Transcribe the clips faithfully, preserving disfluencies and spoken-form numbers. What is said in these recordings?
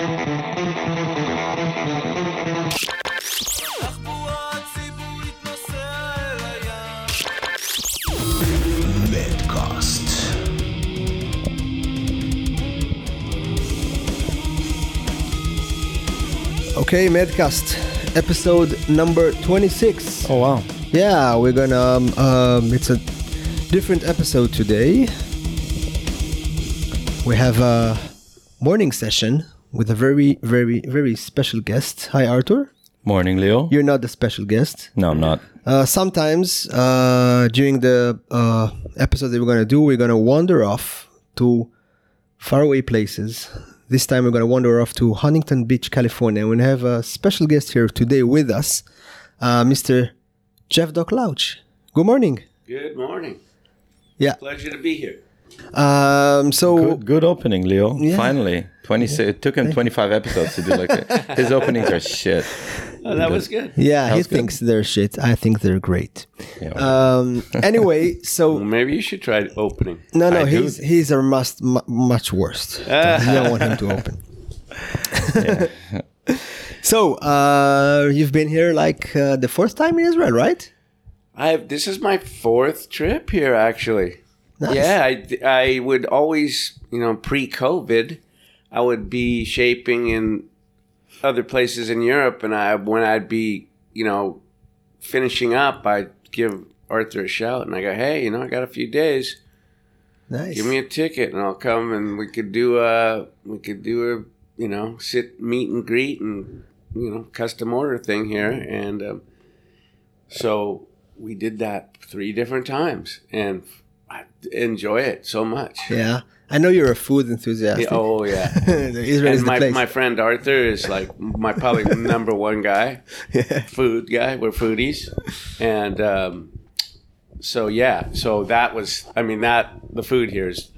Okay, Madcast, episode number twenty-six. Oh wow! Yeah, we're gonna. Um, um, it's a different episode today. We have a morning session with a very, very, very special guest. Hi, Arthur. Morning, Leo. You're not the special guest. No, I'm not. Uh, sometimes uh, during the uh, episode that we're gonna do, we're gonna wander off to faraway places. This time we're going to wander off to Huntington Beach, California. We have a special guest here today with us, uh, Mister Jeff Doc Lauch. Good morning. Good morning. Yeah. Pleasure to be here. Um, so good, good opening, Leo. Yeah. Finally. twenty-six, it took him twenty-five episodes to do like that. His openings are shit. Oh, that good. was good. Yeah, that he thinks good. they're shit. I think they're great. Yeah, well. um, anyway, so well, maybe you should try opening. No, no, I he's do. he's a must mu- much worst. Uh. You don't want him to open. Yeah. So uh, you've been here like uh, the fourth time in Israel, right? I this is my fourth trip here, actually. Nice. Yeah, I I would always, you know, pre-COVID, I would be shaping in other places in Europe, and I when I'd be, you know, finishing up, I'd give Arthur a shout, and I go, hey, you know, I got a few days. Nice. Give me a ticket, and I'll come, and we could do a, we could do a, you know, sit, meet and greet, and, you know, custom order thing here, and um, so we did that three different times, and I enjoy it so much. Yeah. I know you're a food enthusiast. Yeah, oh, yeah. Israel and is my, the place. My friend Arthur is like my probably number one guy, yeah. Food guy. We're foodies. And um, so, yeah. So that was, I mean, that the food here is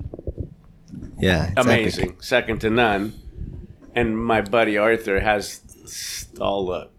yeah, amazing. Epic. Second to none. And my buddy Arthur has all the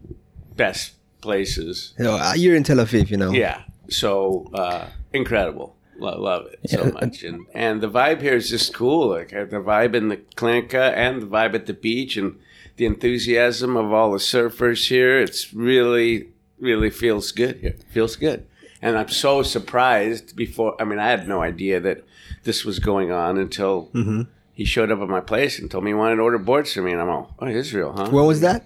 best places. You know, you're in Tel Aviv, you know. Yeah. So uh, incredible. I love it so much, and and the vibe here is just cool. Like the vibe in the Clinic and the vibe at the beach, and the enthusiasm of all the surfers here. It's really, really feels good here. Feels good, and I'm so surprised. Before, I mean, I had no idea that this was going on until mm-hmm. he showed up at my place and told me he wanted to order boards for me, and I'm all, oh, Israel, huh? What was that?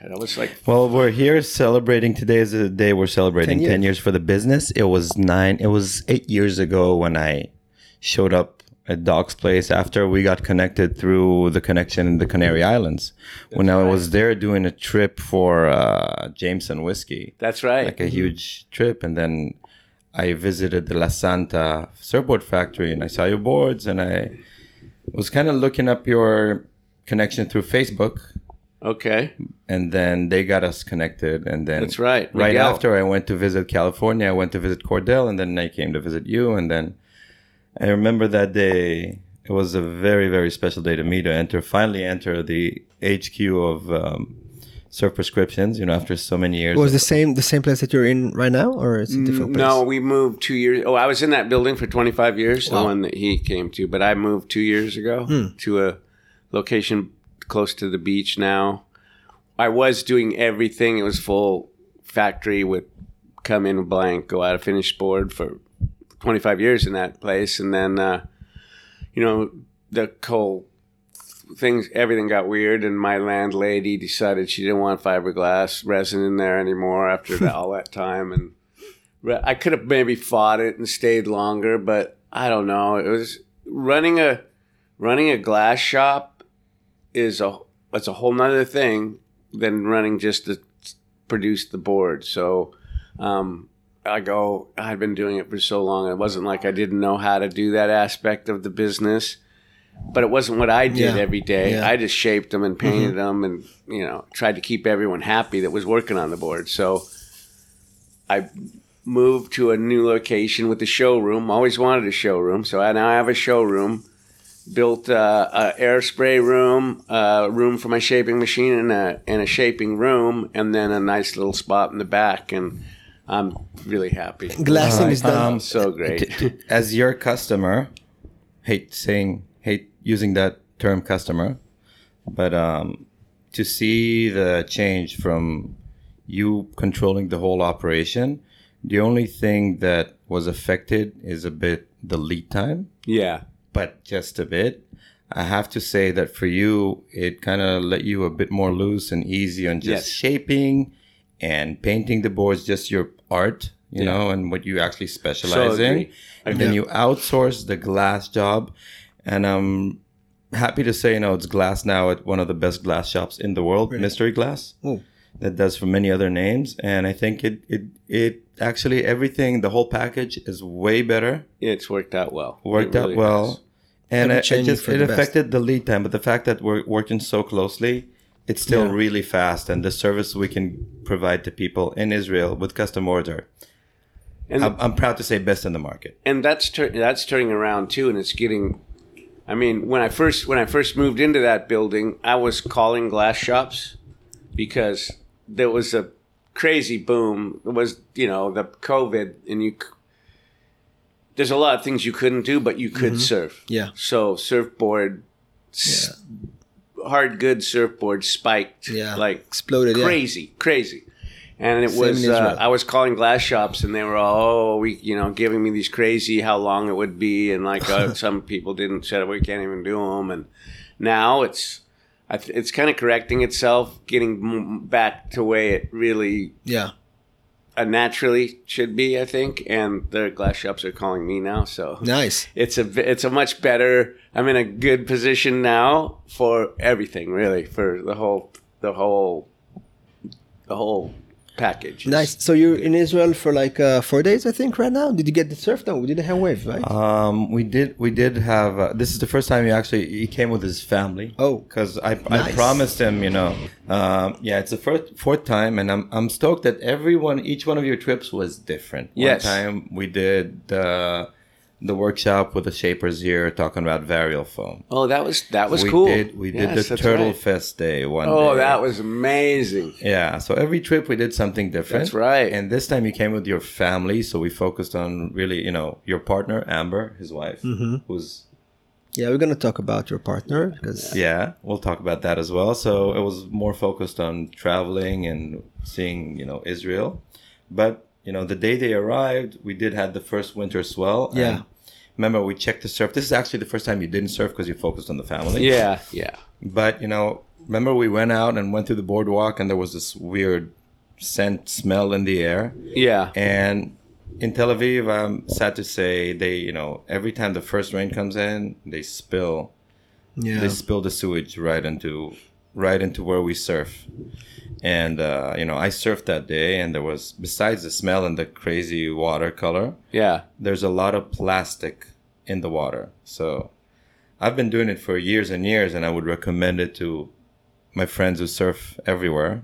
And I was like, well, we're here celebrating. Today is the day we're celebrating ten years. ten years for the business. It was nine. It was eight years ago when I showed up at Doc's place after we got connected through the connection in the Canary Islands. That's when right. I was there doing a trip for uh, Jameson Whiskey. That's right. Like a huge trip. And then I visited the La Santa surfboard factory and I saw your boards and I was kind of looking up your connection through Facebook. Okay. And then they got us connected. And then that's right. Right Miguel. After I went to visit California, I went to visit Cordell, and then I came to visit you. And then I remember that day, it was a very, very special day to me to enter, finally enter the H Q of um, Surf Prescriptions, you know, after so many years. Was ago. the same the same place that you're in right now, or is it a different place? No, we moved two years. Oh, I was in that building for twenty-five years, wow. The one that he came to. But I moved two years ago hmm. to a location close to the beach now. I was doing everything. It was full factory with come in blank, go out a finished board for twenty-five years in that place. And then, uh, you know, the whole things, everything got weird. And my landlady decided she didn't want fiberglass resin in there anymore after the, all that time. And I could have maybe fought it and stayed longer, but I don't know. It was running a, running a glass shop. Is a it's a whole nother thing than running just to produce the board. So um, I go, I've been doing it for so long. It wasn't like I didn't know how to do that aspect of the business, but it wasn't what I did yeah. every day. Yeah. I just shaped them and painted mm-hmm. them and, you know, tried to keep everyone happy that was working on the board. So I moved to a new location with a showroom. Always wanted a showroom. So I now have a showroom. Built uh, a air spray room, a room for my shaping machine, and a and a shaping room, and then a nice little spot in the back, and I'm really happy. Glassing right. is done. Um, so great. T- t- as your customer, hate saying, hate using that term, customer, But um, to see the change from you controlling the whole operation, the only thing that was affected is a bit the lead time. Yeah. But just a bit. I have to say that for you, it kind of let you a bit more loose and easy on just yes. shaping and painting the boards, just your art, you yeah. know, and what you actually specialize so, in. Okay. And then you outsource the glass job. And I'm happy to say, you know, it's glass now at one of the best glass shops in the world, really? Mystery Glass. Ooh. That does for many other names. And I think it, it, it actually, everything, the whole package is way better. It's worked out well. Worked really out well. Has. And I, it just it the affected the lead time, but the fact that we're working so closely, it's still yeah. really fast, and the service we can provide to people in Israel with custom order, and I'm, the, I'm proud to say best in the market. And that's tur- that's turning around too, and it's getting. I mean, when I first when I first moved into that building, I was calling glass shops because there was a crazy boom. It was, you know, the COVID, and you. There's a lot of things you couldn't do, but you could mm-hmm. surf. Yeah. So surfboard, yeah. hard good surfboard spiked. Yeah. Like exploded. Crazy, yeah. crazy. And it Same was, uh, I was calling glass shops and they were all, oh, we, you know, giving me these crazy how long it would be. And like uh, some people didn't say, we can't even do them. And now it's, it's kind of correcting itself, getting back to where it really. Yeah. Uh, naturally should be, I think, and the glass shops are calling me now, so nice. It's a it's a much better. I'm in a good position now for everything, really, for the whole the whole the whole package. Nice. So you're in Israel for like uh, four days, I think, right now. Did you get the surf? No, we didn't have wave, right? Um, we did. We did have. Uh, this is the first time he actually he came with his family. Oh, because I nice. I promised him, you know. Um, yeah, it's the first, fourth time, and I'm I'm stoked that everyone, each one of your trips was different. Yes. One time we did the the workshop with the shapers here, talking about varial foam. Oh, that was that was we cool. Did, we yes, did the Turtle right. Fest Day one oh, day. Oh, that was amazing. Yeah, so every trip we did something different. That's right. And this time you came with your family, so we focused on really, you know, your partner Amber, his wife, mm-hmm. who's. Yeah, we're going to talk about your partner. Because yeah, we'll talk about that as well. So it was more focused on traveling and seeing, you know, Israel. But, you know, the day they arrived, we did have the first winter swell. Yeah. Remember, we checked the surf. This is actually the first time you didn't surf because you focused on the family. Yeah, yeah. But, you know, remember we went out and went through the boardwalk and there was this weird scent smell in the air. Yeah. And... in Tel Aviv, I'm sad to say, they, you know, every time the first rain comes in, they spill, yeah. they spill the sewage right into, right into where we surf. And, uh, you know, I surfed that day and there was, besides the smell and the crazy watercolor, yeah. there's a lot of plastic in the water. So I've been doing it for years and years, and I would recommend it to my friends who surf everywhere.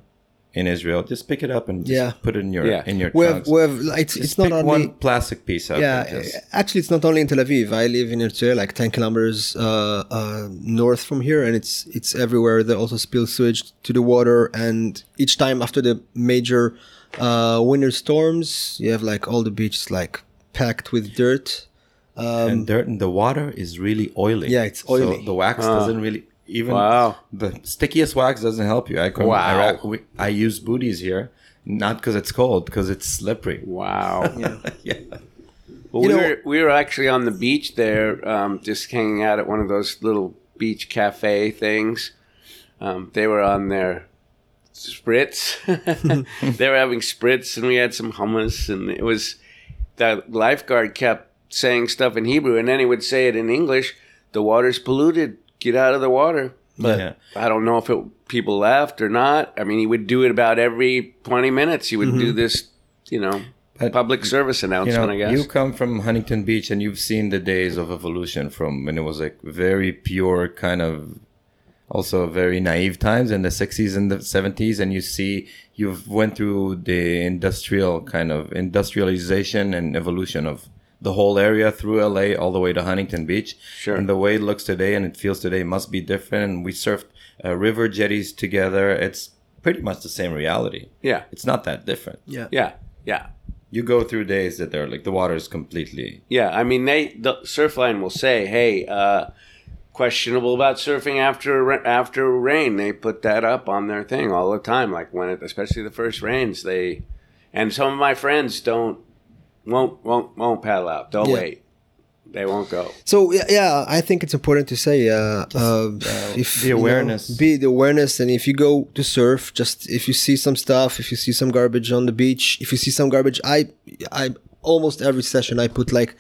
In Israel, just pick it up and just yeah. put it in your yeah. in your trunks. We have, we have, it's, it's not only one plastic piece up. Yeah, just... actually, it's not only in Tel Aviv. I live in Eretz Yisrael, like ten kilometers uh, uh, north from here, and it's it's everywhere. They also spill sewage to the water, and each time after the major uh, winter storms, you have like all the beaches like packed with dirt. Um, and dirt in the water is really oily. Yeah, it's oily. So the wax huh. doesn't really. Even wow. the stickiest wax doesn't help you. I couldn't, wow. I, we, I use booties here, not because it's cold, because it's slippery. Wow. yeah. yeah. Well, we know, were we were actually on the beach there, um, just hanging out at one of those little beach cafe things. Um, they were on their spritz. They were having spritz, and we had some hummus, and it was the lifeguard kept saying stuff in Hebrew, and then he would say it in English. The water's polluted. Get out of the water. But yeah. I don't know if it, people left or not. I mean, he would do it about every twenty minutes. He would mm-hmm. do this, you know, but, public service announcement, you know, I guess. You come from Huntington Beach and you've seen the days of evolution from when it was like very pure kind of also very naive times in the sixties and the seventies. And you see, you've went through the industrial kind of industrialization and evolution of the whole area through L A all the way to Huntington Beach. Sure. And the way it looks today and it feels today must be different. And we surfed uh, river jetties together. It's pretty much the same reality. Yeah. It's not that different. Yeah. Yeah. Yeah. You go through days that they're like the water is completely. Yeah. I mean, they the Surfline will say, hey, uh, questionable about surfing after after rain. They put that up on their thing all the time, like when it, especially the first rains. They and some of my friends don't won't won't won't paddle out. They'll yeah. wait. They won't go. So yeah, I think it's important to say uh, just, uh, if the awareness, you know, be the awareness, and if you go to surf, just if you see some stuff, if you see some garbage on the beach, if you see some garbage, I, I almost every session I put like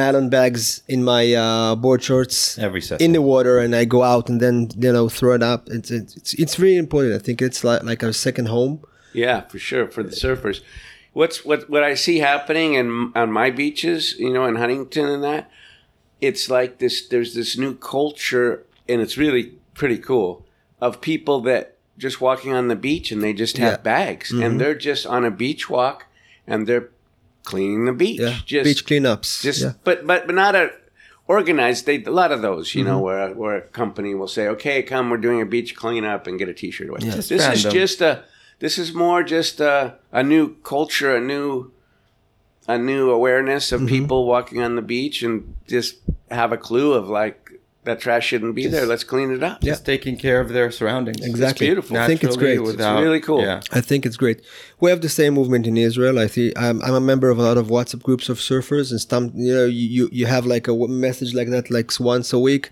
nylon bags in my uh, board shorts every session in the water, and I go out and then you know throw it up. It's it's it's really important. I think it's like like our second home. Yeah, for sure, for the surfers. What's what, what I see happening in on my beaches, you know, in Huntington and that, it's like this. There's this new culture, and it's really pretty cool, of people that just walking on the beach and they just have yeah. bags, mm-hmm. and they're just on a beach walk, and they're cleaning the beach, yeah. just beach cleanups, just yeah. but but but not a organized. They, a lot of those, you mm-hmm. know, where where a company will say, okay, come, we're doing a beach cleanup, and get a T-shirt away. Yeah. This random. is just a. This is more just a, a new culture, a new a new awareness of mm-hmm. people walking on the beach and just have a clue of like, that trash shouldn't be just, there. Let's clean it up. Just yeah. taking care of their surroundings. Exactly. It's beautiful. Naturally, I think it's great. Without, it's really cool. Yeah. I think it's great. We have the same movement in Israel. I think I'm, I'm a member of a lot of WhatsApp groups of surfers, and some, you know, you, you have like a message like that like once a week.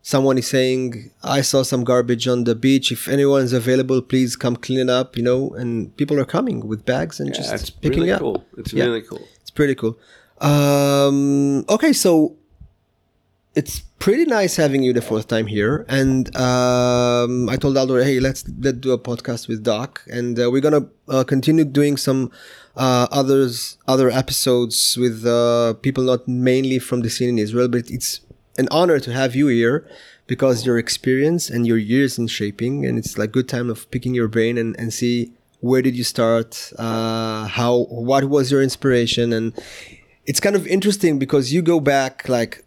Someone is saying, I saw some garbage on the beach. If anyone's available, please come clean it up, you know. And people are coming with bags and yeah, just it's picking really up. Cool. It's yeah. really cool. It's pretty cool. Um, okay, so it's pretty nice having you the fourth time here. And um, I told Aldo, hey, let's let's do a podcast with Doc. And uh, we're going to uh, continue doing some uh, others other episodes with uh, people not mainly from the scene in Israel, but it's an honor to have you here because your experience and your years in shaping, and it's like good time of picking your brain and, and see where did you start, uh, how, what was your inspiration. And it's kind of interesting because you go back, like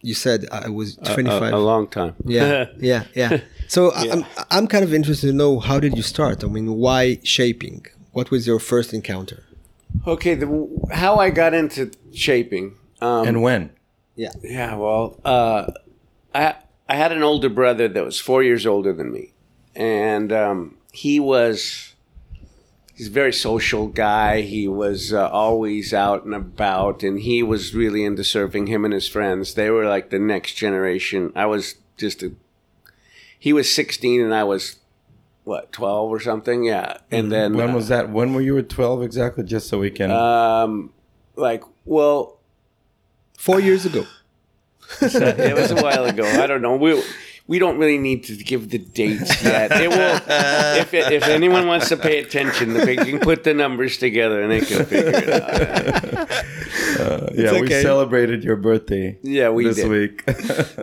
you said, I was twenty-five. A, a, a long time. Yeah, yeah, yeah. So yeah. I'm, I'm kind of interested to know, how did you start? I mean, why shaping? What was your first encounter? Okay, the, how I got into shaping. Um, and when? Yeah. Yeah. Well, uh, I I had an older brother that was four years older than me, and um, he was he's a very social guy. He was uh, always out and about, and he was really into surfing. Him and his friends, they were like the next generation. I was just a. He was sixteen, and I was. What, twelve or something? Yeah. And then when uh, was that? When were you at twelve exactly? Just so we can. Um, like well. Four years ago. It was a while ago. I don't know. We we don't really need to give the dates yet. It will, if it, if anyone wants to pay attention, they can put the numbers together and they can figure it out. Uh, yeah, okay. We celebrated your birthday. Yeah, we this did. week.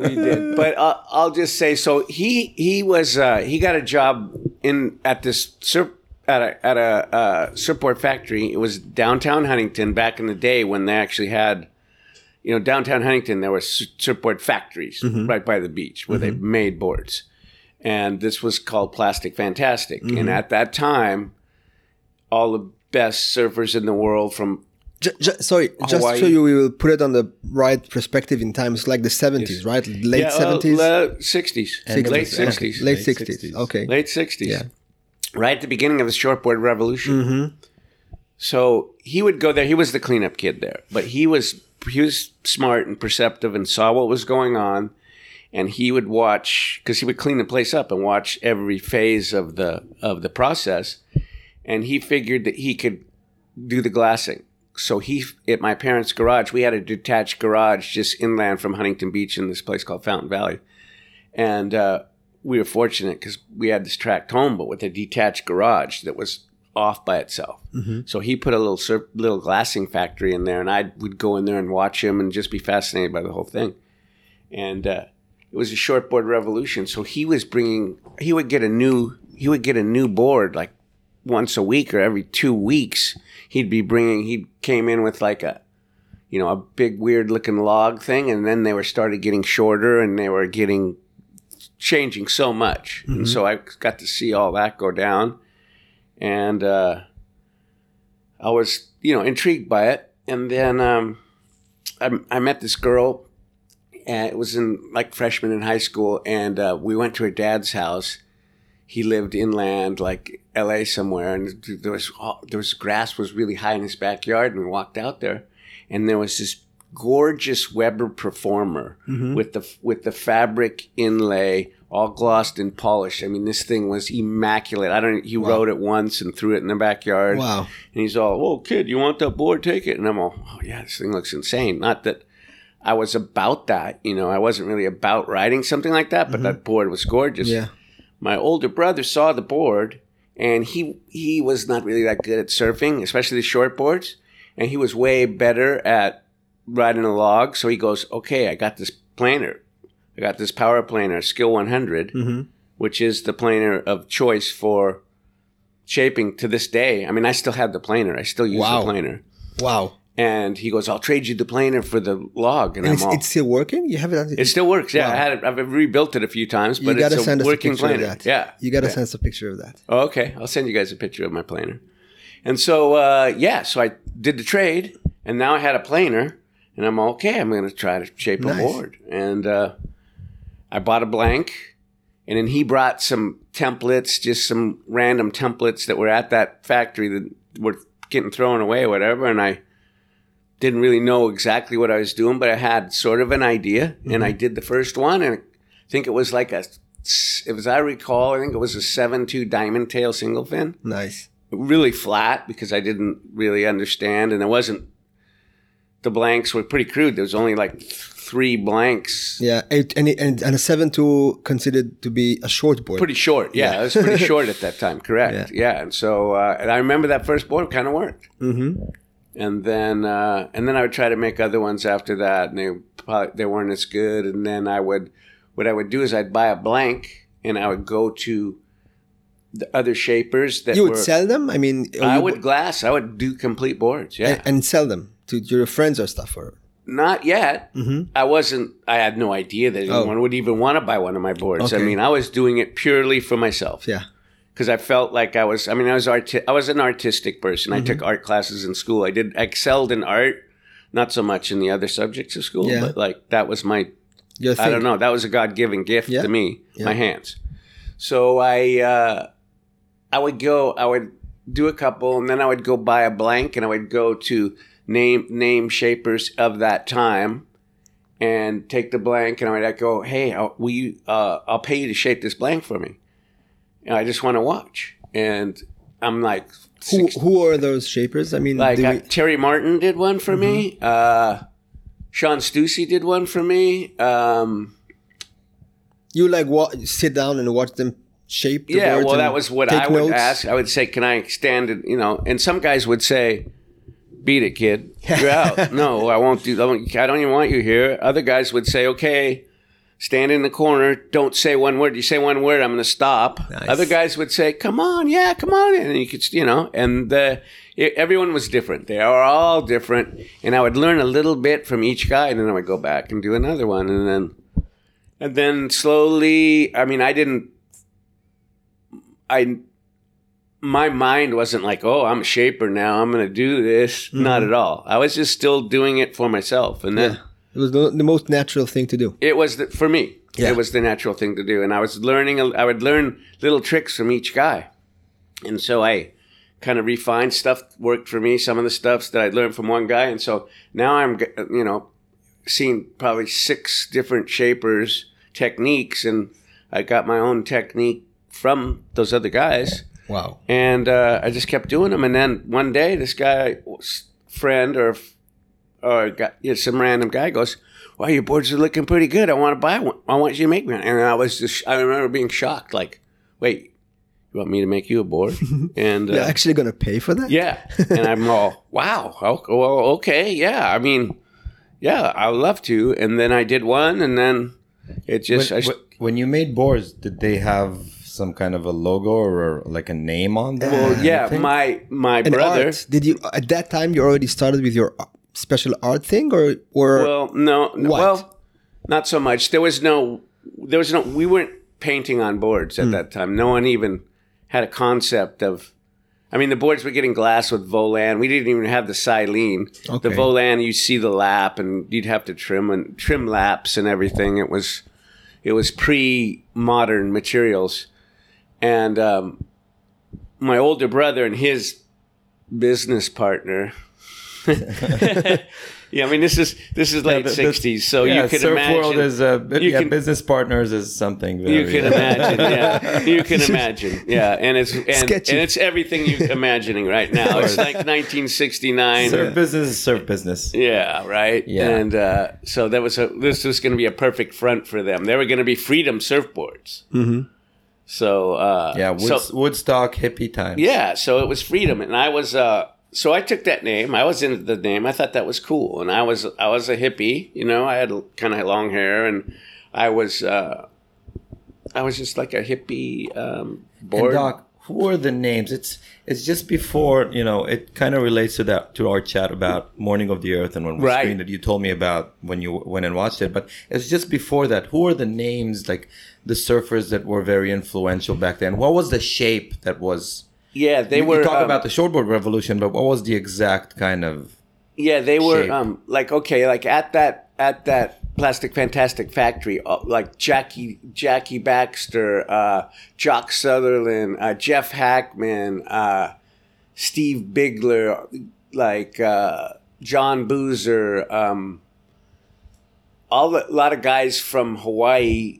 We did. But I'll, I'll just say, so he he was uh, he got a job in at this surf at a at a uh, surfboard factory. It was downtown Huntington back in the day when they actually had. You know, downtown Huntington, there were surfboard factories mm-hmm. right by the beach where mm-hmm. they made boards. And this was called Plastic Fantastic. Mm-hmm. And at that time, all the best surfers in the world from j- j- Sorry, Hawaii. Just so you we will put it on the right perspective in time, it's like the seventies, yes. right? Late yeah, seventies? Uh, le- sixties. sixties. Late sixties. Okay. Late, Late sixties. sixties. Okay. Late sixties. Yeah. Right at the beginning of the shortboard revolution. Mm-hmm. So he would go there. He was the cleanup kid there. But he was... He was smart and perceptive and saw what was going on, and he would watch because he would clean the place up and watch every phase of the of the process, and he figured that he could do the glassing. So he at my parents' garage, we had a detached garage just inland from Huntington Beach in this place called Fountain Valley, and uh, we were fortunate because we had this tract home, but with a detached garage that was. Off by itself. Mm-hmm. So he put a little sur- little glassing factory in there, and I would go in there and watch him and just be fascinated by the whole thing. And uh, it was a shortboard revolution. So he was bringing he would get a new he would get a new board like once a week or every two weeks. He'd be bringing he came in with like a you know a big weird looking log thing, and then they were started getting shorter and they were getting changing so much. Mm-hmm. And so I got to see all that go down. And uh, I was, you know, intrigued by it. And then um, I, I met this girl and it was in like freshman in high school, and uh, we went to her dad's house. He lived inland, like L A somewhere, and there was there was grass was really high in his backyard, and we walked out there, and there was this gorgeous Weber performer mm-hmm. with the with the fabric inlay all glossed and polished. I mean, this thing was immaculate. I don't. He wow. rode it once and threw it in the backyard. Wow! And he's all, "Whoa, kid, you want that board? Take it." And I'm all, "Oh yeah, this thing looks insane." Not that I was about that, you know. I wasn't really about riding something like that, but mm-hmm. that board was gorgeous. Yeah. My older brother saw the board, and he he was not really that good at surfing, especially the short boards, and he was way better at riding a log. So he goes, okay, I got this planer. I got this power planer, Skill one hundred, mm-hmm. which is the planer of choice for shaping to this day. I mean, I still have the planer. I still use wow. the planer. Wow. And he goes, I'll trade you the planer for the log. And, and I'm it's, all, it's still working? You have it? It still works. Yeah, wow. I had it, I've rebuilt it a few times, but you it's send a working a planer. That. Yeah, you got to yeah. send us a picture of that. Oh, okay, I'll send you guys a picture of my planer. And so, uh, yeah, so I did the trade, and now I had a planer. And I'm okay, I'm going to try to shape nice. a board. And uh, I bought a blank. And then he brought some templates, just some random templates that were at that factory that were getting thrown away or whatever. And I didn't really know exactly what I was doing, but I had sort of an idea. Mm-hmm. And I did the first one. And I think it was like a, as I recall, I think it was a seven two diamond tail single fin. Nice. Really flat because I didn't really understand. And there wasn't. The blanks were pretty crude. There was only like three blanks. Yeah, and and, and a seven two considered to be a short board. Pretty short, yeah. yeah. It was pretty short at that time, correct. Yeah, yeah. And so uh, and I remember that first board kind of worked. Mm-hmm. And then uh, and then I would try to make other ones after that, and they probably, they weren't as good. And then I would what I would do is I'd buy a blank, and I would go to the other shapers that you would were, sell them. I mean, I would bo- glass. I would do complete boards. Yeah, and, and sell them. To your friends or stuff? Or not yet. Mm-hmm. I wasn't, I had no idea that anyone oh. would even want to buy one of my boards. Okay. I mean, I was doing it purely for myself. Yeah. Because I felt like I was, I mean, I was arti- I was an artistic person. Mm-hmm. I took art classes in school. I did, I excelled in art, not so much in the other subjects of school, yeah. but like that was my, your thing. I don't know, that was a God-given gift yeah. to me, yeah. my hands. So I, uh, I would go, I would do a couple, and then I would go buy a blank, and I would go to name name shapers of that time and take the blank, and I would go, hey, I'll, will you, uh, I'll pay you to shape this blank for me. And I just want to watch. And I'm like... Who, who are those shapers? I mean... Like uh, we... Terry Martin did one for mm-hmm. me. Uh, Sean Stussy did one for me. Um, you like wa- sit down and watch them shape the yeah, boards? Yeah, well, that was what I would notes? ask. I would say, can I stand it? You know, and some guys would say... Beat it, kid. You're out. No, I won't do that. I don't even want you here. Other guys would say, okay, stand in the corner. Don't say one word. You say one word, I'm going to stop. Nice. Other guys would say, come on. Yeah, come on. And you could, you know, and uh, it, everyone was different. They are all different. And I would learn a little bit from each guy, and then I would go back and do another one. And then, and then slowly, I mean, I didn't, I, my mind wasn't like, oh, I'm a shaper now. I'm going to do this. Mm-hmm. Not at all. I was just still doing it for myself. And then yeah. it was the, the most natural thing to do. It was the, for me. Yeah. It was the natural thing to do. And I was learning, I would learn little tricks from each guy. And so I kind of refined stuff worked for me. Some of the stuff that I learned from one guy. And so now I'm, you know, seeing probably six different shapers techniques. And I got my own technique from those other guys. Wow. And uh, I just kept doing them. And then one day, this guy, friend or or guy, you know, some random guy goes, wow, your boards are looking pretty good. I want to buy one. I want you to make me one. And I was just, I remember being shocked, like, wait, you want me to make you a board? And uh, you're actually going to pay for that? Yeah. And I'm all, wow. Okay, well, okay. Yeah. I mean, yeah, I would love to. And then I did one. And then it just. When, I, when you made boards, did they have. Some kind of a logo or like a name on them? Well, yeah, my my and brother. Art, did you at that time you already started with your special art thing or or? Well, no, what? well, not so much. There was no, there was no. We weren't painting on boards at mm. that time. No one even had a concept of. I mean, the boards were getting glass with Volan. We didn't even have the Silene. Okay. The Volan, you see the lap, and you'd have to trim and trim laps and everything. It was, it was pre-modern materials, and um, my older brother and his business partner. Yeah, I mean, this is this is late yeah, the, the, sixties, so yeah, you can surf imagine. Surf world is a uh, yeah, can, business partners is something. Very, you can imagine, yeah, you can imagine, yeah, and it's and, and it's everything you're imagining right now. It's like nineteen sixty-nine. Surf yeah. business is surf business. Yeah, right. Yeah, and uh, so that was a, this was going to be a perfect front for them. They were going to be Freedom surfboards. Mm-hmm. So uh, yeah, Woods, so, Woodstock hippie time. Yeah, so it was Freedom, and I was. Uh, So I took that name. I was into the name. I thought that was cool, and I was I was a hippie. You know, I had kind of long hair, and I was uh, I was just like a hippie um, board. And Doc, who are the names? It's it's just before, you know. It kind of relates to that to our chat about Morning of the Earth and when we right. screened it. You told me about when you went and watched it, but it's just before that. Who are the names like the surfers that were very influential back then? What was the shape that was? Yeah, they you were. You talk um, about the shortboard revolution, but what was the exact kind of? Yeah, they were um, like okay, like at that at that Plastic Fantastic factory, uh, like Jackie Jackie Baxter, uh, Jock Sutherland, uh, Jeff Hackman, uh, Steve Bigler, like uh, John Boozer, um, all the, a lot of guys from Hawaii.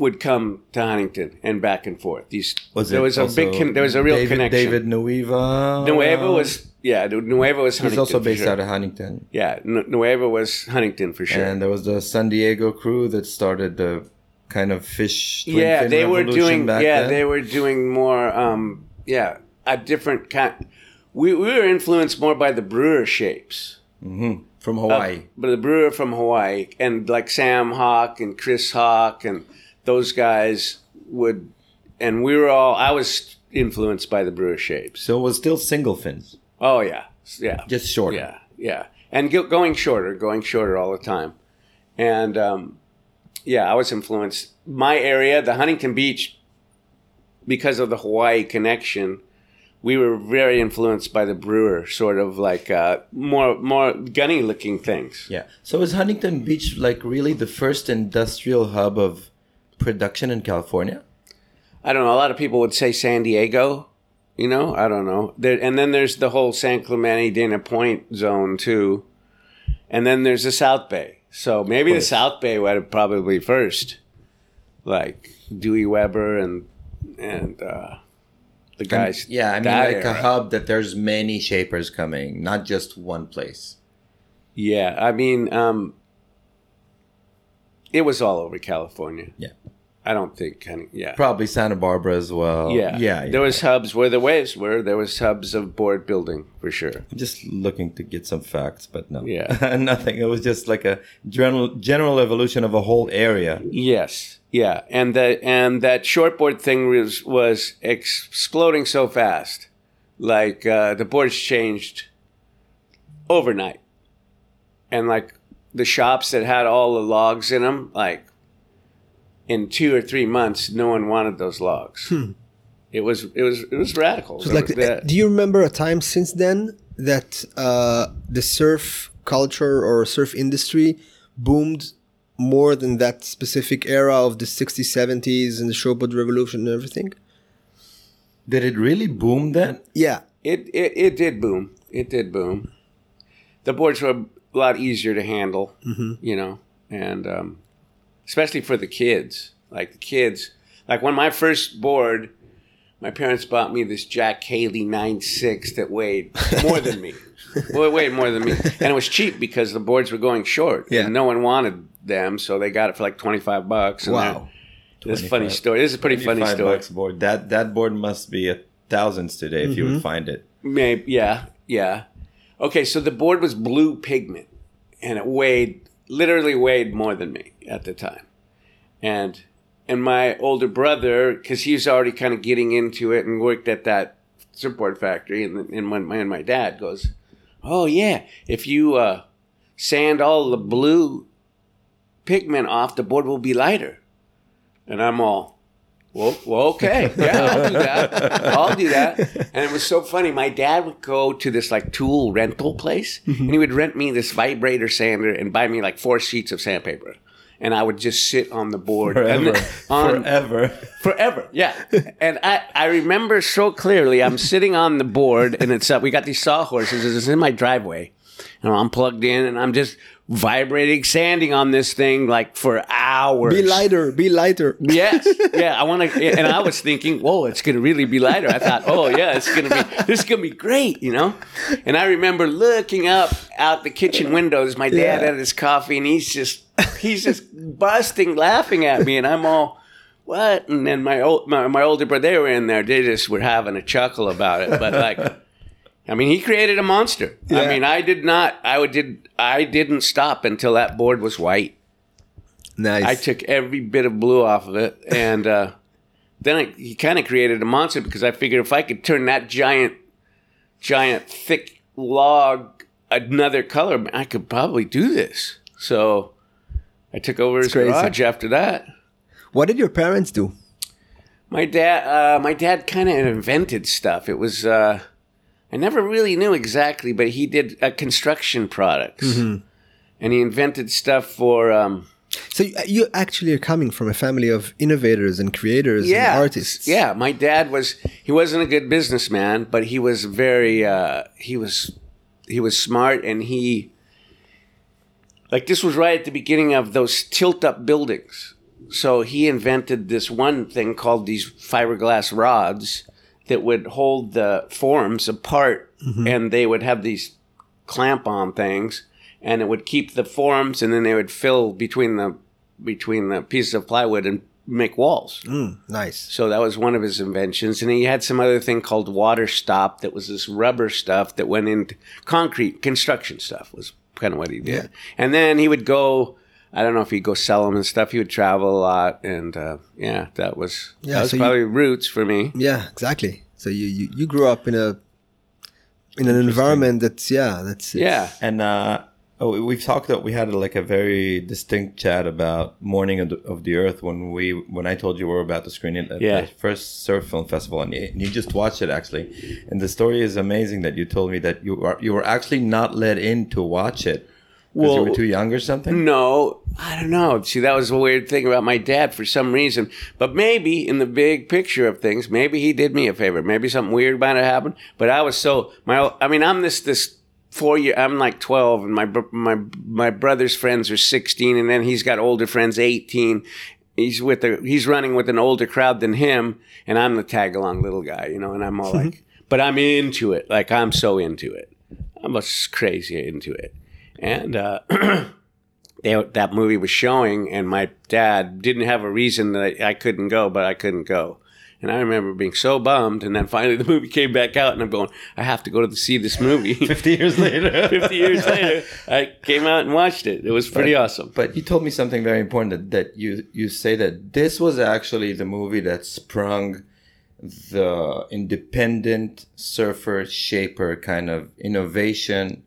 Would come to Huntington and back and forth. These was there was a big con- there was a real David, connection. David Nueva. Nueva was yeah. Nueva was Huntington. He's also based sure. out of Huntington. Yeah, Nueva was Huntington for sure. And there was the San Diego crew that started the kind of fish. Twin yeah, fin they were doing. Back yeah, then. They were doing more. Um, yeah, a different kind. We we were influenced more by the brewer shapes. Mm-hmm. From Hawaii. Uh, but the brewer from Hawaii and like Sam Hawk and Chris Hawk and. Those guys would, and we were all, I was influenced by the brewer shapes. So it was still single fins. Oh, yeah. Yeah. Just shorter. Yeah. Yeah. And go, going shorter, going shorter all the time. And, um, yeah, I was influenced. My area, the Huntington Beach, because of the Hawaii connection, we were very influenced by the brewer, sort of like uh, more more gunny-looking things. Yeah. So is Huntington Beach like really the first industrial hub of production in California? I don't know. A lot of people would say San Diego, you know, I don't know. There, and then there's the whole San Clemente, Dana Point zone too. And then there's the South Bay. So maybe the South Bay would have probably first, like Dewey Weber and, and, uh, the guys. And, yeah. I mean, like era. A hub that there's many shapers coming, not just one place. Yeah. I mean, um, it was all over California. Yeah. I don't think kind of, yeah. Probably Santa Barbara as well. Yeah. Yeah. yeah there was yeah. hubs where the waves were. There was hubs of board building for sure. I'm just looking to get some facts, but no. Yeah. Nothing. It was just like a general general evolution of a whole area. Yes. Yeah. And the and that shortboard thing was was exploding so fast. Like uh, the boards changed overnight. And like the shops that had all the logs in them, like in two or three months, no one wanted those logs. Hmm. It was it was it was radical. So like the, do you remember a time since then that uh, the surf culture or surf industry boomed more than that specific era of the sixties, seventies and the showboat revolution and everything? Did it really boom then? Yeah, it it, it did boom. It did boom. The boards were a lot easier to handle, mm-hmm. you know, and um, especially for the kids. Like the kids, like when my first board, my parents bought me this Jack Haley nine six that weighed more than me. Well, it weighed more than me. And it was cheap because the boards were going short. Yeah. And no one wanted them, so they got it for like twenty-five bucks. And wow. This is a funny story. This is a pretty funny story. twenty-five bucks board. That, that board must be a thousands today if mm-hmm. you would find it. Maybe, yeah, yeah. Okay, so the board was blue pigment, and it weighed, literally weighed more than me at the time. And and my older brother, because he was already kind of getting into it and worked at that surfboard factory, and and, when my, and my dad goes, oh, yeah, if you uh, sand all the blue pigment off, the board will be lighter. And I'm all, Well, well, okay. Yeah, I'll do that. I'll do that. And it was so funny. My dad would go to this like tool rental place, mm-hmm. and he would rent me this vibrator sander and buy me like four sheets of sandpaper. And I would just sit on the board. Forever. And on, forever. Forever, yeah. And I, I remember so clearly, I'm sitting on the board, and it's up. We got these sawhorses. It's in my driveway. And I'm plugged in, and I'm just vibrating, sanding on this thing like for hours. Be lighter, be lighter. Yes, yeah. I want to, and I was thinking, whoa, it's gonna really be lighter. I thought, oh yeah, it's gonna be, this is gonna be great, you know. And I remember looking up out the kitchen windows. My dad yeah. had his coffee, and he's just, he's just busting, laughing at me, and I'm all, what? And then my old, my, my older brother, they were in there. They just were having a chuckle about it, but like. I mean, he created a monster. Yeah. I mean, I did not. I would did. I didn't stop until that board was white. Nice. I took every bit of blue off of it, and uh, then I, he kind of created a monster because I figured if I could turn that giant, giant thick log another color, I could probably do this. So I took over his garage after that. What did your parents do? My dad. Uh, my dad kind of invented stuff. It was. Uh, I never really knew exactly, but he did uh, construction products, mm-hmm. and he invented stuff for. Um, so you actually are coming from a family of innovators and creators yeah, and artists. Yeah, my dad was. He wasn't a good businessman, but he was very. Uh, he was, he was smart, and he. Like this was right at the beginning of those tilt-up buildings, so he invented this one thing called these fiberglass rods. That would hold the forms apart, mm-hmm. and they would have these clamp-on things, and it would keep the forms, and then they would fill between the between the pieces of plywood and make walls. Mm, nice. So that was one of his inventions, and he had some other thing called water stop that was this rubber stuff that went into concrete construction stuff was kind of what he did. Yeah. And then he would go. I don't know if he'd go sell them and stuff. He would travel a lot, and uh, yeah, that was yeah, that was so probably you, roots for me. Yeah, exactly. So you, you, you grew up in a in an environment that's yeah that's yeah. And uh, oh, we've talked that we had like a very distinct chat about Morning of the, of the Earth when we when I told you we were about to screen it at yeah. the first Surf Film Festival, and you, and you just watched it actually. And the story is amazing that you told me that you are you were actually not let in to watch it. Well, you were too young or something? No, I don't know. See, that was a weird thing about my dad for some reason. But maybe in the big picture of things, maybe he did me a favor. Maybe something weird might have happened. But I was so my. I mean, I'm this this four year. I'm like twelve, and my my my brother's friends are sixteen, and then he's got older friends eighteen. He's with the he's running with an older crowd than him, and I'm the tag along little guy, you know. And I'm all like, but I'm into it. Like I'm so into it. I'm just crazy into it. And uh, they, that movie was showing, and my dad didn't have a reason that I, I couldn't go, but I couldn't go. And I remember being so bummed, and then finally the movie came back out, and I'm going, I have to go to the, see this movie. Fifty years later. Fifty years later, I came out and watched it. It was pretty but, awesome. But you told me something very important, that, that you, you say that this was actually the movie that sprung the independent surfer shaper kind of innovation,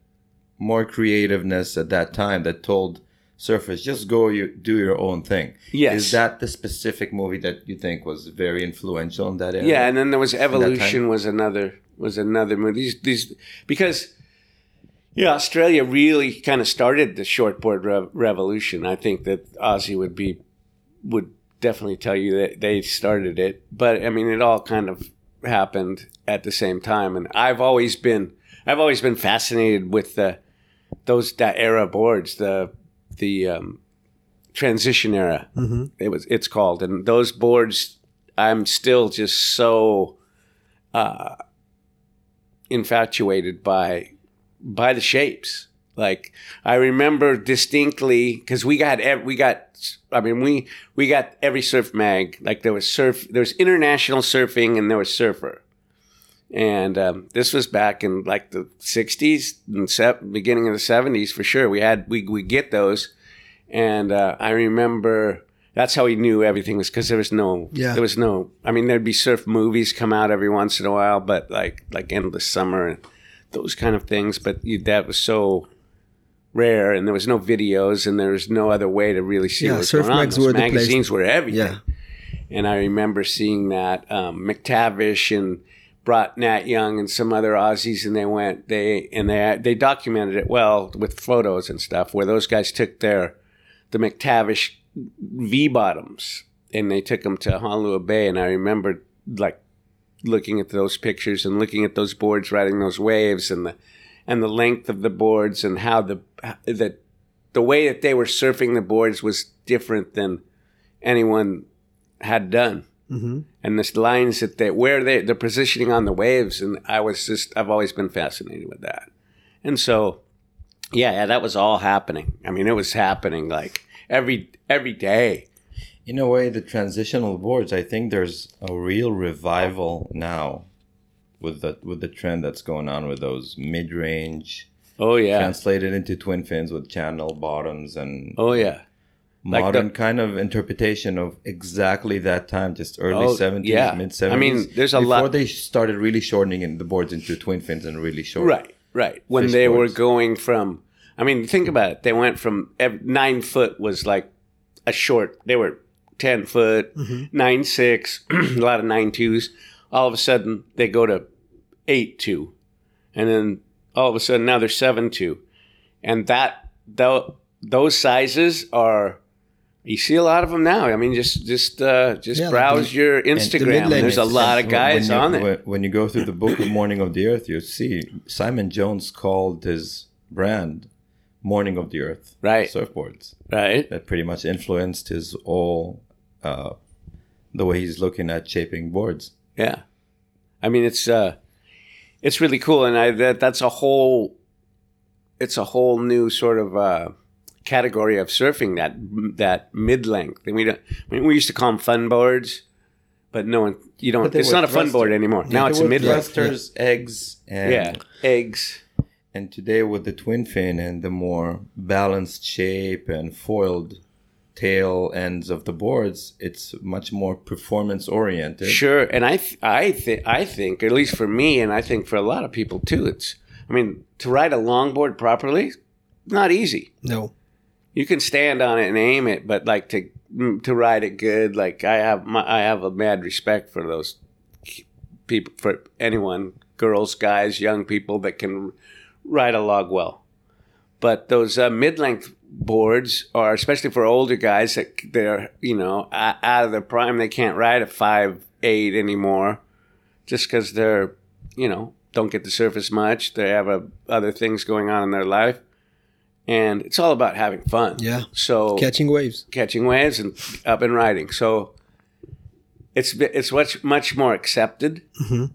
more creativeness at that time that told surfers, just go you do your own thing. Yes. Is that the specific movie that you think was very influential in that area? Yeah, and then there was Evolution was another was another movie. These these because yeah, Australia really kind of started the shortboard re- revolution. I think that Aussie would be would definitely tell you that they started it. But I mean, it all kind of happened at the same time, and I've always been I've always been fascinated with the Those that era boards, the the um, transition era, mm-hmm. it was it's called, and those boards, I'm still just so uh, infatuated by by the shapes. Like I remember distinctly because we got ev- we got I mean we we got every surf mag. Like there was surf, there was International Surfing, and there was Surfer. And um, this was back in like the sixties and se- beginning of the seventies for sure. We had we we get those, and uh, I remember that's how we knew everything was because there was no yeah. there was no. I mean, there'd be surf movies come out every once in a while, but like like Endless Summer and those kind of things. But you, that was so rare, and there was no videos, and there was no other way to really see yeah, what's going on. Surf mags were the place. Magazines were everything. Yeah. And I remember seeing that um, McTavish and brought Nat Young and some other Aussies, and they went they and they they documented it well with photos and stuff, where those guys took their the McTavish V bottoms and they took them to Honolulu Bay. And I remember like looking at those pictures and looking at those boards riding those waves and the and the length of the boards and how the the the way that they were surfing the boards was different than anyone had done. Mm-hmm. And this lines that they where they the positioning on the waves, and I was just I've always been fascinated with that. And so yeah, yeah that was all happening. I mean, it was happening like every every day. In a way, the transitional boards, I think there's a real revival now with the with the trend that's going on with those mid-range. Oh yeah. Translated into twin fins with channel bottoms and oh yeah. Modern like the, kind of interpretation of exactly that time, just early oh, seventies, yeah. mid-seventies. I mean, there's a Before lot. Before they started really shortening in the boards into twin fins and really short. Right, right. When they boards. were going from, I mean, think about it. They went from every, nine foot was like a short. They were ten foot, mm-hmm. nine six, a lot of nine twos. All of a sudden, they go to eight two. And then all of a sudden, now they're seven two. And that th- those sizes are... You see a lot of them now. I mean, just just uh, just yeah, browse like the, your Instagram. The There's a lot of guys you, on it. When you go through the book of Morning of the Earth, you see Simon Jones called his brand Morning of the Earth right. surfboards. Right. That pretty much influenced his all, uh, the way he's looking at shaping boards. Yeah. I mean, it's uh, it's really cool. And I that that's a whole, it's a whole new sort of... Uh, category of surfing, that that mid-length, and we don't I mean, we used to call them fun boards, but no one you don't it's not a fun board anymore. Now it's a mid-length. Thrusters, eggs, and yeah eggs and today with the twin fin and the more balanced shape and foiled tail ends of the boards, it's much more performance oriented. Sure. And i th- i think i think at least for me, and I think for a lot of people too, it's I mean, to ride a longboard properly, not easy. No. You can stand on it and aim it, but like to to ride it good, like I have my, I have a mad respect for those people, for anyone, girls, guys, young people that can ride a log well. But those uh, mid-length boards are, especially for older guys that they're, you know, out of their prime, they can't ride a five eight anymore just because they're, you know, don't get to surf as much. They have a, other things going on in their life. And it's all about having fun. Yeah. So catching waves, catching waves, and up and riding. So it's it's much much more accepted. Mm-hmm.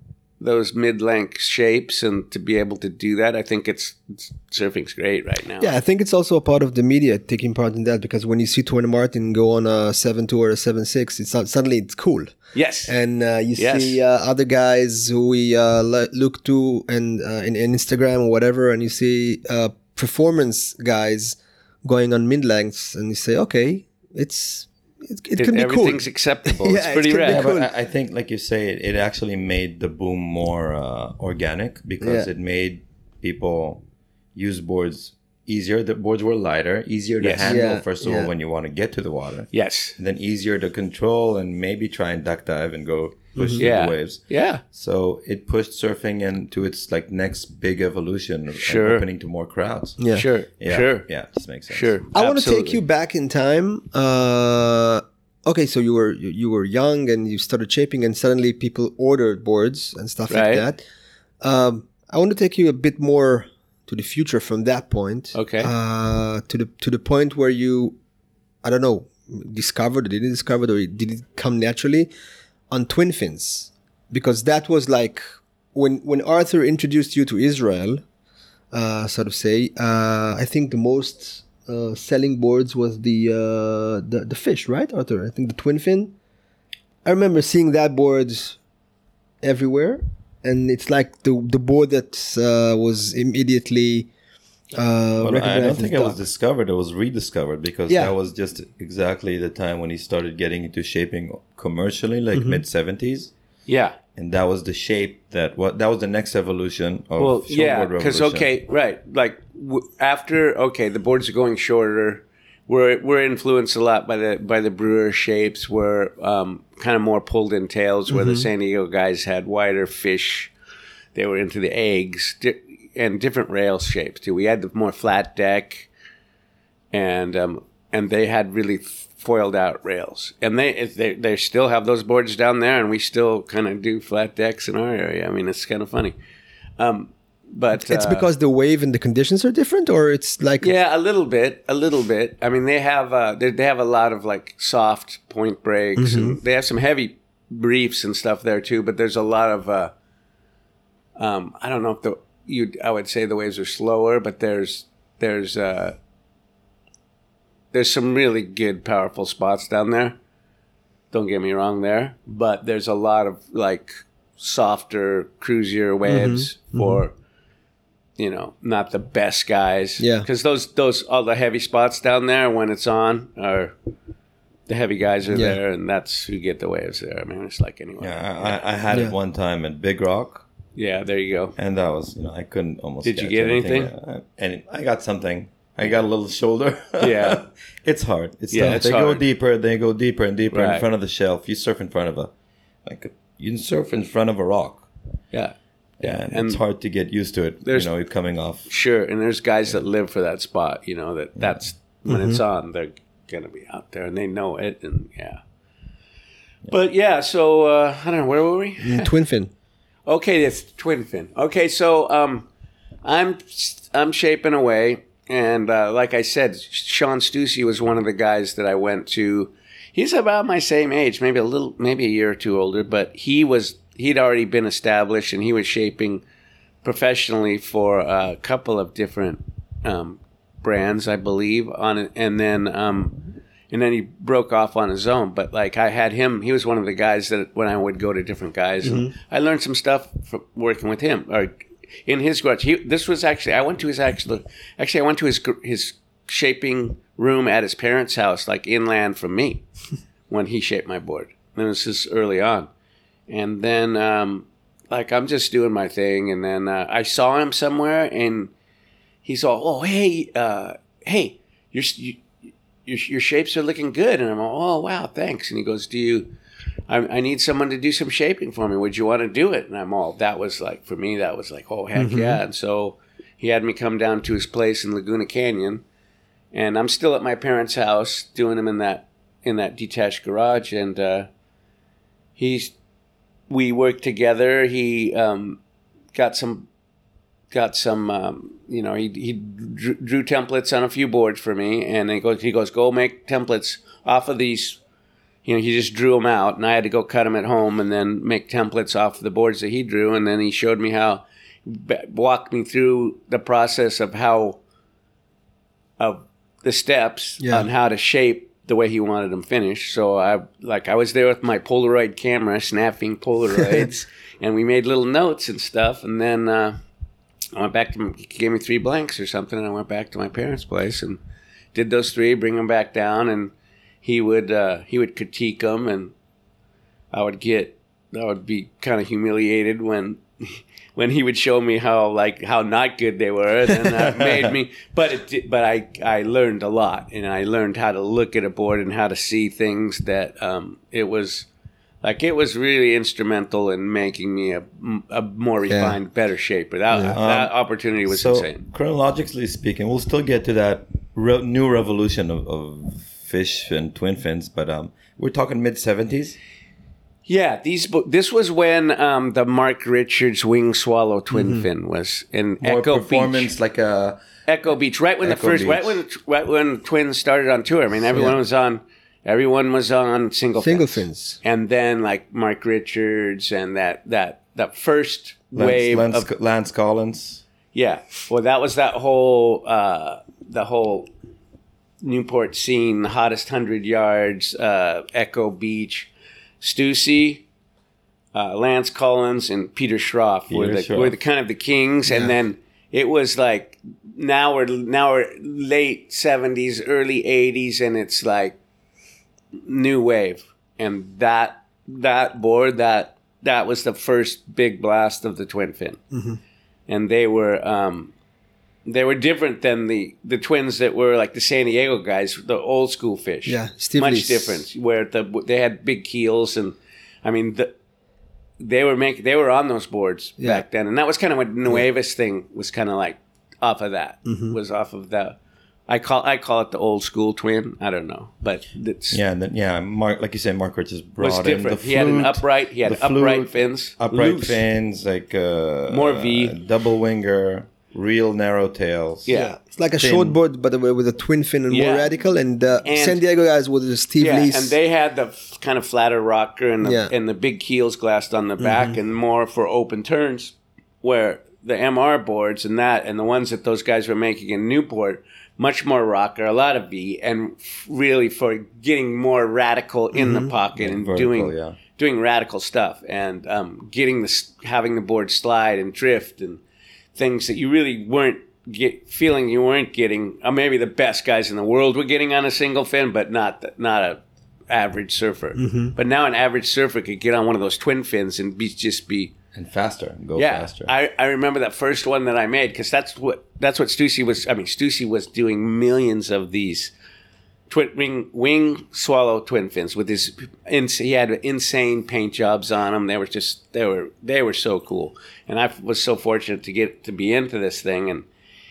Those mid-length shapes, and to be able to do that, I think it's, it's surfing's great right now. Yeah, I think it's also a part of the media taking part in that, because when you see Torin Martin go on a seven two or a seven six, it's not, suddenly it's cool. Yes. And uh, you yes. see uh, other guys who we uh, look to and uh, in, in Instagram or whatever, and you see. Uh, performance guys going on mid-lengths, and you say, okay, it's it, it can be cool. Everything's acceptable. Yeah, it's pretty it rad. Yeah, cool. I think, like you say, it actually made the boom more uh, organic, because yeah. it made people use boards easier. The boards were lighter, easier to yes. handle, yeah. first of yeah. all, when you want to get to the water. Yes. And then easier to control and maybe try and duck dive and go push mm-hmm. yeah. the waves. Yeah. So it pushed surfing into its like next big evolution of sure. opening to more crowds. Yeah. Sure. Yeah. Sure. Yeah. It just makes sense. Sure. I want to take you back in time. Uh, okay. So you were, you, you were young and you started shaping, and suddenly people ordered boards and stuff right. like that. Um, I want to take you a bit more to the future from that point. Okay. Uh, to the, to the point where you, I don't know, discovered or didn't discover, or did it come naturally? On twin fins, because that was like when when Arthur introduced you to Israel, uh, sort of say. Uh, I think the most uh, selling boards was the, uh, the the fish, right, Arthur? I think the twin fin. I remember seeing that board everywhere, and it's like the the board that uh, was immediately. Uh, well, I don't think it was discovered. It was rediscovered, because yeah. that was just exactly the time when he started getting into shaping commercially, like mm-hmm. mid seventies. Yeah, and that was the shape that what that was the next evolution of well, shortboard yeah, revolution. Because okay, right, like w- after okay, the boards are going shorter. we're we're influenced a lot by the by the brewer shapes. We're um, kind of more pulled in tails, where mm-hmm. the San Diego guys had wider fish. They were into the eggs di- and different rail shapes too. We had the more flat deck, and um, and they had really foiled out rails. And they they they still have those boards down there, and we still kind of do flat decks in our area. I mean, it's kind of funny. Um, But it's uh, because the wave and the conditions are different, or it's like yeah, a little bit, a little bit. I mean, they have uh, they, they have a lot of like soft point breaks, mm-hmm. and they have some heavy briefs and stuff there too. But there's a lot of uh, um, I don't know if the you I would say the waves are slower, but there's there's uh, there's some really good powerful spots down there. Don't get me wrong there, but there's a lot of like softer, cruisier waves mm-hmm. for. Mm-hmm. You know, not the best guys. Yeah. Because those, those, all the heavy spots down there when it's on are the heavy guys are yeah. there, and that's who get the waves there. I mean, it's like anyway. Yeah, I, yeah. I had yeah. it one time at Big Rock. Yeah, there you go. And that was, you know, I couldn't almost. Did you get anything? anything? And I got something. I got a little shoulder. Yeah. It's hard. It's yeah, tough. It's they hard. go deeper, they go deeper and deeper right. in front of the shelf. You surf in front of a, like, a, you can surf in front of a rock. Yeah. Yeah, and, and it's hard to get used to it, you know, coming off. Sure, and there's guys yeah. that live for that spot, you know, that yeah. that's when mm-hmm. it's on, they're going to be out there, and they know it, and yeah. yeah. But yeah, so, uh, I don't know, where were we? Mm, twin fin. Okay, it's twin fin. Okay, so um, I'm I'm shaping away, and uh, like I said, Sean Stussy was one of the guys that I went to. He's about my same age, maybe a little, maybe a year or two older, but he was... He'd already been established, and he was shaping professionally for a couple of different um, brands, I believe. On it, and then um, and then he broke off on his own. But like I had him, he was one of the guys that when I would go to different guys, mm-hmm. and I learned some stuff from working with him or in his garage. He, this was actually I went to his actually actually I went to his his shaping room at his parents' house, like inland from me, when he shaped my board. And it was just early on. And then, um, like, I'm just doing my thing. And then uh, I saw him somewhere, and he's all, oh, hey, uh, hey, your, you, your your shapes are looking good. And I'm all, oh, wow, thanks. And he goes, do you, I, I need someone to do some shaping for me. Would you want to do it? And I'm all, that was like, for me, that was like, oh, heck mm-hmm. yeah. And so he had me come down to his place in Laguna Canyon. And I'm still at my parents' house doing them in that, in that detached garage. And uh, he's... We worked together. He um, got some, got some. Um, you know, he he drew, drew templates on a few boards for me, and he goes, he goes, go make templates off of these. You know, he just drew them out, and I had to go cut them at home, and then make templates off the boards that he drew, and then he showed me how, walked me through the process of how, of the steps yeah. on how to shape. The way he wanted them finished. So I like I was there with my Polaroid camera, snapping Polaroids, and we made little notes and stuff. And then uh, I went back to, he gave me three blanks or something, and I went back to my parents' place and did those three, bring them back down, and he would uh, he would critique them, and I would get I would be kind of humiliated when. When he would show me how like how not good they were, and that made me. But it did, but I, I learned a lot, and I learned how to look at a board and how to see things that um it was like it was really instrumental in making me a, a more refined, yeah. better shaper. That, yeah. that um, opportunity was so insane. Chronologically speaking, we'll still get to that re- new revolution of, of fish and twin fins, but um we're talking mid seventies. Yeah, these this was when um, the Mark Richards wing swallow twin mm-hmm. fin was in More Echo performance Beach, like a Echo Beach. Right when Echo the first, Beach. right when right when twins started on tour. I mean, everyone yeah. was on, everyone was on single single fins. fins, and then like Mark Richards and that that that first Lance, wave Lance, of Lance Collins. Yeah, well, that was that whole uh, the whole Newport scene, hottest hundred yards, uh, Echo Beach. Stussy, uh, Lance Collins, and Peter Schroff were the, were the kind of the kings, yeah. and then it was like now we're now we're late seventies, early eighties, and it's like new wave, and that that board that that was the first big blast of the twin fin, mm-hmm. and they were um, They were different than the, the twins that were like the San Diego guys, the old school fish. Yeah, Steve much Lee's. different. Where the they had big keels, and I mean, the, they were make they were on those boards yeah. back then, and that was kind of what Nueva's yeah. thing was kind of like off of that mm-hmm. was off of the I call I call it the old school twin. I don't know, but it's, yeah, the, yeah. Mark, like you said, Mark Richards brought in the flute. He had an upright. He had flute, upright fins, upright loose. fins, like uh, more V, uh, double winger. Real narrow tails. Yeah. yeah. It's like a fin. short board, but with a twin fin and yeah. more radical. And the and San Diego guys with the Steve yeah, Lee's. And they had the f- kind of flatter rocker and the, yeah. and the big keels glassed on the back mm-hmm. and more for open turns, where the M R boards and that and the ones that those guys were making in Newport, much more rocker, a lot of V, and really for getting more radical in mm-hmm. the pocket yeah, and vertical, doing yeah. doing radical stuff and um, getting the having the board slide and drift and things that you really weren't get, feeling you weren't getting, or maybe the best guys in the world were getting on a single fin, but not the, not a average surfer. Mm-hmm. But now an average surfer could get on one of those twin fins and be just be and faster, and go yeah, faster. I I remember that first one that I made because that's what that's what Stussy was. I mean, Stussy was doing millions of these twin wing wing swallow twin fins with his. He had insane paint jobs on them. They were just they were they were so cool. And I was so fortunate to get to be into this thing. And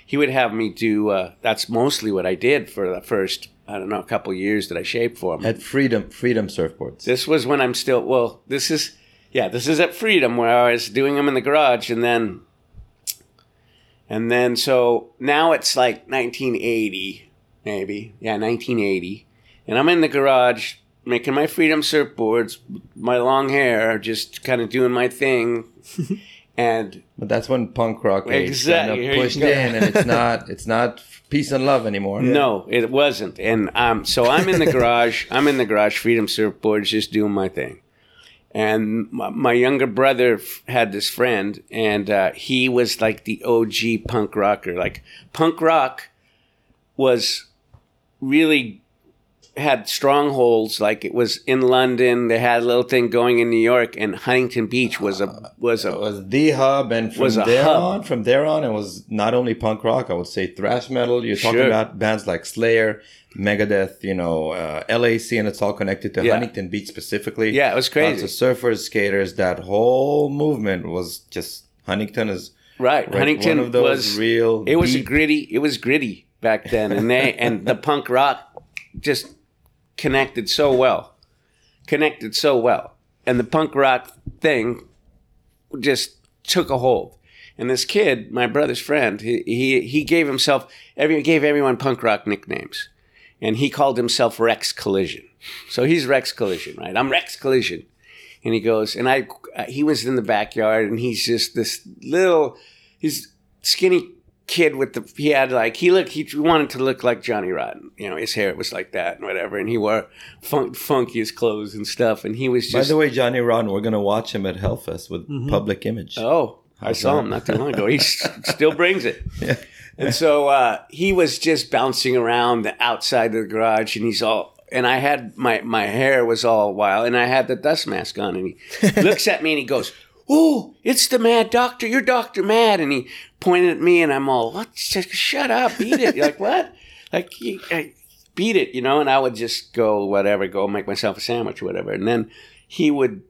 he would have me do, uh, that's mostly what I did for the first, I don't know, a couple of years that I shaped for him. At Freedom, Freedom surfboards. This was when I'm still, well, this is, yeah, this is at Freedom where I was doing them in the garage. And then, and then, so now it's like nineteen eighty, maybe. Yeah, nineteen eighty. And I'm in the garage making my Freedom surfboards, my long hair, just kind of doing my thing. And but that's when punk rock exactly kind of pushed in, and it's not it's not peace and love anymore. Yeah. No, it wasn't. And um, so I'm in the garage. I'm in the garage. Freedom surfboards, just doing my thing. And my, my younger brother f- had this friend, and uh, he was like the O G punk rocker. Like punk rock was really had strongholds, like it was in London. They had a little thing going in New York, and Huntington Beach was a was a it was the hub. And from there hub. on, from there on, it was not only punk rock. I would say thrash metal. You're sure. talking about bands like Slayer, Megadeth, you know, uh, L A C, and it's all connected to yeah. Huntington Beach specifically. Yeah, it was crazy. Lots of surfers, skaters. That whole movement was just Huntington is right. right Huntington one of those was real. It was gritty. It was gritty back then, and they and the punk rock just. Connected so well, connected so well, and the punk rock thing just took a hold. And this kid, my brother's friend, he he, he gave himself, every gave everyone punk rock nicknames, and he called himself Rex Collision. So he's Rex Collision, right? I'm Rex Collision, and he goes, and I he was in the backyard, and he's just this little, he's skinny. Kid with the he had like he looked he wanted to look like Johnny Rotten, you know, his hair was like that and whatever, and he wore fun, funkiest clothes and stuff, and he was just. By the way, Johnny Rotten, we're gonna watch him at Hellfest with mm-hmm. Public Image. Oh, I saw that? him not too long ago. He still brings it. Yeah. And so uh, he was just bouncing around the outside of the garage, and he's all. And I had my my hair was all wild, and I had the dust mask on, and he looks at me and he goes. Oh, it's the Mad Doctor. You're Doctor Mad. And he pointed at me, and I'm all, what? Shut up. Beat it. You're like, what? Like, beat it, you know? And I would just go, whatever, go make myself a sandwich or whatever. And then he would,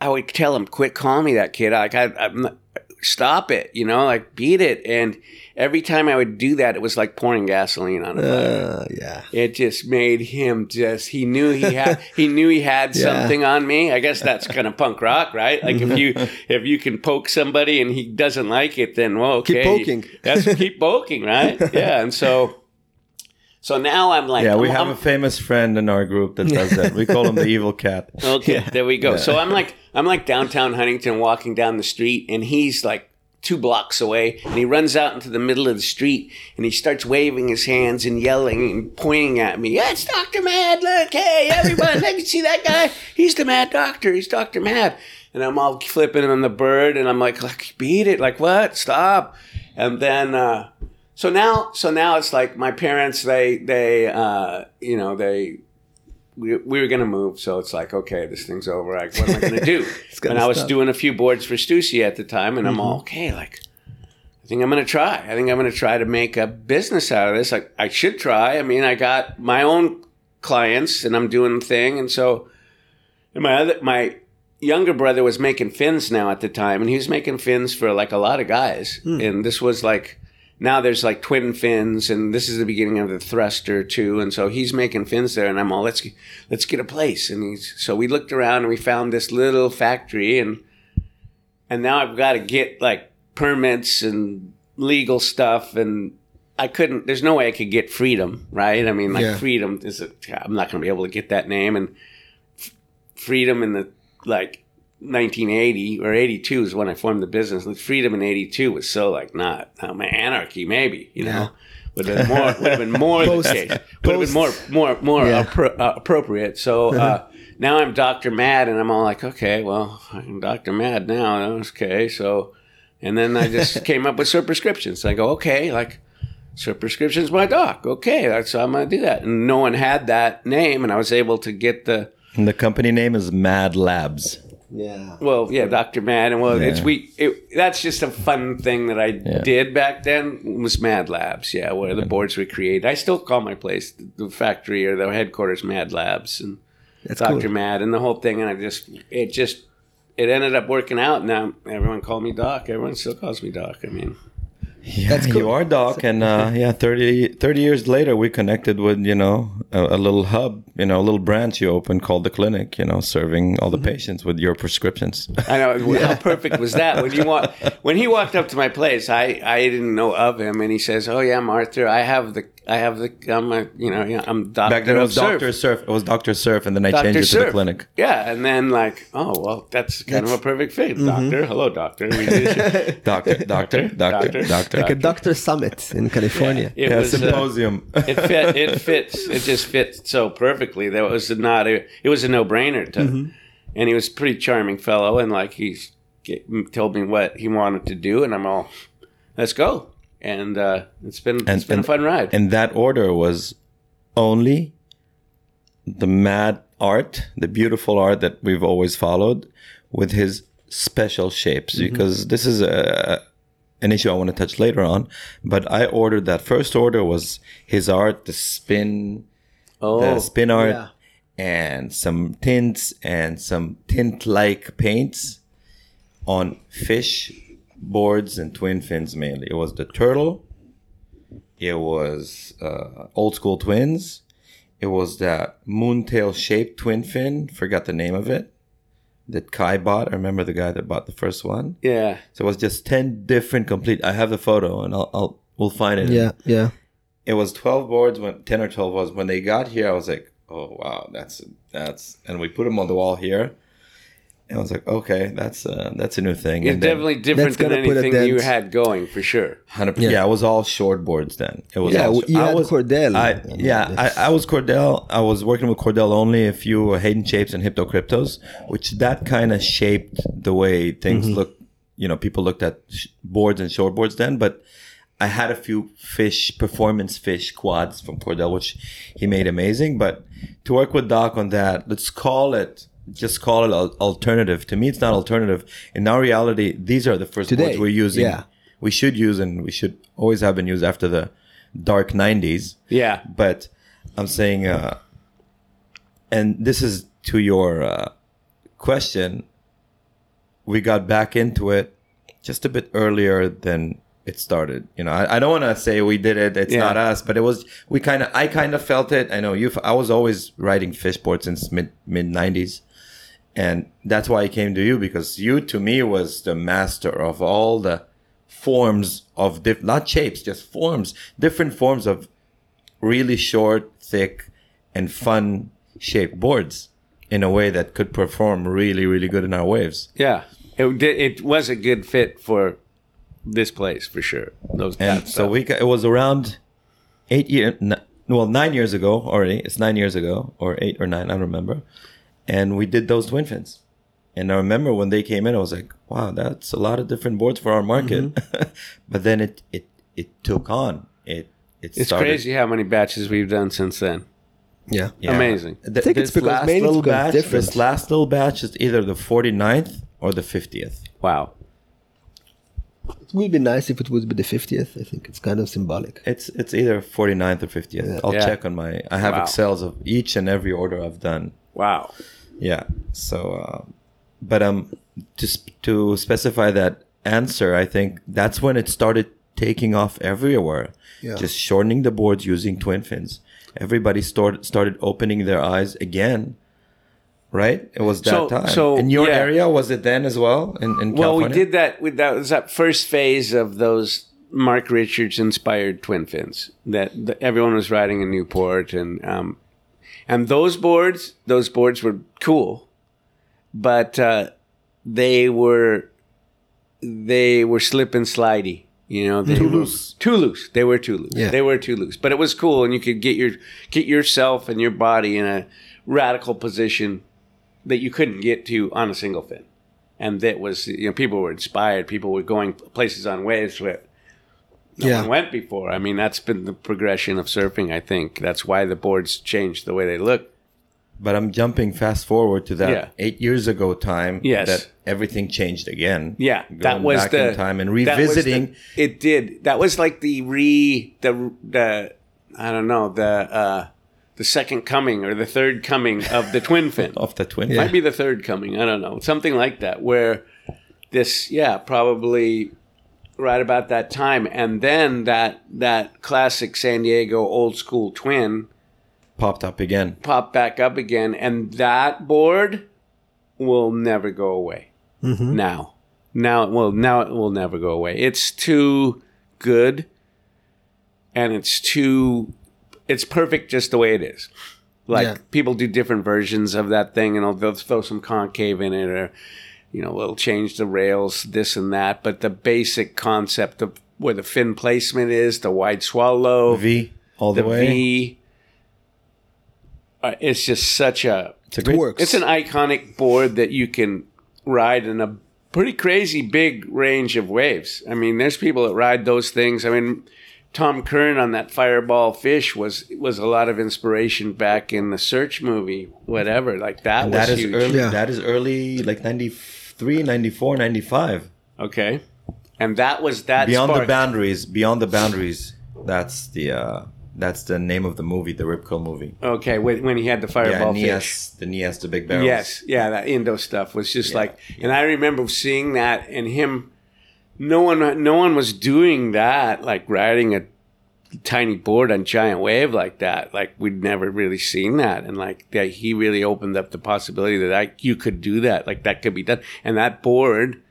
I would tell him, quit calling me that, kid. Like, I, I'm not, stop it, you know? Like, beat it. And every time I would do that, it was like pouring gasoline on a fire. Uh, yeah. It just made him just he knew he had he knew he had yeah. something on me. I guess that's kind of punk rock, right? Like if you if you can poke somebody and he doesn't like it, then well, okay. Keep poking. That's keep poking, right? Yeah. And so so now I'm like Yeah, we I'm, have I'm, a famous friend in our group that does that. We call him the evil cat. Okay, yeah. There we go. Yeah. So I'm like I'm like downtown Huntington walking down the street, and he's like two blocks away, and he runs out into the middle of the street, and he starts waving his hands and yelling and pointing at me. That's Doctor Mad. Look, hey, everyone, look, you see that guy? He's the Mad Doctor. He's Doctor Mad. And I'm all flipping on the bird, and I'm like, like beat it. Like, what? Stop. And then, uh, so now, so now it's like my parents, they, they, uh, you know, they, We, we were going to move, so it's like, okay, this thing's over. Like, what am I going to do? And I was stop. doing a few boards for Stussy at the time, and I'm mm-hmm. all, okay, like, I think I'm going to try. I think I'm going to try to make a business out of this. I, I should try. I mean, I got my own clients and I'm doing the thing. And so and my other, my younger brother was making fins now at the time, and he was making fins for like a lot of guys. Hmm. And this was like, now there's like twin fins, and this is the beginning of the thruster too. And so he's making fins there, and I'm all, let's, let's get a place. And he's, so we looked around and we found this little factory, and, and now I've got to get like permits and legal stuff, and I couldn't, there's no way I could get Freedom, right? I mean, like yeah. Freedom is a, I'm not going to be able to get that name. And f- Freedom in the, like, nineteen eighty or eighty-two is when I formed the business. And Freedom in eighty-two was so, like, not, um, anarchy, maybe, you yeah. know? Would have been more, would have been more the case. Would have been more, more, more yeah. appro- uh, appropriate. So, uh, now I'm Doctor Mad, and I'm all like, okay, well, I'm Doctor Mad now. Okay, so, and then I just came up with Surf Prescriptions. I go, okay, like, Surf Prescriptions my doc. Okay, that's how I'm going to do that. And no one had that name, and I was able to get the... And the company name is Mad Labs. Yeah. Well, yeah, Doctor Mad. And well, yeah. it's we. It, that's just a fun thing that I yeah. did back then was Mad Labs, yeah, where the boards were created. I still call my place, the factory or the headquarters, Mad Labs. And that's Doctor Cool. Mad and the whole thing. And I just, it just... It ended up working out. Now everyone called me Doc. Everyone still calls me Doc. I mean, yeah, that's cool. You are Doc, and uh, yeah, thirty, thirty years later, we connected with you know a, a little hub, you know, a little branch you opened called The Clinic. You know, serving all the mm-hmm. patients with your prescriptions. I know yeah. how perfect was that when you walk, when he walked up to my place. I, I didn't know of him, and he says, "Oh yeah, I'm Arthur. I have the I have the I'm a you know I'm Doctor Back then it was Doctor Surf. It was Doctor Surf, and then I Doctor changed it Surf. to The Clinic. Yeah, and then like, oh well, that's kind that's, of a perfect fit. Mm-hmm. Doctor, hello, Doctor. We did doctor, doctor, doctor, doctor, doctor. Like a doctor summit in California. Yeah, it yeah was, symposium. Uh, it fit. It fits. It just fits so perfectly. That was not. A, it was a no-brainer to, mm-hmm. and he was a pretty charming fellow, and like he told me what he wanted to do, and I'm all, let's go. And uh, it's been and, it's been and, a fun ride. And that order was only the mad art, the beautiful art that we've always followed, with his special shapes. Mm-hmm. Because this is a, an issue I want to touch later on. But I ordered that first order was his art, the spin, oh, the spin art, yeah. and some tints and some tint-like paints on fish. Boards and twin fins mainly. It was the turtle. It was uh, old school twins. It was that moontail shaped twin fin. Forgot the name of it. That Kai bought. I remember the guy that bought the first one. Yeah. So it was just ten different complete. I have the photo and I'll, I'll we'll find it. Yeah, yeah. It was twelve boards when ten or twelve boards when they got here. I was like, oh wow, that's that's. And we put them on the wall here. I was like, okay, that's uh, that's a new thing. It's then, definitely different than anything you had going, for sure. one hundred percent Yeah. yeah, it was all short boards then. It was yeah, all, you I had was, Cordell. I, yeah, I, I was Cordell. I was working with Cordell only a few Hayden shapes and Hyptocryptos, which that kind of shaped the way things mm-hmm. looked. You know, people looked at sh- boards and short boards then, but I had a few fish, performance fish quads from Cordell, which he made amazing. But to work with Doc on that, let's call it... Just call it alternative. To me, it's not alternative. In our reality, these are the first Today, boards we're using. Yeah. We should use, and we should always have been used after the dark nineties. Yeah. But I'm saying, uh, and this is to your uh, question, we got back into it just a bit earlier than it started. You know, I, I don't want to say we did it. It's yeah. not us, but it was, we kind of, I kind of felt it. I know you, I was always riding fish boards since mid, mid nineties. And that's why I came to you, because you, to me, was the master of all the forms of, diff- not shapes, just forms, different forms of really short, thick, and fun shaped boards in a way that could perform really, really good in our waves. Yeah, it it was a good fit for this place, for sure. Those and so we it was around eight years, well, nine years ago already. It's nine years ago, or eight or nine, I don't remember. And we did those twin fins. And I remember when they came in, I was like, wow, that's a lot of different boards for our market. Mm-hmm. But then it, it, it took on. It, it it's started. Crazy how many batches we've done since then. Yeah. yeah. Amazing. The, I think it's because mainly it's batch, different. This last little batch is either the forty-ninth or the fiftieth. Wow. It would be nice if it would be the fiftieth. I think it's kind of symbolic. It's it's either forty-ninth or fiftieth. Yeah. I'll yeah. check on my... I have wow. Excels of each and every order I've done. Wow. Yeah. So, uh, but um, just to specify that answer, I think that's when it started taking off everywhere. Yeah. Just shortening the boards using twin fins. Everybody start, started opening their eyes again. Right? It was that so, time. So, in your yeah. area, was it then as well? In, in well, California? we did that. With, that was that first phase of those Mark Richards inspired twin fins that the, everyone was riding in Newport, and um, and those boards, those boards were cool, but uh, they were they were slip and slidey. You know, they too were, loose. Too loose. They were too loose. Yeah. They were too loose. But it was cool, and you could get your get yourself and your body in a radical position that you couldn't get to on a single fin. And that was, you know, people were inspired. People were going places on waves where no yeah. one went before. I mean, that's been the progression of surfing, I think. That's why the boards changed the way they look. But I'm jumping fast forward to that yeah. eight years ago time yes. that everything changed again. Yeah, going that was back the in time and revisiting. The, it did. That was like the re the the I don't know the uh, the second coming or the third coming of the twin fin of the twin. Fin. Yeah. Might be the third coming. I don't know, something like that. Where this, yeah, probably right about that time, and then that that classic San Diego old school twin. Popped up again. Popped back up again. And that board will never go away. Mm-hmm. Now. Now, well, now it will never go away. It's too good. And it's too, it's perfect just the way it is. Like, yeah. people do different versions of that thing, and they'll throw some concave in it, or, you know, they'll change the rails, this and that. But the basic concept of where the fin placement is, the wide swallow. V. All the, the way. V. Uh, it's just such a... It great, works. It's an iconic board that you can ride in a pretty crazy big range of waves. I mean, there's people that ride those things. I mean, Tom Curran on that Fireball Fish was was a lot of inspiration back in the Search movie, whatever. Like, that and was that is huge. Early, yeah. That is early, like, ninety-three, ninety-four, ninety-five. Okay. And that was that Beyond spark. the Boundaries. Beyond the Boundaries. That's the... Uh, That's the name of the movie, the Rip Curl movie. Okay, when, when he had the Fireball yeah, Fish. The Nias, the big barrels. Yes, yeah, that Indo stuff was just yeah, like... Yeah. And I remember seeing that and him... No one no one was doing that, like riding a tiny board on giant wave like that. Like, we'd never really seen that. And like that, he really opened up the possibility that I, you could do that. Like, that could be done. And that board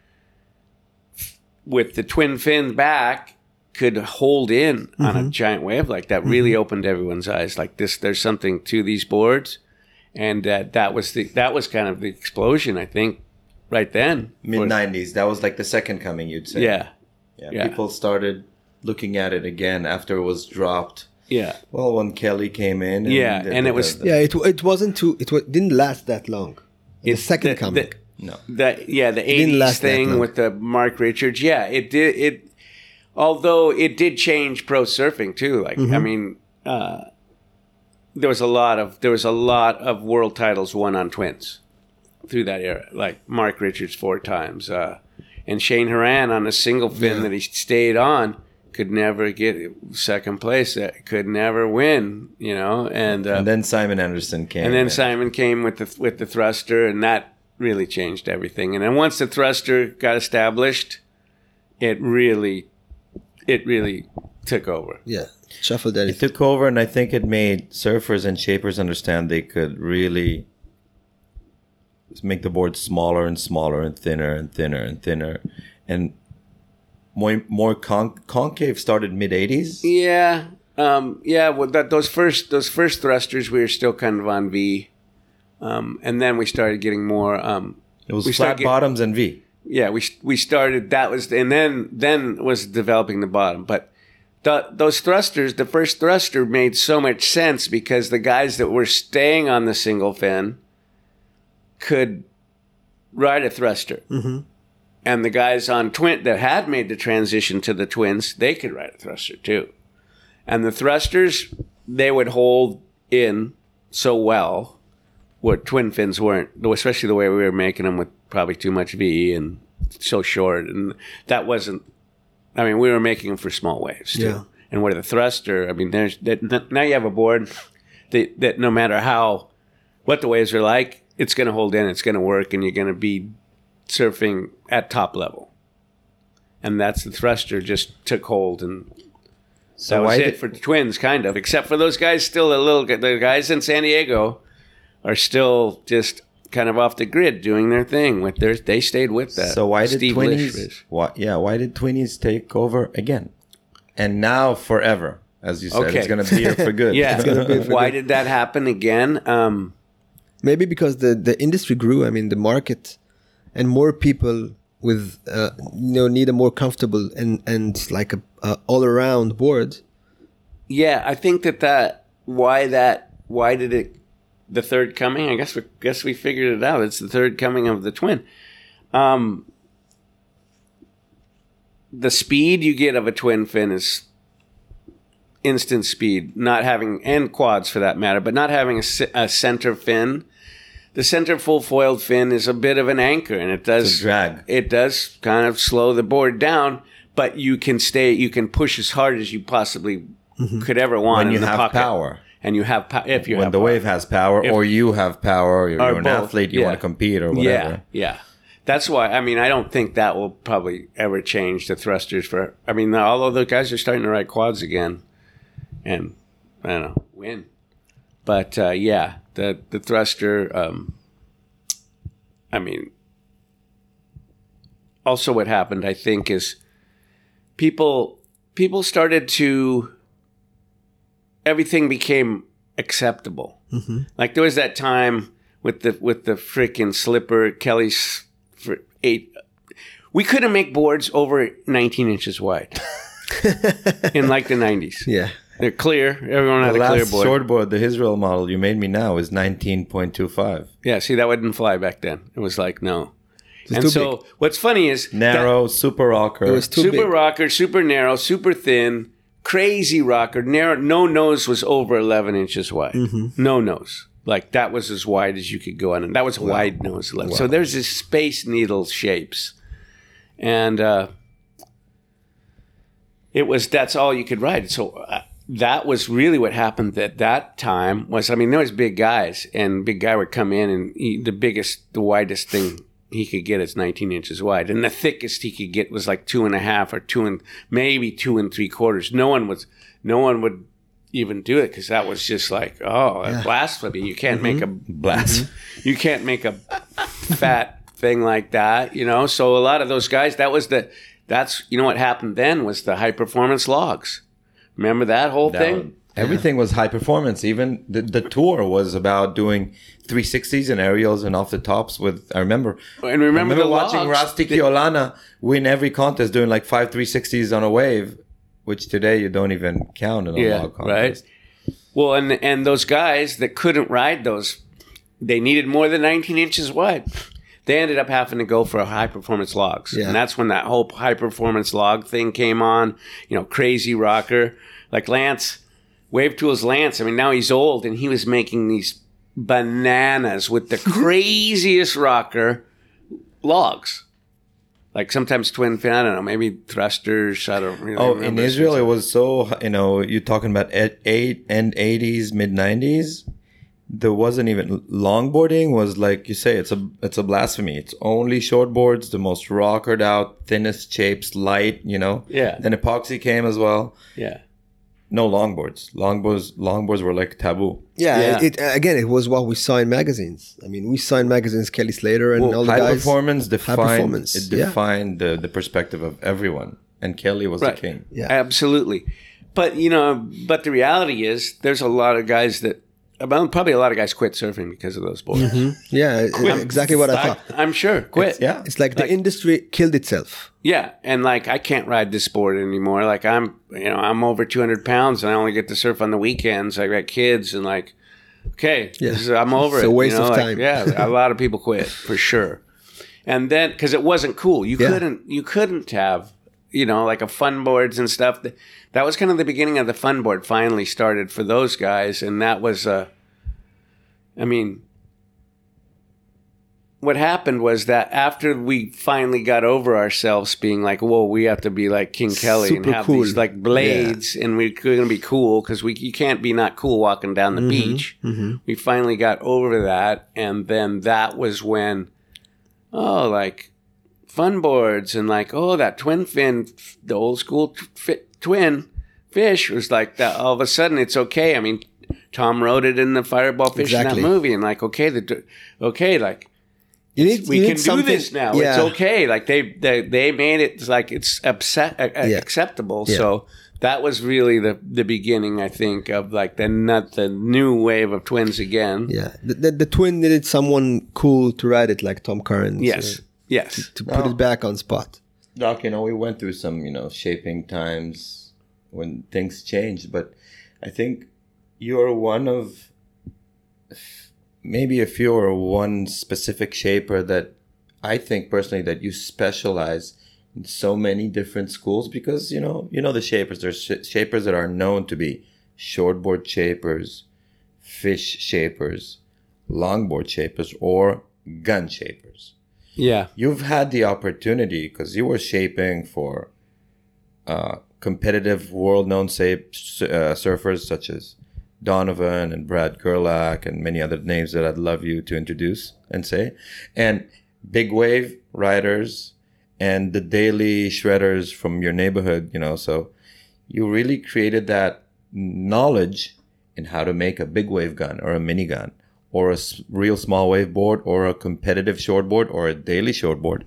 with the twin fin back... could hold in mm-hmm. on a giant wave like that. Really mm-hmm. opened everyone's eyes. Like, this, there's something to these boards, and uh, that was the that was kind of the explosion. I think right then, mid nineties. That was like the second coming. You'd say, yeah. yeah, yeah. People started looking at it again after it was dropped. Yeah. Well, when Kelly came in, and yeah, the, and it the, was the, yeah, it it wasn't too. It was, didn't last that long. The second the, coming. The, no. That yeah, the eighties thing with the Mark Richards. Yeah, it did it. Although it did change pro surfing too, like mm-hmm. I mean, uh, there was a lot of there was a lot of world titles won on twins through that era, like Mark Richards four times, uh, and Shane Horan on a single fin yeah. that he stayed on could never get second place, could never win, you know, and uh, and then Simon Anderson came, and then and Simon came with the with the thruster, and that really changed everything. And then once the thruster got established, it really. It really took over. Yeah. Shuffled that. It took over, and I think it made surfers and shapers understand they could really make the board smaller and smaller and thinner and thinner and thinner. And more, more con- concave started mid-eighties? Yeah. Um, yeah. Well, that, those first those first thrusters, we were still kind of on V. Um, and then we started getting more... Um, it was flat get- bottoms and V. Yeah, we we started, that was, and then then was developing the bottom. But the, those thrusters, the first thruster made so much sense because the guys that were staying on the single fin could ride a thruster. Mm-hmm. And the guys on twin that had made the transition to the twins, they could ride a thruster too. And the thrusters, they would hold in so well where twin fins weren't, especially the way we were making them with probably too much V and so short, and that wasn't I mean, we were making them for small waves too. Yeah. And with a thruster, I mean, there's that, now you have a board that, that no matter how, what the waves are like, it's going to hold in, it's going to work, and you're going to be surfing at top level. And that's the thruster just took hold, and so that was it did, for the Twins, kind of. Except for those guys still a little, the guys in San Diego are still just kind of off the grid doing their thing. With their, they stayed with that. So why did Steve Twinnies? Why, yeah, why did Twinnies take over again? And now forever, as you said, okay. It's going to be here for good. Yeah. It's gonna be here for Why good. Did that happen again? Um, Maybe because the, the industry grew. I mean, the market, and more people with uh, you know need a more comfortable and and like a, a all around board. Yeah, I think that that why that why did it the third coming? I guess we guess we figured it out. It's the third coming of the Twin. Um, The speed you get of a twin fin is instant speed, not having, and quads for that matter, but not having a, a center fin. The center full foiled fin is a bit of an anchor, and it does drag. It does kind of slow the board down, but you can stay, you can push as hard as you possibly mm-hmm. could ever want. When you in the have pocket. Power. And you have power. If you when have the power. Wave has power, if, or you have power, or you're or an both. Athlete, you yeah. want to compete or whatever. Yeah, yeah. That's why, I mean, I don't think that will probably ever change the thrusters for, I mean, although the guys are starting to ride quads again and, I don't know, win. But, uh, yeah, the, the thruster, um, I mean, also what happened, I think, is people people started to, everything became acceptable. Mm-hmm. Like there was that time with the, with the freaking slipper, Kelly's, for eight, we couldn't make boards over nineteen inches wide in like the nineties. Yeah, they're clear. Everyone had the a clear board. The last shortboard, the Israel model you made me now is nineteen point two five. Yeah, see, that wouldn't fly back then. It was like no. It's and so big. What's funny is narrow that, super rocker. It was too super big. Rocker, super narrow, super thin, crazy rocker. Narrow. No nose was over eleven inches wide. Mm-hmm. No nose. Like, that was as wide as you could go on. And that was a wow. wide nose. Wow. So there's this space needle shapes. And uh, it was, that's all you could ride. So uh, that was really what happened at that time was, I mean, there was big guys. And big guy would come in and he, the biggest, the widest thing he could get is nineteen inches wide. And the thickest he could get was like two and a half or two and maybe two and three quarters. No one was, no one would. Even do it because that was just like oh yeah. blasphemy. You can't mm-hmm. make a blast. Mm-hmm. You can't make a fat thing like that, you know. So a lot of those guys, that was the that's you know what happened then was the high performance logs. Remember that whole that thing? Was, everything yeah. was high performance. Even the, the tour was about doing three sixties and aerials and off the tops. With I remember and remember, I remember the watching Rasti Kiolana win every contest doing like five three sixties on a wave. Which today you don't even count in a yeah, log contest. Right? Well, and and those guys that couldn't ride those, they needed more than nineteen inches wide. They ended up having to go for high-performance logs. Yeah. And that's when that whole high-performance log thing came on. You know, crazy rocker. Like Lance, Wave Tools Lance. I mean, now he's old, and he was making these bananas with the craziest rocker logs. Like sometimes twin fin, I don't know, maybe thrusters, I don't really Oh, in Israel it was so, you know, you're talking about eight and eighties, mid-nineties. There wasn't even, longboarding was like you say, it's a it's a blasphemy. It's only shortboards, the most rockered out, thinnest shapes, light, you know. Yeah. Then epoxy came as well. Yeah. No longboards. Longboards longboards were like taboo. Yeah, yeah. It, it again, it was what we saw in magazines. I mean, we saw in magazines Kelly Slater and well, all the high guys. Performance defined, high performance defined it defined yeah. the, the perspective of everyone. And Kelly was right. the king. Yeah. Absolutely. But, you know, but the reality is there's a lot of guys that about probably a lot of guys quit surfing because of those boards. Mm-hmm. Yeah, quit. Exactly what I thought. I, I'm sure. Quit. It's, yeah. It's like, like the industry killed itself. Yeah. And like, I can't ride this board anymore. Like I'm, you know, I'm over two hundred pounds and I only get to surf on the weekends. I got kids and like, okay, yeah. this is, I'm over it's it. It's a waste you know? of like, time. Yeah. A lot of people quit for sure. And then, cause it wasn't cool. You yeah. couldn't, you couldn't have, you know, like a fun boards and stuff. That was kind of the beginning of the fun board finally started for those guys. And that was, uh, I mean, what happened was that after we finally got over ourselves being like, whoa, we have to be like King Kelly Super and have cool. these like blades yeah. and we're going to be cool because we you can't be not cool walking down the mm-hmm. beach. Mm-hmm. We finally got over that. And then that was when, oh, like fun boards and like, oh, that twin fin, the old school t- fit twin fish was like that. All of a sudden it's okay. I mean, Tom wrote it in the Fireball Fish exactly. in that movie. And like, okay, the okay, like. You need, we you can do this now. Yeah. It's okay. Like they, they, they made it like it's upset, uh, yeah. acceptable. Yeah. So that was really the, the beginning, I think, of like the not the new wave of twins again. Yeah, the the, the twin needed someone cool to ride it, like Tom Curran. Yes, uh, yes, to, to put oh. it back on spot. Doc, you know, we went through some, you know, shaping times when things changed, but I think you're one of. Maybe if you were one specific shaper that I think personally that you specialize in so many different schools because, you know, you know the shapers. There's sh- shapers that are known to be shortboard shapers, fish shapers, longboard shapers, or gun shapers. Yeah. You've had the opportunity because you were shaping for uh, competitive world-known sap- uh, surfers such as Donovan and Brad Gerlach and many other names that I'd love you to introduce and say. And big wave riders and the daily shredders from your neighborhood, you know. So you really created that knowledge in how to make a big wave gun or a mini gun or a real small wave board or a competitive shortboard or a daily shortboard.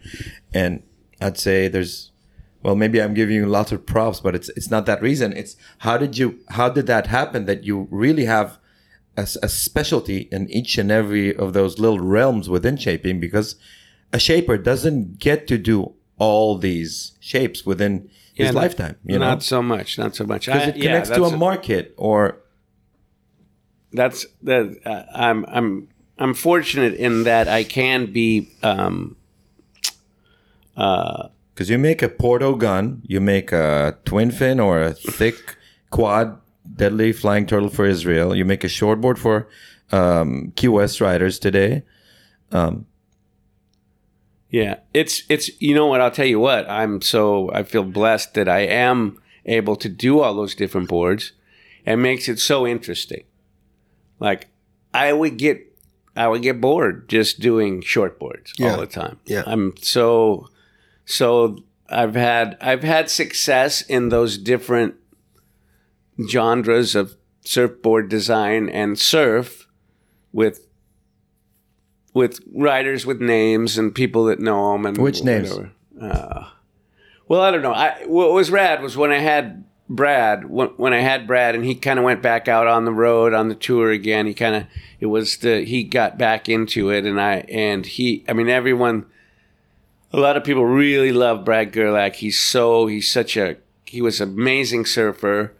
And I'd say there's, well, maybe I'm giving you lots of props, but it's it's not that reason. It's how did you how did that happen that you really have a, a specialty in each and every of those little realms within shaping? Because a shaper doesn't get to do all these shapes within yeah, his not, lifetime. You not know? so much, not so much. Because it connects yeah, to a market, or that's that. Uh, I'm I'm I'm fortunate in that I can be. Um, uh, Because you make a Porto gun, you make a twin fin or a thick quad deadly flying turtle for Israel. You make a shortboard for um, Key West riders today. Um, yeah, it's it's you know what? I'll tell you what. I'm so I feel blessed that I am able to do all those different boards, and makes it so interesting. Like I would get I would get bored just doing shortboards yeah. all the time. Yeah, I'm so. So I've had I've had success in those different genres of surfboard design and surf with with riders with names and people that know them. And which whatever. names? Uh, well, I don't know. I, what was rad was when I had Brad. When, when I had Brad, and he kind of went back out on the road on the tour again. He kind of it was the he got back into it, and I and he. I mean, everyone. A lot of people really love Brad Gerlach. He's so, he's such a, he was an amazing surfer,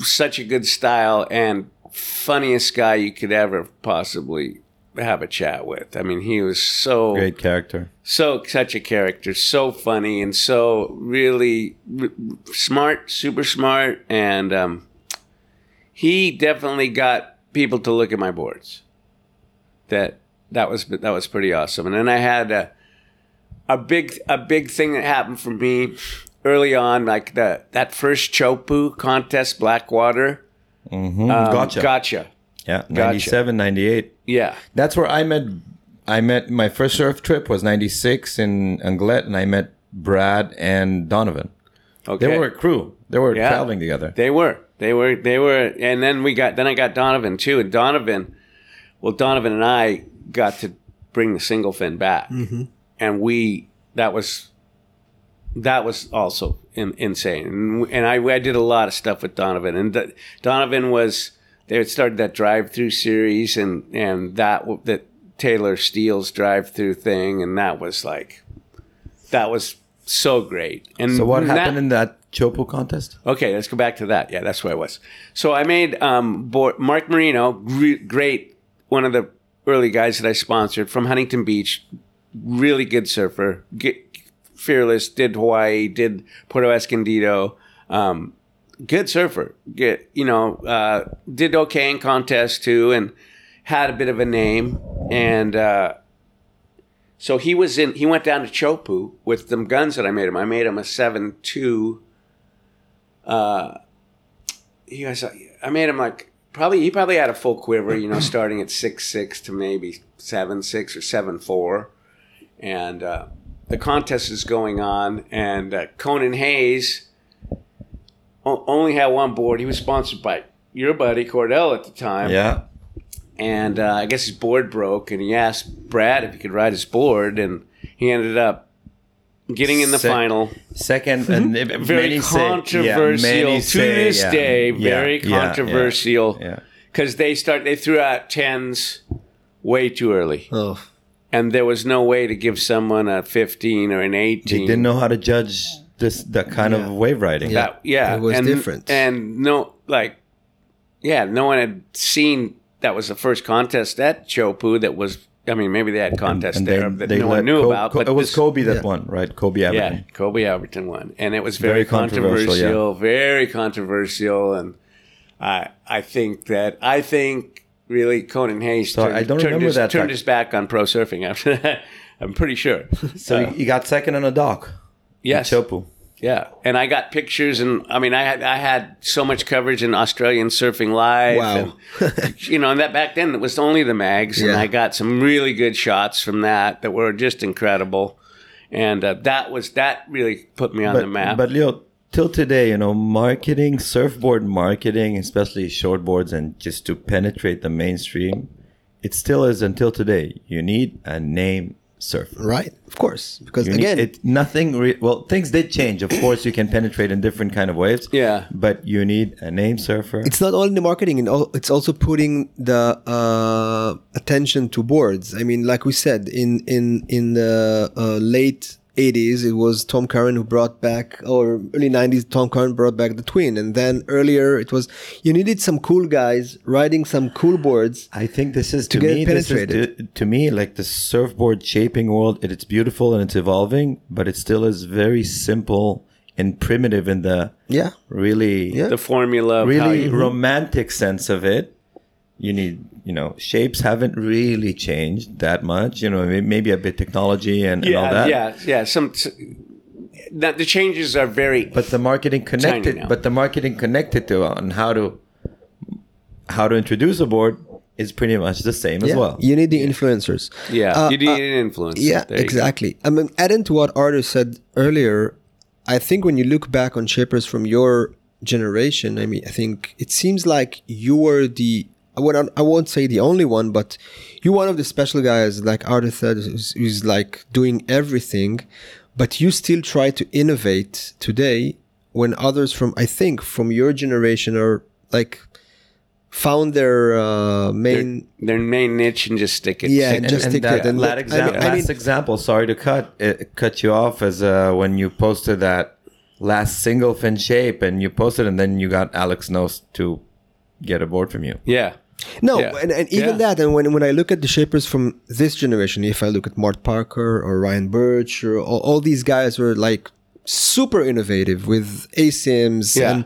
such a good style, and funniest guy you could ever possibly have a chat with. I mean, he was so. Great character. So, such a character, so funny, and so really r- smart, super smart, and um, he definitely got people to look at my boards. That that was that was pretty awesome. And then I had a, A big a big thing that happened for me early on, like the that first Chopu contest, Blackwater. Mm-hmm. Um, gotcha. Gotcha. Yeah, ninety-seven, gotcha. ninety-eight. Yeah. That's where I met, I met my first surf trip was ninety-six in Anglet, and I met Brad and Donovan. Okay. They were a crew. They were yeah, traveling together. They were. They were. They were. And then we got, then I got Donovan too. And Donovan, well, Donovan and I got to bring the single fin back. Mm-hmm. And we, that was, that was also in, insane. And, and I, I did a lot of stuff with Donovan. And the, Donovan was, they had started that drive-through series and, and that, that Taylor Steele's drive-through thing. And that was like, that was so great. And so what happened that, in that Chopu contest? Okay, let's go back to that. Yeah, that's where I was. So I made um, board, Mark Marino, great, one of the early guys that I sponsored from Huntington Beach. Really good surfer, get fearless, did Hawaii, did Puerto Escondido, um, good surfer, get, you know, uh, did okay in contests too and had a bit of a name. And uh, So he was in, he went down to Chopu with them guns that I made him. I made him a seven two. Uh, he was, I made him like, probably, he probably had a full quiver, you know, starting at six six to maybe seven six or seven four. And uh, the contest is going on. And uh, Conan Hayes o- only had one board. He was sponsored by your buddy Cordell at the time. Yeah. And uh, I guess his board broke, and he asked Brad if he could ride his board, and he ended up getting in the Se- final. Second, and very controversial to this day. Very controversial because they start they threw out tens way too early, oh. and there was no way to give someone a fifteen or an eighteen. They didn't know how to judge this that kind yeah. of wave riding. Yeah, that, yeah. it was and, different, and no, like, yeah, no one had seen. That was the first contest at Chopu that was, I mean, maybe they had contests and, and there they, that they no one knew Co- about. Co- but it was this, Kobe that yeah. won, right? Kobe Aberton. Yeah, Kobe Aberton won. And it was very, very controversial, controversial yeah. very controversial. And I I think that, I think really Conan Hayes so turned, I don't turned, remember his, that turned his back on pro surfing after that. I'm pretty sure. So uh, you got second on a dock. Yes. In Chopu. Yeah, and I got pictures, and I mean, I had I had so much coverage in Australian Surfing Live. Wow, and, you know, and that back then it was only the mags, yeah. and I got some really good shots from that that were just incredible, and uh, that was that really put me on but, the map. But Leo, till today, you know, marketing, surfboard marketing, especially shortboards, and just to penetrate the mainstream, it still is until today. You need a name. Surf, right? Of course, because you again, need, it, nothing. Re- well, things did change. Of course, you can penetrate in different kind of waves. Yeah, but you need a name surfer. It's not all in the marketing, and all, it's also putting the uh, attention to boards. I mean, like we said, in in in the uh, late eighties, it was Tom Curran who brought back, or early nineties, Tom Curran brought back the twin, and then earlier it was you needed some cool guys riding some cool boards. I think this is to, to me, this is, to, to me, like the surfboard shaping world. It, it's beautiful and it's evolving, but it still is very simple and primitive in the yeah really yeah. the formula, of really how you, romantic sense of it. You need, you know, shapes haven't really changed that much. You know, maybe a bit technology and, yeah, and all that. Yeah, yeah, some that the changes are very. But the marketing connected, but the marketing connected to on how to how to introduce a board is pretty much the same yeah. as well. You need the influencers. Yeah, uh, you need uh, an influencer. Yeah, there exactly. I mean, adding to what Arthur said earlier, I think when you look back on shapers from your generation, I mean, I think it seems like you were the. I won't say the only one, but you're one of the special guys, like Arthur said, who's, who's like doing everything, but you still try to innovate today when others from, I think, from your generation are like found their uh, main... Their, their main niche and just stick it. Yeah, and, just and stick that, it. And that, that exam- I mean, last I mean, example, sorry to cut it, cut you off, as uh, when you posted that last single fin shape and you posted and then you got Alex Nost to get a board from you. Yeah. No, yeah. And, and even yeah. that, and when, when I look at the shapers from this generation, if I look at Mart Parker or Ryan Birch, or all, all these guys were like super innovative with A SIMs. Yeah. And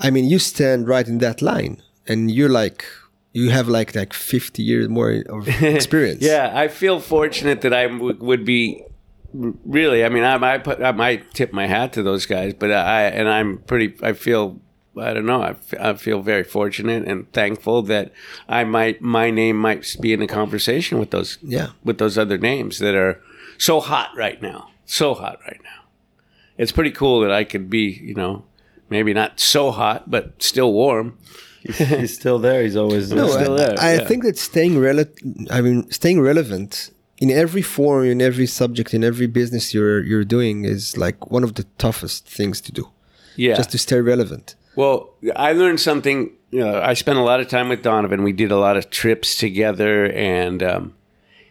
I mean, you stand right in that line and you're like, you have like like fifty years more of experience. Yeah, I feel fortunate that I w- would be really, I mean, I might, put, I might tip my hat to those guys, but I, and I'm pretty, I feel... I don't know. I, f- I feel very fortunate and thankful that I might my name might be in a conversation with those yeah. with those other names that are so hot right now. So hot right now. It's pretty cool that I could be, you know, maybe not so hot, but still warm. He's, he's still there. He's always no, still I, there. I yeah. think that staying rele- I mean, staying relevant in every forum, in every subject, in every business you're you're doing is like one of the toughest things to do. Yeah, just to stay relevant. Well, I learned something. You know, I spent a lot of time with Donovan. We did a lot of trips together, and um,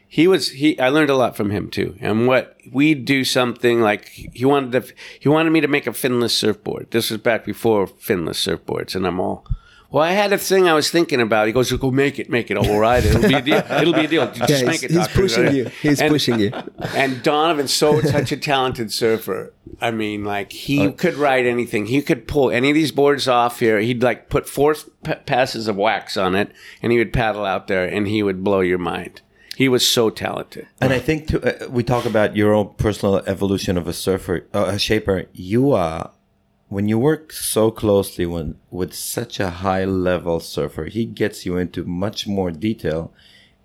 he was he. I learned a lot from him too. And what we'd do something like he wanted to, he wanted me to make a finless surfboard. This was back before finless surfboards, and I'm all. Well, I had a thing I was thinking about. He goes, "Go make it, make it. All right, it'll be a deal. It'll be a deal. Just yeah, make it." He's doctor, pushing right? you. He's and, pushing you. And Donovan's so such a talented surfer. I mean, like he oh. could ride anything. He could pull any of these boards off here. He'd like put four p- passes of wax on it, and he would paddle out there, and he would blow your mind. He was so talented. And I think too, uh, we talk about your own personal evolution of a surfer, uh, a shaper. You are, when you work so closely when, with such a high-level surfer, he gets you into much more detail,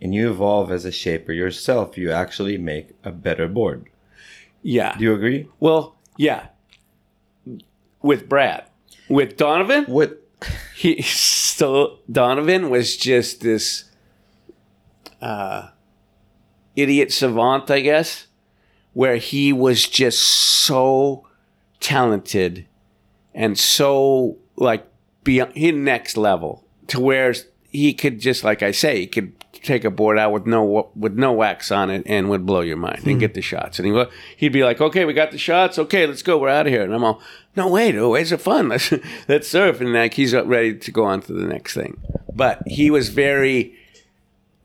and you evolve as a shaper yourself. You actually make a better board. Yeah. Do you agree? Well, yeah. With Brad. With Donovan? With... He still, Donovan was just this uh, idiot savant, I guess, where he was just so talented and so like beyond his next level, to where he could just, like I say, he could take a board out with no with no wax on it and would blow your mind mm-hmm. and get the shots. And he he'd be like, "Okay, we got the shots. Okay, let's go. We're out of here." And I'm all, "No, wait, oh, it's fun. Let's let's surf." And like he's ready to go on to the next thing. But he was very.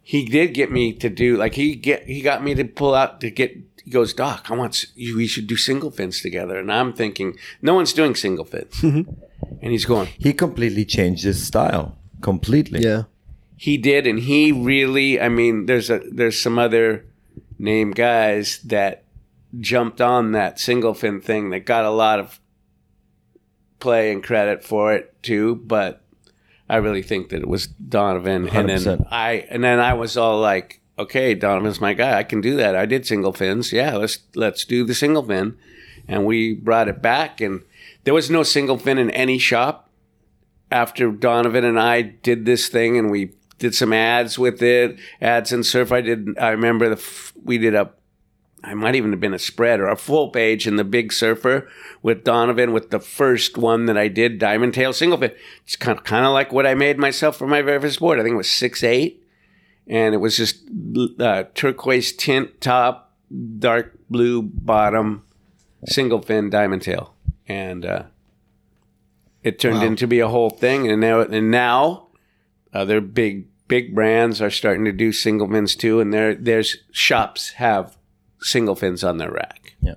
He did get me to do like he get he got me to pull out to get. He goes, "Doc, I want you. We should do single fins together." And I'm thinking, no one's doing single fins. Mm-hmm. And he's going. He completely changed his style. Completely. Yeah. He did, and he really, I mean, there's a there's some other name guys that jumped on that single fin thing that got a lot of play and credit for it too, but I really think that it was Donovan. And one hundred percent. then I and then I was all like, okay, Donovan's my guy, I can do that. I did single fins. Yeah, let's let's do the single fin. And we brought it back, and there was no single fin in any shop after Donovan and I did this thing, and we did some ads with it, ads and surf. I did. I remember the f- we did a, I might even have been a spread or a full page in the Big Surfer with Donovan with the first one that I did, Diamond Tail Single Fin. It's kind of, kind of like what I made myself for my very first board. I think it was six eight, and it was just uh, turquoise tint top, dark blue bottom, single fin Diamond Tail, and uh, it turned wow. into be a whole thing, and now and now. Other big big brands are starting to do single fins too, and there there's shops have single fins on their rack. Yeah,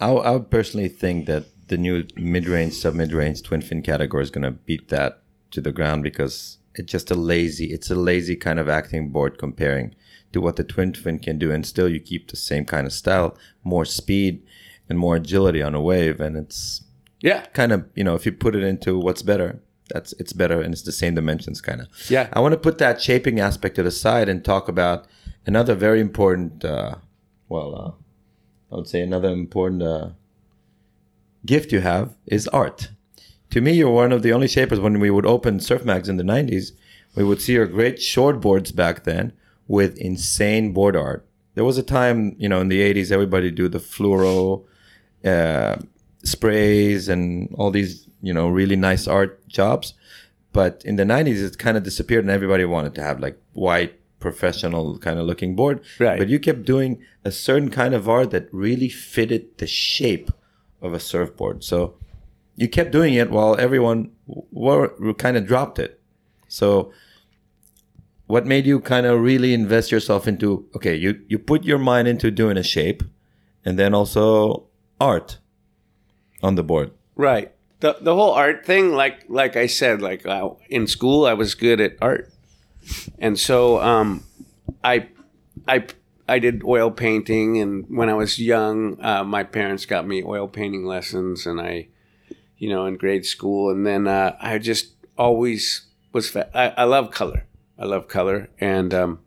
I, I would personally think that the new mid range, sub mid range, twin fin category is going to beat that to the ground, because it's just a lazy, it's a lazy kind of acting board comparing to what the twin fin can do, and still you keep the same kind of style, more speed and more agility on a wave, and it's yeah, kind of, you know, if you put it into what's better. That's it's better, and it's the same dimensions, kind of. Yeah. I want to put that shaping aspect to the side and talk about another very important, uh, well, uh, I would say another important uh, gift you have is art. To me, you're one of the only shapers. When we would open surf mags in the nineties, we would see your great short boards back then with insane board art. There was a time, you know, in the eighties, everybody do the fluoro uh, sprays and all these, you know, really nice art jobs. But in the nineties, it kind of disappeared, and everybody wanted to have like white, professional kind of looking board. Right. But you kept doing a certain kind of art that really fitted the shape of a surfboard. So you kept doing it while everyone were, were kind of dropped it. So what made you kind of really invest yourself into, okay, you, you put your mind into doing a shape and then also art on the board. Right. The the whole art thing, like like I said, like uh, in school, I was good at art, and so um, I I I did oil painting. And when I was young, uh, my parents got me oil painting lessons, and I, you know, in grade school, and then uh, I just always was. Fa- I I love color. I love color, and um,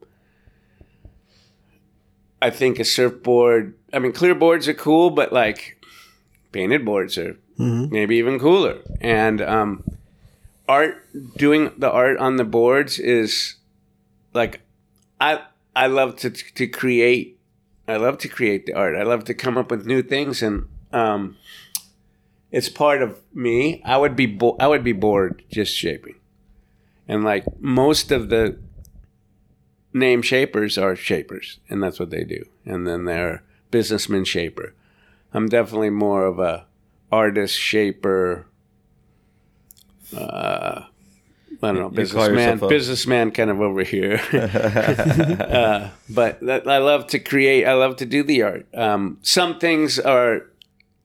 I think a surfboard. I mean, clear boards are cool, but like painted boards are. Mm-hmm. Maybe even cooler. And um, art, doing the art on the boards is like, I I love to to create. I love to create the art. I love to come up with new things, and um, it's part of me. I would be bo- I would be bored just shaping, and like most of the name shapers are shapers, and that's what they do. And then they're businessman shaper. I'm definitely more of a artist, shaper, uh, I don't know, businessman, businessman kind of over here. uh, but that, I love to create. I love to do the art. Um, some things are,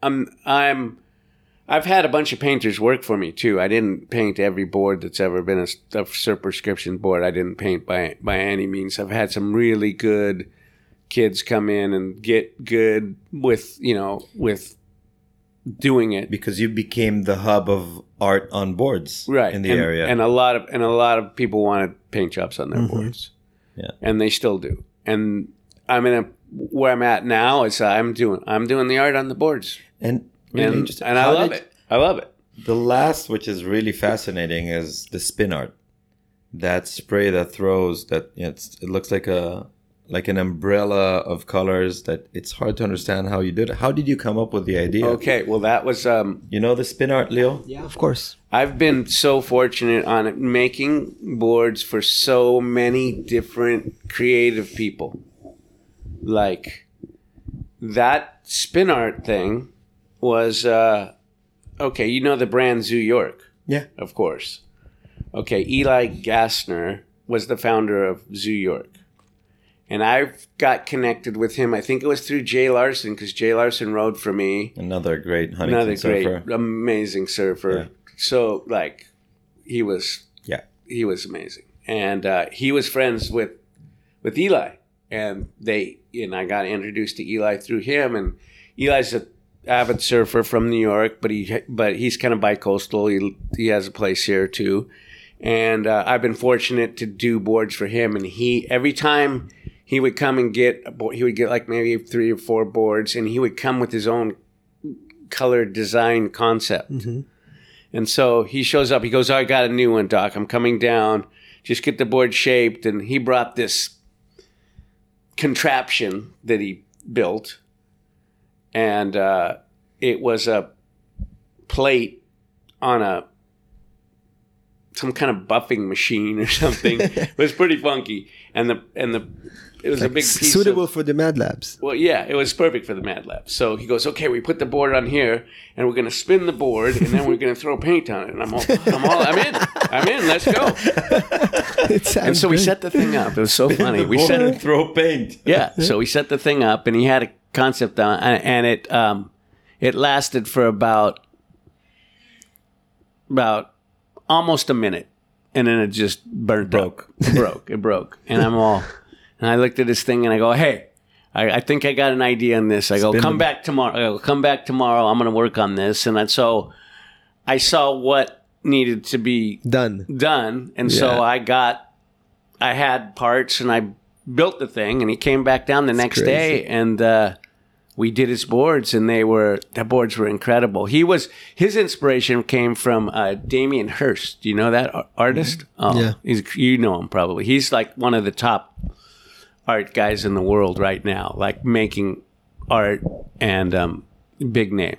I'm, I'm, I've had a bunch of painters work for me, too. I didn't paint every board that's ever been a, a surf prescription board. I didn't paint by by any means. I've had some really good kids come in and get good with, you know, with doing it. Because you became the hub of art on boards, right, in the and, area. And a lot of and a lot of people wanted paint jobs on their mm-hmm. boards. Yeah. And they still do. And I'm in a, where I'm at now is I'm doing I'm doing the art on the boards. And Really and, and I How love did, it. I love it. The last, which is really fascinating, is the spin art. That spray that throws that it's, it looks like a like an umbrella of colors. That it's hard to understand how you did it. How did you come up with the idea? Okay, well that was um, you know the spin art, Leo. Yeah, of course. I've been so fortunate on it, making boards for so many different creative people. Like that spin art thing. Was, uh, okay, you know the brand Zoo York. Yeah. Of course. Okay, Eli Gassner was the founder of Zoo York. And I got connected with him, I think it was through Jay Larson, because Jay Larson rode for me. Another great Huntington another surfer. Another great, amazing surfer. Yeah. So, like, he was, yeah, he was amazing. And uh, he was friends with, with Eli. And they, and I got introduced to Eli through him. And Eli's a avid surfer from New York, but he but he's kind of bi-coastal. He he has a place here too, and uh, I've been fortunate to do boards for him. And he every time he would come and get a board, he would get like maybe three or four boards, and he would come with his own color design concept. Mm-hmm. And so he shows up. He goes, oh, "I got a new one, Doc. I'm coming down. Just get the board shaped." And he brought this contraption that he built. And uh, it was a plate on a some kind of buffing machine or something. It was pretty funky, and the and the it was like a big piece suitable of, for the Mad Labs. Well, yeah, it was perfect for the Mad Labs. So he goes, okay, we put the board on here, and we're gonna spin the board, and then we're gonna throw paint on it. And I'm all, I'm all, I'm in, I'm in. Let's go. And so good. We set the thing up. It was so spin funny. We set it, throw paint. Yeah. So we set the thing up, and he had a concept on, and it um, it lasted for about about almost a minute, and then it just burnt broke. Up. It broke. It broke. And I'm all, and I looked at this thing, and I go, hey, I, I think I got an idea on this. I go, Spin come back it. tomorrow. I go, come back tomorrow. I'm going to work on this. And I, so I saw what needed to be done. Done. And yeah. so I got, I had parts, and I built the thing, and he came back down the it's next crazy. day, and uh, we did his boards, and they were the boards were incredible. He was his inspiration came from uh, Damien Hirst. Do you know that artist? Oh, yeah, he's, you know him probably. He's like one of the top art guys in the world right now, like making art and um, big name.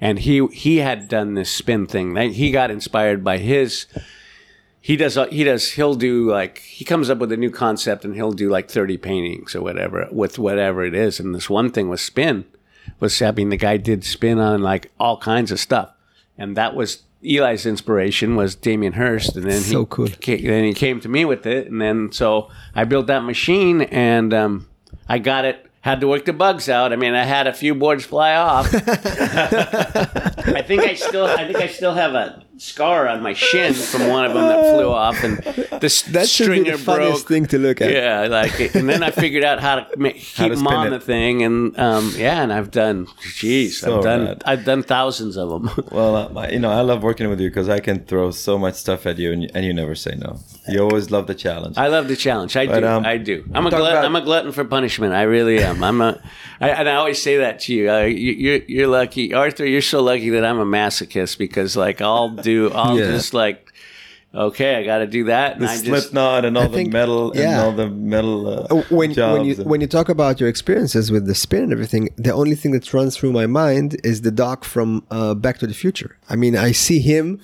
And he he had done this spin thing. He got inspired by his. He does, he does, he'll do like, he comes up with a new concept and he'll do like thirty paintings or whatever with whatever it is. And this one thing was spin, was, I mean, the guy did spin on like all kinds of stuff. And that was Eli's inspiration was Damien Hirst. And then, so he, cool. came, then he came to me with it. And then, so I built that machine and um, I got it. Had to work the bugs out. I mean, I had a few boards fly off. I think I still, I think I still have a scar on my shin from one of them that flew off, and the that stringer the broke. Thing to look at. Yeah, like, it. And then I figured out how to make, keep how to them on it. The thing, and um, yeah, and I've done, jeez, so I've done, bad. I've done thousands of them. Well, uh, you know, I love working with you because I can throw so much stuff at you, and, and you never say no. You always love the challenge. I love the challenge. I but, do. Um, I do. I'm a glut- about- I'm a glutton for punishment. I really am. I'm a, I, and I always say that to you. Uh, you you're, you're lucky, Arthur. You're so lucky that I'm a masochist because, like, I'll do, I'll yeah. just like, okay, I got to do that. And the I Slipknot and all I the think, metal yeah. and all the metal. Uh, when when you and, when you talk about your experiences with the spin and everything, the only thing that runs through my mind is the Doc from uh, Back to the Future. I mean, I see him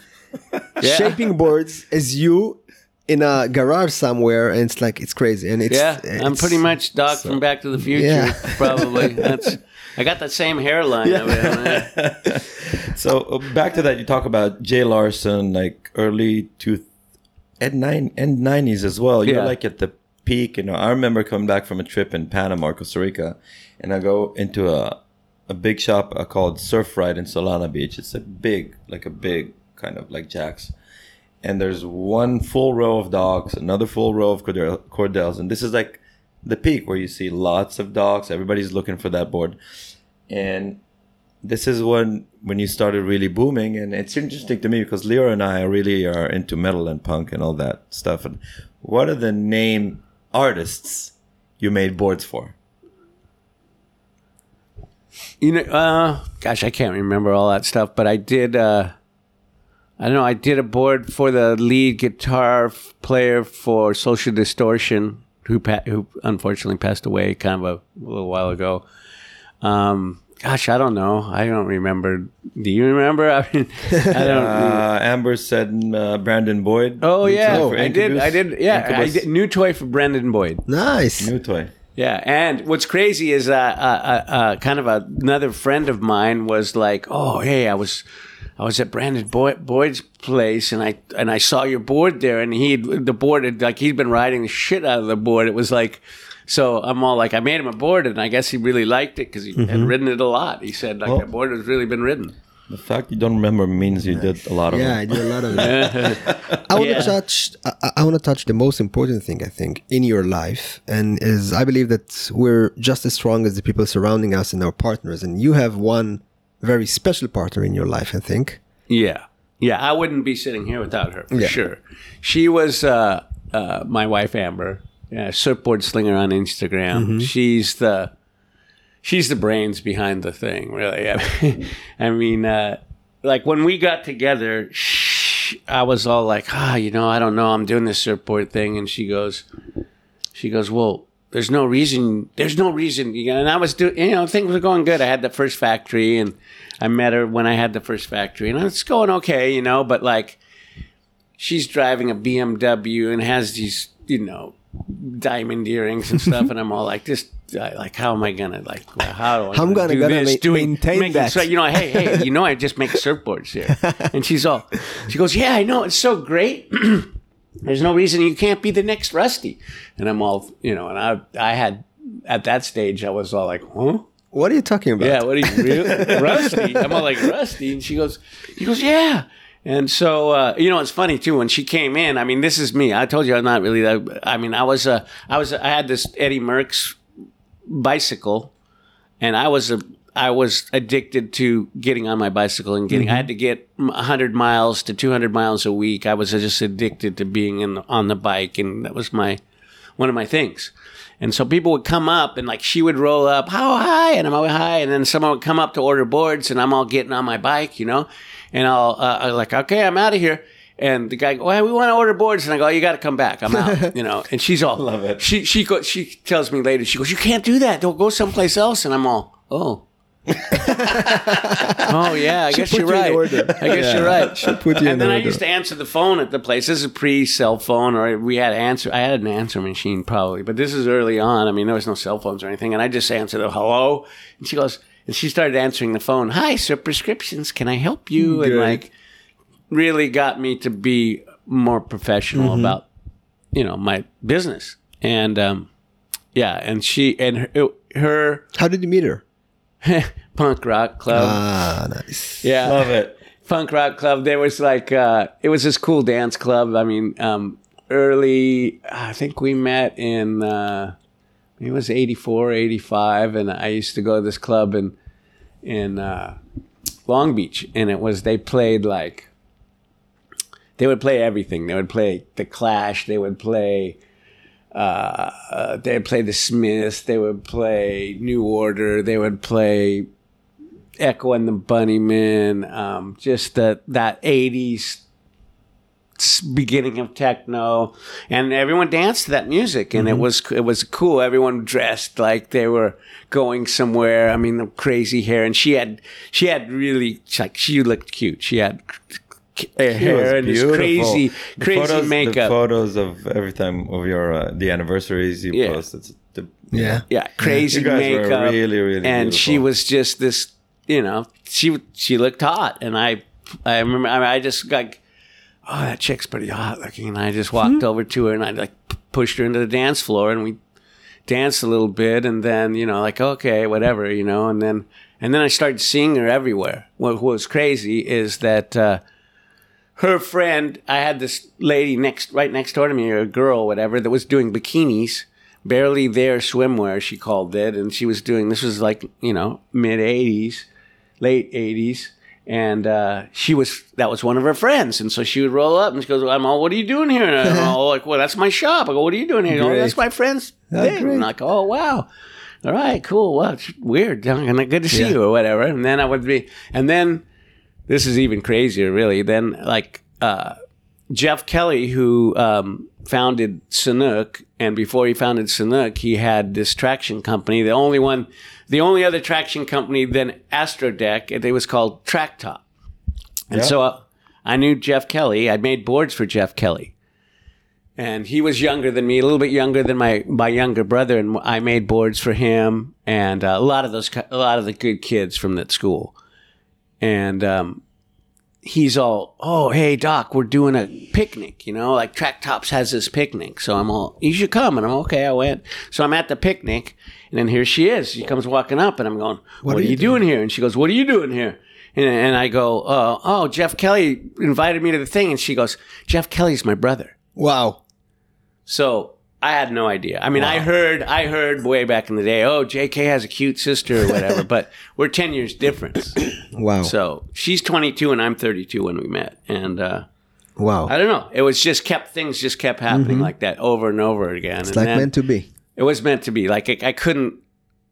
yeah. shaping boards as you. In a garage somewhere, and it's like it's crazy, and it's yeah. It's, I'm pretty much Doc so, from Back to the Future, yeah. probably. That's I got that same hairline. Yeah. Over there. So uh, back to that, you talk about Jay Larson, like early two, and nine and nineties as well. You're yeah. like at the peak, you know. I remember coming back from a trip in Panama, Costa Rica, and I go into a a big shop called Surf Ride in Solana Beach. It's a big, like a big kind of like Jack's. And there's one full row of dogs, another full row of Cordell, Cordells. And this is like the peak where you see lots of dogs. Everybody's looking for that board. And this is when, when you started really booming. And it's interesting to me because Leo and I really are into metal and punk and all that stuff. And what are the name artists you made boards for? You know, uh, gosh, I can't remember all that stuff, but I did, uh, I don't know, I did a board for the lead guitar f- player for Social Distortion, who pa- who unfortunately passed away kind of a, a little while ago. Um, gosh, I don't know. I don't remember. Do you remember? I mean, I don't uh, Amber said uh, Brandon Boyd. Oh, yeah. Oh, I did. I did. Yeah. Incubus. I did. New toy for Brandon Boyd. Nice. New toy. Yeah, and what's crazy is uh, uh, uh, uh, kind of a, another friend of mine was like, "Oh, hey, I was, I was at Brandon Boyd, Boyd's place, and I and I saw your board there, and he the board had, like he'd been riding the shit out of the board. It was like, so I'm all like, I made him a board, and I guess he really liked it because he mm-hmm. had ridden it a lot. He said like well, the board has really been ridden. The fact you don't remember means you did a lot of yeah, it. Yeah, I did a lot of it. I want yeah. to touch. I, I want to touch the most important thing I think in your life, and is I believe that we're just as strong as the people surrounding us and our partners. And you have one very special partner in your life, I think. Yeah, yeah. I wouldn't be sitting here without her for yeah. sure. She was uh, uh, my wife, Amber, yeah, surfboard slinger on Instagram. Mm-hmm. She's the. She's the brains behind the thing, really. I mean, I mean uh, like when we got together, she, I was all like, ah, oh, you know, I don't know. I'm doing this surfboard thing. And she goes, she goes, well, there's no reason. There's no reason. You know, and I was doing, you know, things were going good. I had the first factory and I met her when I had the first factory and it's going okay, you know, but like she's driving a B M W and has these, you know, diamond earrings and stuff. And I'm all like, this, I, like how am I gonna like how do I I'm gonna do gonna this ma- doing maintain making, that so, you know hey hey you know I just make surfboards here and she's all she goes yeah I know it's so great there's no reason you can't be the next Rusty and I'm all you know and I I had at that stage I was all like huh what are you talking about yeah what are you really Rusty I'm all like Rusty and she goes he goes yeah. And so, uh, you know, it's funny too, when she came in, I mean, this is me. I told you I'm not really that, I mean, I was, a, I was, a, I had this Eddie Merckx bicycle and I was, a, I was addicted to getting on my bicycle and getting, mm-hmm. I had to get one hundred miles to two hundred miles a week. I was just addicted to being in the, on the bike. And that was my, one of my things. And so people would come up and like, she would roll up, how high? And I'm all high. And then someone would come up to order boards and I'm all getting on my bike, you know? And I'll, uh, I'm like, okay, I'm out of here. And the guy, well, we want to order boards. And I go, oh, you got to come back. I'm out, you know. And she's all, love it. She she go, she tells me later, she goes, you can't do that. Don't go someplace else. And I'm all, oh. oh, yeah, I she guess you're right. I guess yeah. you're right. She put you and in then order. I used to answer the phone at the place. This is pre-cell phone, or we had answer. I had an answer machine probably, but this is early on. I mean, there was no cell phones or anything. And I just answered the hello. And she goes, and she started answering the phone. Hi, sir, prescriptions. Can I help you? Good. And like, really got me to be more professional mm-hmm. about, you know, my business. And um, yeah, and she and her, it, her. How did you meet her? Punk rock club. Ah, nice. Yeah, love it. Punk rock club. There was like, uh, it was this cool dance club. I mean, um, early. I think we met in. Uh, It was eighty-four, eighty-five, and I used to go to this club in in uh, Long Beach, and it was they played like they would play everything. They would play The Clash. They would play uh, they would play The Smiths. They would play New Order. They would play Echo and the Bunnymen. Um, just the, that eighties. Beginning of techno, and everyone danced to that music, and mm-hmm. it was it was cool. Everyone dressed like they were going somewhere. I mean, the crazy hair, and she had she had really like she looked cute. She had c- hair and this crazy the crazy photos, makeup. The photos of every time of your uh, the anniversaries you yeah. posted. The, yeah, yeah, crazy yeah. makeup. Really, really, and beautiful. She was just this. You know, she she looked hot, and I I remember I, mean, I just like. Oh, that chick's pretty hot looking. And I just walked mm-hmm. over to her and I like p- pushed her into the dance floor and we danced a little bit. And then, you know, like, okay, whatever, you know, and then, And then I started seeing her everywhere. What was crazy is that uh, her friend, I had this lady next, right next door to me, or a girl, whatever, that was doing bikinis, barely there swimwear, she called it. And she was doing, this was like, you know, mid eighties, late eighties. And uh, she was, that was one of her friends. And so she would roll up and she goes, well, I'm all, what are you doing here? And I'm all like, well, that's my shop. I go, what are you doing here? Oh, that's my friend's thing. I'm like, oh, wow. All right, cool. Well, it's weird. Good to see yeah. you or whatever. And then I would be, and then this is even crazier, really. Then like uh, Jeff Kelly, who um, founded Sanuk, and before he founded Sanuk, he had this traction company. The only one, the only other traction company than Astrodeck, it was called Track Top. And yeah. so uh, I knew Jeff Kelly. I'd made boards for Jeff Kelly. And he was younger than me, a little bit younger than my, my younger brother, and I made boards for him and uh, a lot of those, a lot of the good kids from that school. And um, he's all, oh, hey, Doc, we're doing a picnic, you know, like Track Tops has this picnic. So I'm all, you should come. And I'm okay, I went. So I'm at the picnic, and then here she is. She comes walking up, and I'm going, what, what are, are you doing, doing here? And she goes, what are you doing here? And, and I go, oh, oh, Jeff Kelly invited me to the thing. And she goes, Jeff Kelly's my brother. Wow. So I had no idea. I mean, wow. I heard, I heard way back in the day, oh, J K has a cute sister or whatever, but we're ten years difference. Wow. So she's twenty-two and I'm thirty-two when we met. And, uh, wow. I don't know. It was just kept, things just kept happening mm-hmm. like that over and over again. It's and like meant to be. It was meant to be. Like I, I couldn't,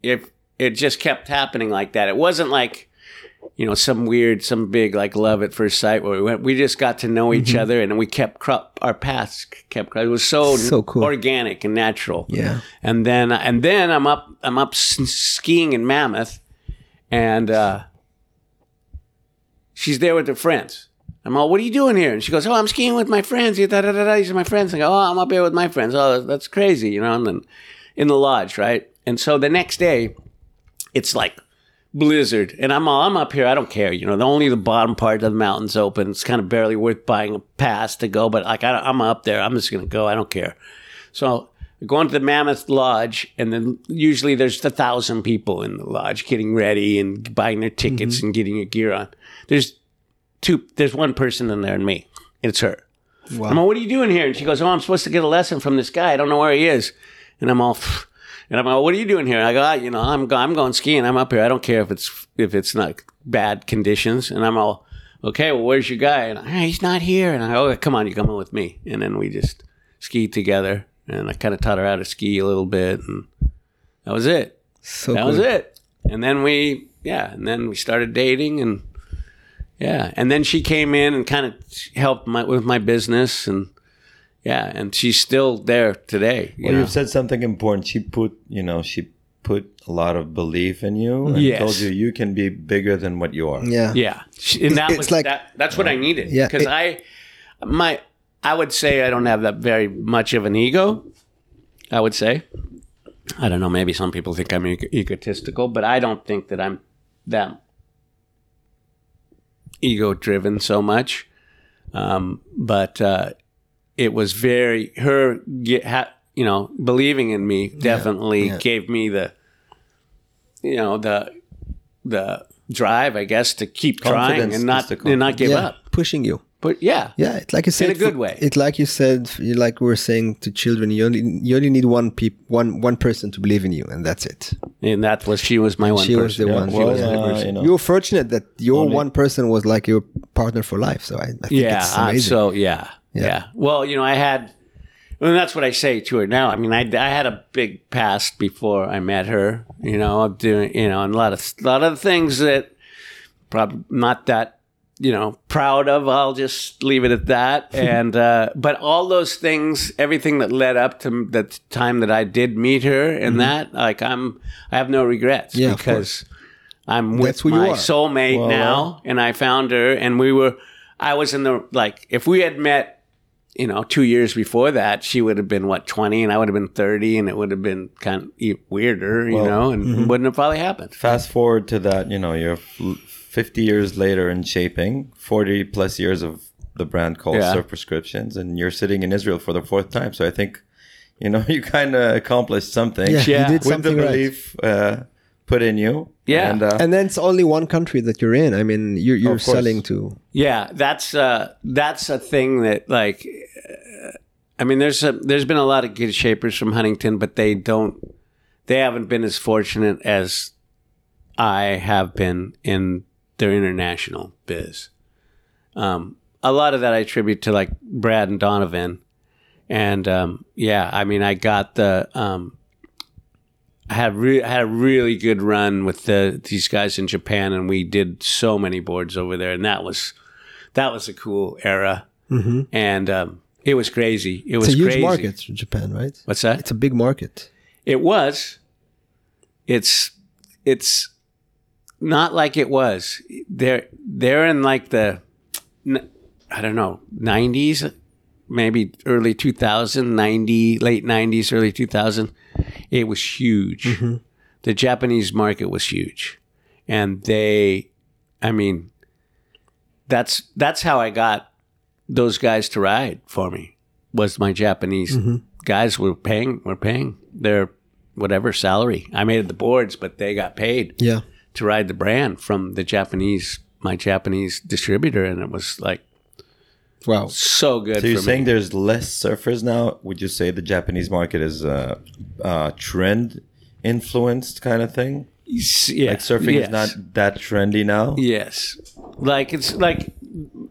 it, it just kept happening like that. It wasn't like, you know, some weird, some big, like, love at first sight where we went. We just got to know each mm-hmm. other, and we kept, cru- our paths kept, cru- it was so, so cool. Organic and natural. Yeah. And then, and then I'm up, I'm up skiing in Mammoth, and uh, she's there with her friends. I'm all, what are you doing here? And she goes, oh, I'm skiing with my friends. These are my friends. I go, oh, I'm up here with my friends. Oh, that's crazy, you know, and then in the lodge, right? And so the next day, it's like, blizzard, and I'm all, I'm up here, I don't care, you know, the only the bottom part of the mountain's open. It's kind of barely worth buying a pass to go, but like I, I'm up there, I'm just gonna go, I don't care. So I go into the Mammoth Lodge, and then usually there's a thousand people in the lodge getting ready and buying their tickets mm-hmm. and getting your gear on. There's two there's one person in there and me. It's her. Wow. I'm all, what are you doing here? And she goes, oh, I'm supposed to get a lesson from this guy, I don't know where he is. And I'm all Phew. And I'm like, what are you doing here? And I go, oh, you know, I'm go- I'm going skiing. I'm up here. I don't care if it's if it's not bad conditions. And I'm all, okay, well, where's your guy? And I, hey, he's not here. And I go, oh, come on, you're coming with me. And then we just skied together. And I kind of taught her how to ski a little bit. And that was it. So that good. was it. And then we, yeah, and then we started dating. And yeah, and then she came in and kind of helped my, with my business. And yeah, and she's still there today. You well, know? You've said something important. She put, you know, she put a lot of belief in you and yes. told you you can be bigger than what you are. Yeah, yeah, she, and that it's was like that, that's what uh, I needed. Yeah, because I, my, I would say I don't have that very much of an ego. I would say, I don't know. Maybe some people think I'm e- egotistical, but I don't think that I'm that ego-driven so much. Um, but. Uh, It was very, her, get, ha, you know, believing in me definitely yeah, yeah. gave me the, you know, the the drive, I guess, to keep confidence trying and not and not give yeah, up. Pushing you. But yeah. Yeah, it's like you said. In a good way. It's like you said, like we were saying to children, you only you only need one peop, one one person to believe in you, and that's it. And that was, she was my one she person. Was the yeah, one. Well, she was the uh, one. You know, you were fortunate that your only. one person was like your partner for life. So I, I think yeah, it's amazing. Uh, so, yeah. Yeah. yeah. Well, you know, I had, and that's what I say to her now. I mean, I, I had a big past before I met her, you know, I'm doing, you know, and a lot of, a lot of things that probably not that, you know, proud of. I'll just leave it at that. And, uh, but all those things, everything that led up to the time that I did meet her and mm-hmm. that, like I'm, I have no regrets yeah, because I'm with my soulmate well, now and I found her and we were, I was in the, like, if we had met, you know, two years before that, she would have been, what, twenty, and I would have been thirty, and it would have been kind of weirder, you well, know, and mm-hmm. wouldn't have probably happened. Fast forward to that, you know, you're fifty years later in shaping, forty plus years of the brand called yeah. Surf Prescriptions, and you're sitting in Israel for the fourth time. So I think, you know, you kind of accomplished something. Yeah, yeah. You did something with the belief, right. uh, put in you. Yeah. And, uh, and then it's only one country that you're in. I mean, you're, you're selling to. Yeah. That's, uh, that's a thing that like, uh, I mean, there's a, there's been a lot of good shapers from Huntington, but they don't, they haven't been as fortunate as I have been in their international biz. Um, a lot of that I attribute to like Brad and Donovan. And, um, yeah, I mean, I got the, um, I had, re- I had a really good run with the, these guys in Japan, and we did so many boards over there, and that was that was a cool era, mm-hmm. and um, it was crazy. It was it's a huge crazy. market, Japan, right? What's that? It's a big market. It was. It's it's not like it was. They're they're in like the I don't know nineties, maybe early two thousand, ninety late nineties, early two thousand. It was huge. Mm-hmm. The Japanese market was huge. And they, I mean, that's that's how I got those guys to ride for me, was my Japanese mm-hmm. guys were paying, were paying their whatever salary. I made the boards, but they got paid yeah. to ride the brand from the Japanese, my Japanese distributor. And it was like, wow, so good. So you're for saying me. There's less surfers now? Would you say the Japanese market is a, a trend influenced kind of thing? Yeah, like surfing yes. is not that trendy now. Yes, like it's like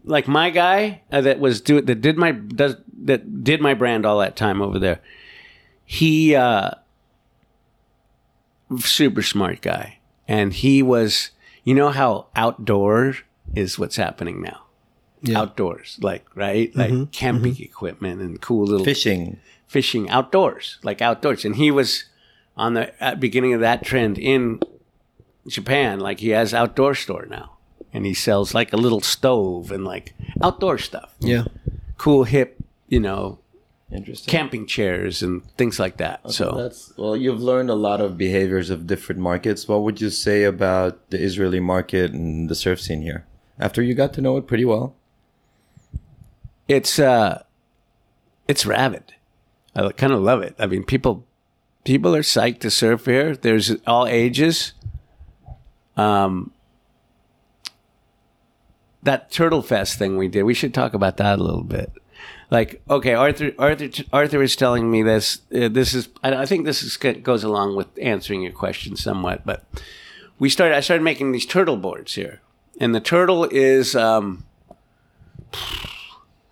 like my guy that was do that did my does, that did my brand all that time over there. He uh, super smart guy, and he was. You know how outdoor is what's happening now. Yeah. Outdoors, like, right? Like mm-hmm. camping mm-hmm. equipment and cool little... Fishing. Fishing outdoors, like outdoors. And he was on the at beginning of that trend in Japan. Like, he has outdoor store now. And he sells, like, a little stove and, like, outdoor stuff. Yeah. Cool, hip, you know, interesting camping chairs and things like that. Okay, so that's well, you've learned a lot of behaviors of different markets. What would you say about the Israeli market and the surf scene here? After you got to know it pretty well. It's uh, it's rabid. I kind of love it. I mean, people people are psyched to surf here. There's all ages. Um, that Turtle Fest thing we did. We should talk about that a little bit. Like, okay, Arthur Arthur Arthur is telling me this. Uh, this is I, I think this is goes along with answering your question somewhat. But we started. I started making these turtle boards here, and the turtle is. Um,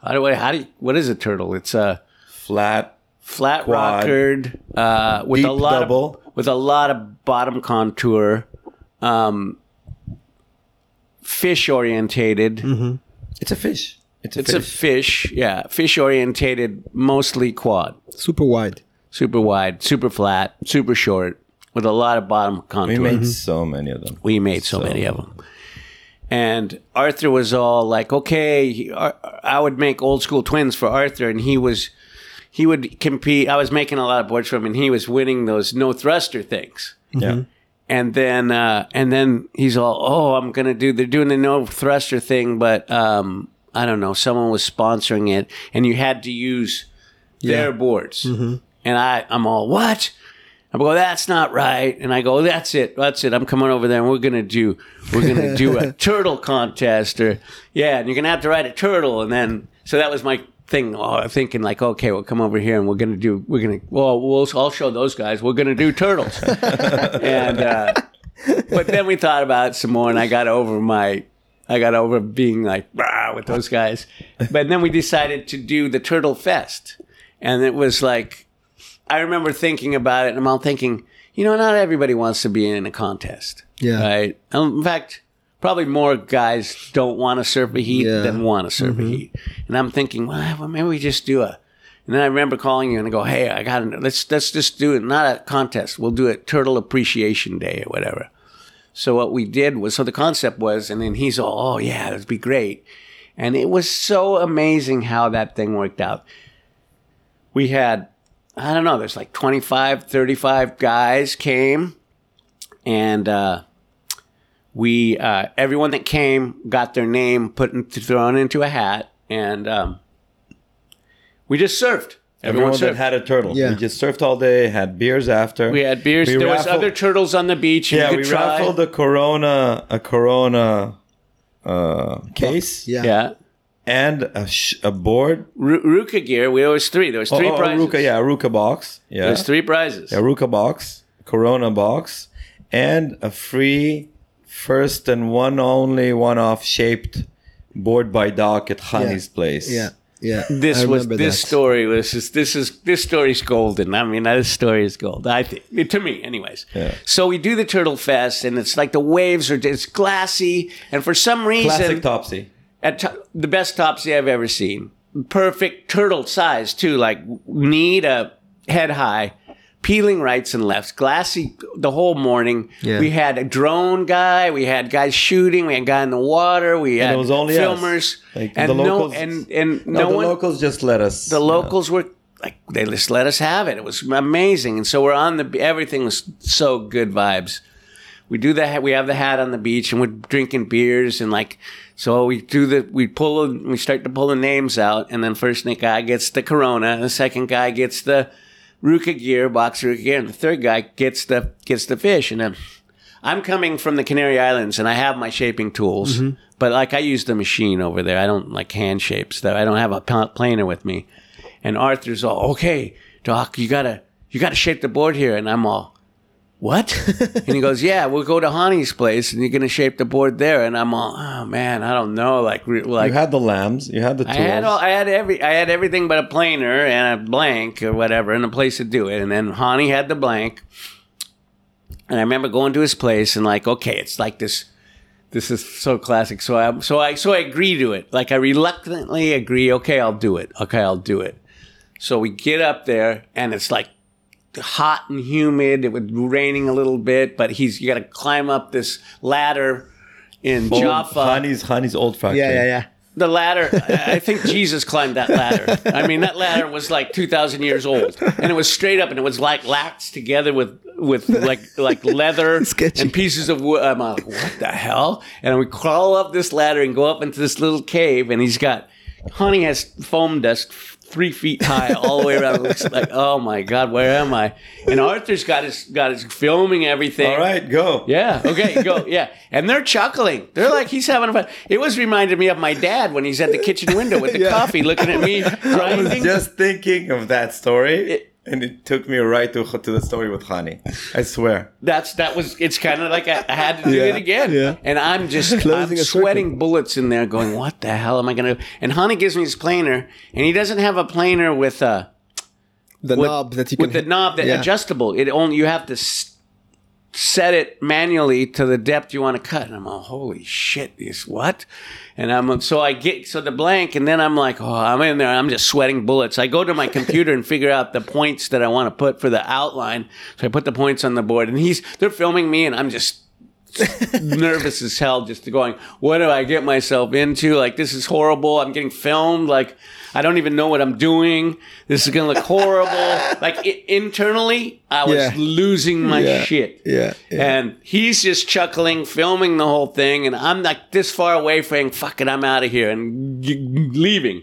How do I, how do you, what is a turtle? It's a flat, flat quad, rockered, uh, with a lot double. of, with a lot of bottom contour, um, fish orientated. Mm-hmm. It's a fish. It's a it's fish. a fish. Yeah. Fish orientated, mostly quad. Super wide, super wide, super flat, super short with a lot of bottom contour. We made mm-hmm. so many of them. We made so, so many of them. And Arthur was all like, okay, he, Ar- I would make old school twins for Arthur. And he was, he would compete. I was making a lot of boards for him, and he was winning those no thruster things. Yeah. And then, uh, and then he's all, oh, I'm going to do, they're doing the no thruster thing, but um, I don't know, someone was sponsoring it, and you had to use yeah. their boards. Mm-hmm. And I, I'm all, what? I go, that's not right. And I go, that's it. That's it. I'm coming over there, and we're going to do we're going to do a turtle contest. Or, yeah, and you're going to have to ride a turtle. And then, so that was my thing, oh, thinking like, okay, we'll come over here, and we're going to do, we're going to, well, we'll I'll show those guys. We're going to do turtles. and uh, But then we thought about it some more, and I got over my, I got over being like, rah, with those guys. But then we decided to do the Turtle Fest. And it was like, I remember thinking about it, and I'm all thinking, you know, not everybody wants to be in a contest. Yeah. Right? In fact, probably more guys don't want to surf a heat yeah. than want to surf mm-hmm. a heat. And I'm thinking, well, maybe we just do a... And then I remember calling you, and I go, hey, I got to... Let's, let's just do it. Not a contest. We'll do it Turtle Appreciation Day or whatever. So what we did was... So the concept was... And then he's all, oh, yeah, that'd be great. And it was so amazing how that thing worked out. We had... I don't know, there's like twenty-five, thirty-five guys came, and uh, we, uh, everyone that came got their name put in, thrown into a hat, and um, we just surfed Everyone, Everyone that had a turtle. Yeah. We just surfed all day, had beers after. We had beers. We there raffled, was other turtles on the beach. Yeah, you could we try. raffled a Corona, a Corona uh, case. Yeah. yeah. And a, sh- a board. R- Ruka gear. We always three. There was three oh, oh, prizes. Ruka, yeah, a Ruka box. Yeah. There was three prizes. A yeah, Ruka box, Corona box, and a free first and one only one-off shaped board by Doc at Hani's yeah. place. Yeah. Yeah, this was this that. story. This is this is this story's golden. I mean, this story is gold. I think, to me, anyways. Yeah. So we do the Turtle Fest, and it's like the waves are it's glassy, and for some reason, classic Topsy, at to, the best Topsy I've ever seen. Perfect turtle size too, like knee to head high, peeling rights and lefts, glassy the whole morning. Yeah. We had a drone guy, we had guys shooting, we had a guy in the water, we had filmers, like, and the locals, no, and, and no, no the one, locals just let us. The locals know. were like they just let us have it. It was amazing, and so we're on the everything was so good vibes. We do that. We have the hat on the beach, and we're drinking beers, and like so we do the we pull we start to pull the names out, and then first guy gets the Corona, and the second guy gets the Ruka gear, box Ruka gear, and the third guy gets the gets the fish. And I'm, I'm coming from the Canary Islands, and I have my shaping tools, mm-hmm. but like I use the machine over there. I don't like hand shapes. Though I don't have a planer with me. And Arthur's all, okay, Doc, you gotta you gotta shape the board here. And I'm all, what? And he goes, yeah, we'll go to Hani's place, and you're gonna shape the board there. And I'm all, oh man, I don't know. Like, like you had the lambs, you had the tools. I had all, I had every, I had everything but a planer and a blank or whatever, and a place to do it. And then Hani had the blank, and I remember going to his place and like, okay, it's like this. This is so classic. So I, so I, so I agree to it. Like I reluctantly agree. Okay, I'll do it. Okay, I'll do it. So we get up there, and it's like hot and humid. It was raining a little bit, but he's you got to climb up this ladder in old, Jaffa. Hani's Hani's old factory. Yeah, yeah, yeah. The ladder. I think Jesus climbed that ladder. I mean, that ladder was like two thousand years old, and it was straight up, and it was like lapped together with with like like leather and pieces of wood. I'm like, what the hell? And we crawl up this ladder and go up into this little cave, and he's got Hani has foam dust. Three feet high, all the way around. It looks like, oh my God, where am I? And Arthur's got his got his filming everything. All right, go. Yeah, okay, go. Yeah, and they're chuckling. They're like, he's having fun. It was reminded me of my dad when he's at the kitchen window with the yeah. coffee, looking at me. I was just thinking of that story. It, And it took me right to to the story with Hani. I swear. That's that was. It's kind of like I, I had to do yeah, it again. Yeah. And I'm just I'm sweating bullets in there, going, "What the hell am I gonna?" And Hani gives me his planer, and he doesn't have a planer with a the with, knob that you can with the knob that yeah. adjustable. It only you have to s- set it manually to the depth you want to cut. And I'm like, "Holy shit! This what?" And I'm so I get so the blank, and then I'm like, oh, I'm in there. I'm just sweating bullets. I go to my computer and figure out the points that I want to put for the outline. So I put the points on the board, and he's they're filming me, and I'm just nervous as hell, just going, what do I get myself into? Like this is horrible. I'm getting filmed. Like I don't even know what I'm doing. This is gonna look horrible. Like it, internally, I was yeah. losing my yeah. shit. Yeah. yeah. And he's just chuckling, filming the whole thing, and I'm like this far away, saying, "Fuck it, I'm out of here," and leaving.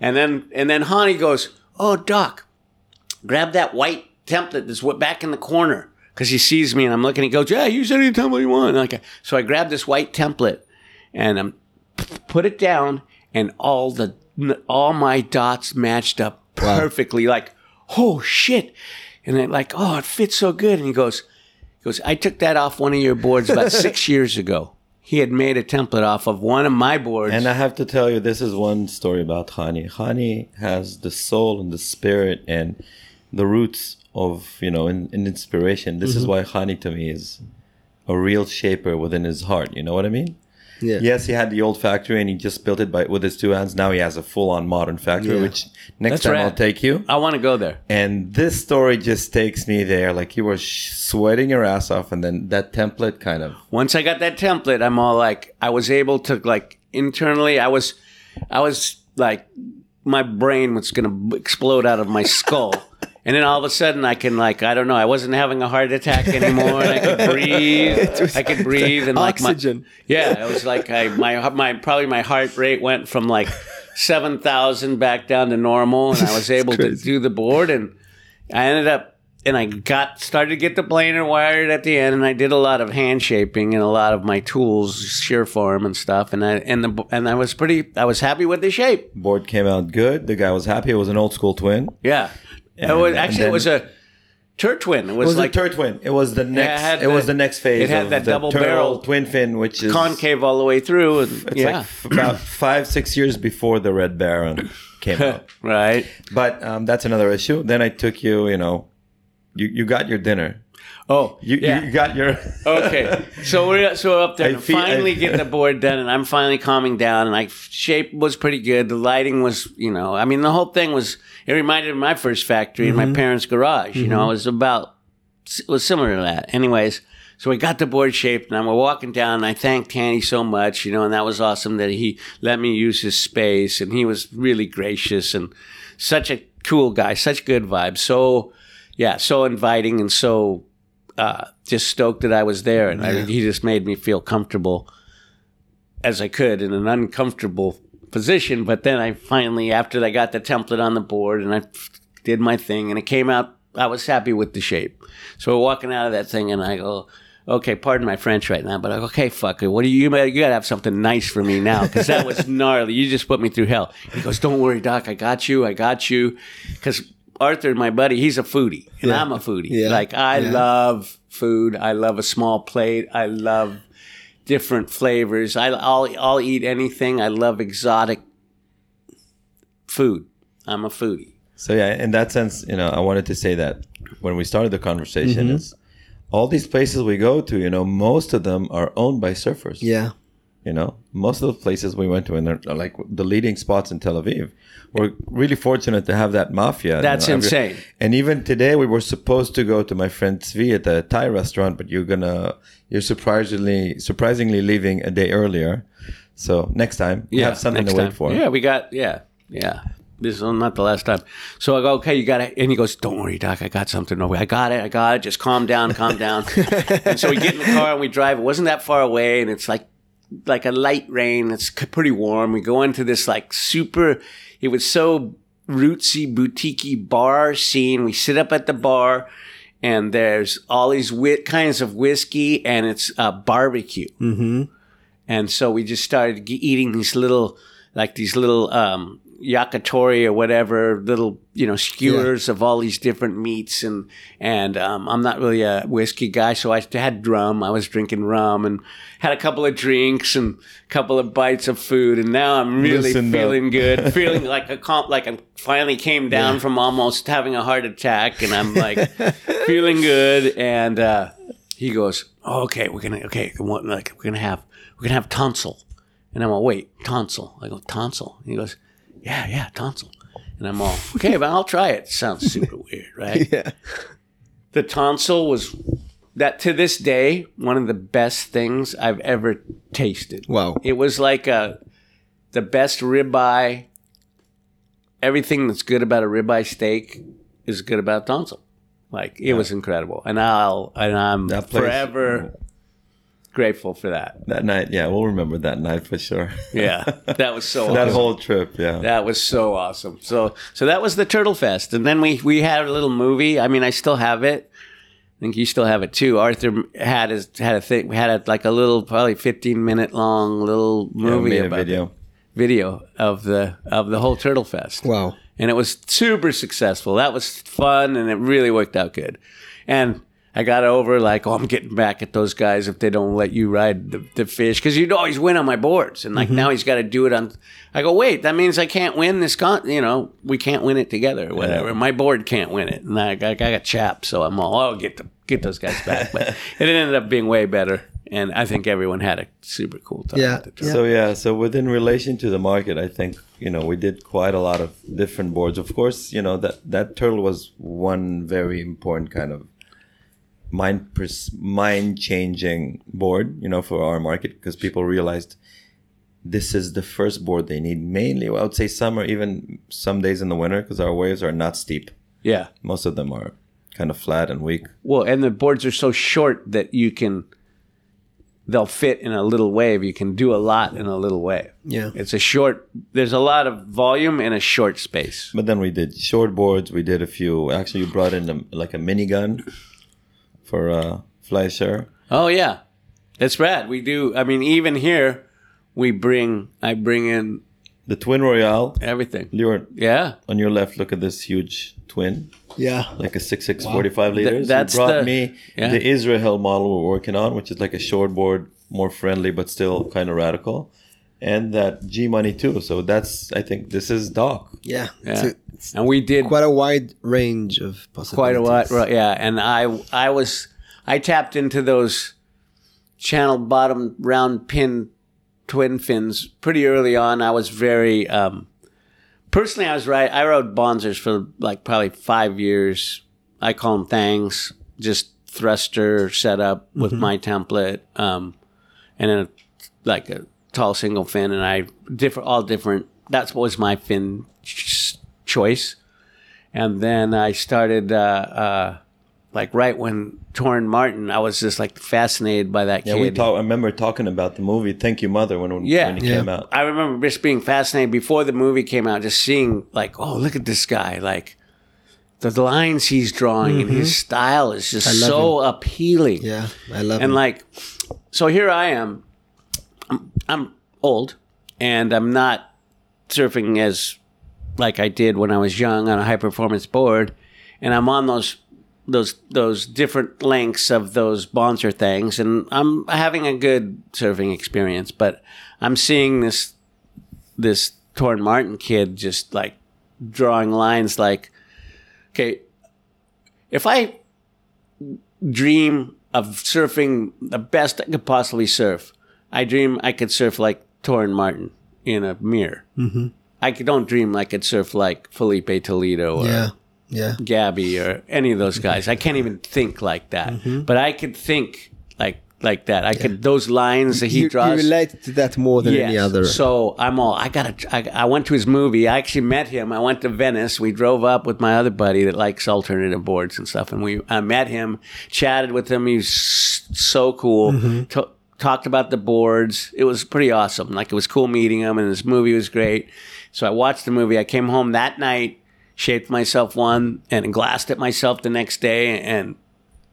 And then and then Hani goes, "Oh, Doc, grab that white template that's back in the corner." Because he sees me and I'm looking, he goes, yeah, use any template you want. Like, so I grabbed this white template and I put it down, and all the all my dots matched up perfectly. Wow. Like, oh shit! And I'm like, oh, it fits so good. And he goes, he goes, I took that off one of your boards about six years ago. He had made a template off of one of my boards. And I have to tell you, this is one story about Hani. Hani has the soul and the spirit and the roots of, you know, in, in inspiration. This mm-hmm. is why Hani to me is a real shaper within his heart. You know what I mean? Yeah. Yes, he had the old factory and he just built it by with his two hands. Now he has a full-on modern factory, yeah. which next That's time rad. I'll take you. I want to go there. And this story just takes me there. Like you were sh- sweating your ass off, and then that template kind of. Once I got that template, I'm all like, I was able to like internally, I was, I was like, my brain was going to explode out of my skull. And then all of a sudden, I can like I don't know. I wasn't having a heart attack anymore. And I could breathe. I could breathe and like oxygen. My, yeah, it was like I my my probably my heart rate went from like seven thousand back down to normal, and I was able to do the board, and I ended up, and I got started to get the planer wired at the end, and I did a lot of hand shaping and a lot of my tools, shear form and stuff, and I and the and I was pretty, I was happy with the shape. Board came out good. The guy was happy. It was an old school twin. Yeah, and, it was actually then, it was a tur twin. It was, it was like a tur twin. It was the next. It, it the, was the next phase. It had of that double barrel twin fin, which is concave all the way through. And, it's yeah. like about five six years before the Red Baron came out. Right, but um, that's another issue. Then I took you, you know. You you got your dinner. Oh, you yeah. you got your okay. So we're so we're up there. I and fe- finally I, get the board done, and I'm finally calming down. And I shape was pretty good. The lighting was, you know, I mean, the whole thing was. It reminded me of my first factory mm-hmm. in my parents' garage. Mm-hmm. You know, it was about it was similar to that. Anyways, so we got the board shaped, and I'm walking down. And I thanked Hani so much, you know, and that was awesome that he let me use his space, and he was really gracious and such a cool guy, such good vibes. So. Yeah, so inviting and so uh, just stoked that I was there. And yeah. I, he just made me feel comfortable as I could in an uncomfortable position. But then I finally, after I got the template on the board and I did my thing and it came out, I was happy with the shape. So we're walking out of that thing and I go, okay, pardon my French right now, but I go, okay, fuck it. What do you, you got to have something nice for me now because that was gnarly. You just put me through hell. He goes, don't worry, Doc. I got you. I got you. Because Arthur, my buddy, he's a foodie, and yeah. I'm a foodie. Yeah. Like, I yeah. love food. I love a small plate. I love different flavors. I, I'll, I'll eat anything. I love exotic food. I'm a foodie. So, yeah, in that sense, you know, I wanted to say that when we started the conversation mm-hmm. is all these places we go to, you know, most of them are owned by surfers. Yeah. You know, most of the places we went to, and they're like the leading spots in Tel Aviv, we're really fortunate to have that mafia. That's you know, insane. Every, and even today, we were supposed to go to my friend Tzvi at the Thai restaurant, but you're gonna, you're surprisingly, surprisingly leaving a day earlier. So next time, yeah, you have something to wait time. For. Yeah, we got, yeah, yeah. This is not the last time. So I go, okay, you got it. And he goes, don't worry, Doc. I got something over. I got it. I got it. Just calm down, calm down. And so we get in the car and we drive. It wasn't that far away, and it's like. like a light rain. It's pretty warm. We go into this like super, it was so rootsy, boutique-y bar scene. We sit up at the bar and there's all these wit- kinds of whiskey and it's a barbecue. Mm-hmm. And so we just started g- eating these little, like these little um, yakitori or whatever, little, you know, skewers yeah. of all these different meats. And, and um, I'm not really a whiskey guy, so I had rum. I was drinking rum and had a couple of drinks and a couple of bites of food. And now I'm really Listen feeling up. good, feeling like a comp, like I finally came down yeah. from almost having a heart attack. And I'm like feeling good. And uh, he goes, oh, okay, we're going to, okay, like we're going to have, we're going to have tonsil. And I'm all, wait, tonsil. I go, tonsil. And he goes, yeah, yeah, tonsil. And I'm all, okay, but I'll try it. Sounds super weird, right? Yeah. The tonsil was, that to this day, one of the best things I've ever tasted. Wow. It was like a, the best ribeye. Everything that's good about a ribeye steak is good about tonsil. Like, it yeah. was incredible. And, I'll, and I'm that place, forever... grateful for that. That night, yeah, we'll remember that night for sure. Yeah, that was so awesome. That whole trip, yeah. That was so awesome. So so that was the Turtle Fest. And then we, we had a little movie. I mean, I still have it. I think you still have it too. Arthur had his, had a thing, had a, like a little, probably fifteen minute long little movie. Yeah, about a video. Video of the, of the whole Turtle Fest. Wow. And it was super successful. That was fun and it really worked out good. And I got over like, oh, I'm getting back at those guys if they don't let you ride the, the fish. Because you'd always win on my boards. And like mm-hmm. now he's got to do it on. I go, wait, that means I can't win this. Con- you know, we can't win it together or whatever. Yeah. My board can't win it. And I, I, I got chapped. So I'm all, oh, get, the, get those guys back. But it ended up being way better. And I think everyone had a super cool time. Yeah. At the yeah. So, yeah. So within relation to the market, I think, you know, we did quite a lot of different boards. Of course, you know, that, that turtle was one very important kind of. mind pers- mind changing board, you know, for our market, because people realized this is the first board they need, mainly I would say summer, even some days in the winter, because our waves are not steep. Yeah, most of them are kind of flat and weak. Well, and the boards are so short that you can they'll fit in a little wave. You can do a lot in a little wave. Yeah. It's a short, there's a lot of volume in a short space. But then we did short boards. We did a few, actually you brought in a, like a minigun for uh, Fleischer. Oh, yeah. That's rad. We do, I mean, even here, we bring, I bring in. The Twin Royale. Everything. Lure, yeah. On your left, look at this huge twin. Yeah. Like a six six, wow. forty-five liters. Th- that's you brought the, me yeah. the Israel model we're working on, which is like a short board, more friendly, but still kind of radical. And that G-Money too. So that's, I think this is Doc. Yeah. yeah. It's a, it's and we did. Quite a wide range of possibilities. Quite a wide, right, yeah. And I, I was, I tapped into those channel bottom round pin twin fins pretty early on. I was very, um, personally, I was right. I rode Bonzers for like probably five years. I call them Thangs, just thruster setup with mm-hmm. my template. Um, and then a, like a tall single fin and I different, all different. That was my fin ch- choice. And then I started, uh, uh, like right when Torin Martin, I was just like fascinated by that yeah, kid. Yeah, we talk, I remember talking about the movie Thank You Mother when, yeah, when it yeah. came out. I remember just being fascinated before the movie came out, just seeing like, oh, look at this guy. Like the lines he's drawing mm-hmm. and his style is just so him. appealing. Yeah, I love it. And him. like, so here I am. I'm, I'm old and I'm not surfing as like I did when I was young on a high performance board. And I'm on those... those those different lengths of those Bonzer things, and I'm having a good surfing experience, but I'm seeing this this Torin Martin kid just like drawing lines like, okay, if I dream of surfing the best I could possibly surf, I dream I could surf like Torin Martin in a mirror. Mm-hmm. I don't dream I could surf like Felipe Toledo or... Yeah. Yeah, Gabby or any of those guys. I can't even think like that. Mm-hmm. But I could think like like that. I yeah. could those lines that he you, draws. You relate to that more than yes. any other. So I'm all I gotta. I, I went to his movie. I actually met him. I went to Venice. We drove up with my other buddy that likes alternative boards and stuff. And we I met him, chatted with him. He was so cool. Mm-hmm. T- talked about the boards. It was pretty awesome. Like it was cool meeting him. And his movie was great. So I watched the movie. I came home that night. Shaped myself one and glassed it myself the next day and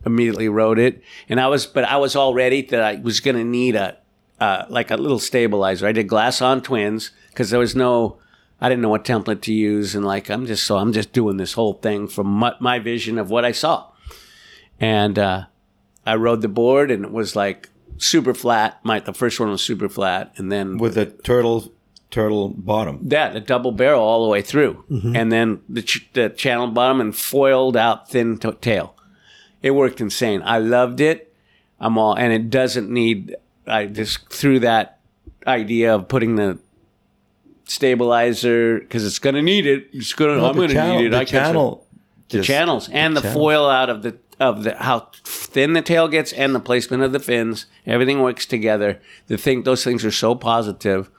immediately rode it. And I was, but I was all ready that I was going to need a, uh, like a little stabilizer. I did glass on twins because there was no, I didn't know what template to use. And like, I'm just, so I'm just doing this whole thing from my, my vision of what I saw. And, uh, I rode the board and it was like super flat. My, the first one was super flat. And then with a turtle. Turtle bottom. Yeah, the double barrel all the way through. Mm-hmm. And then the, ch- the channel bottom and foiled out thin t- tail. It worked insane. I loved it. I'm all, and it doesn't need, I just threw that idea of putting the stabilizer, because it's going to need it. It's gonna, no, I'm going to need it. The I channel. The channels and the, the channel. Foil out of the, of the, how thin the tail gets and the placement of the fins. Everything works together. The thing, those things are so positive.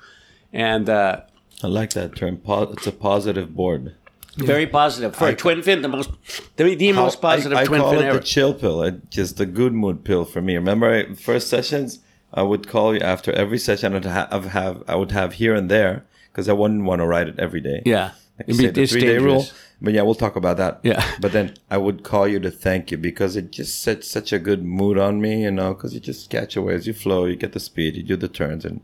And uh, I like that term. Po- it's a positive board. Very positive for I, a twin fin. The most, the, the how, most positive I, I twin fin ever. I call it the chill pill. I, just the good mood pill for me. Remember, I, first sessions, I would call you after every session. I'd have, have I would have here and there because I wouldn't want to ride it every day. Yeah, like it'd be, say, the it's three dangerous. Day rule. But yeah, we'll talk about that. Yeah. But then I would call you to thank you because it just sets such a good mood on me. You know, because you just catch your waves, you flow, you get the speed, you do the turns, and.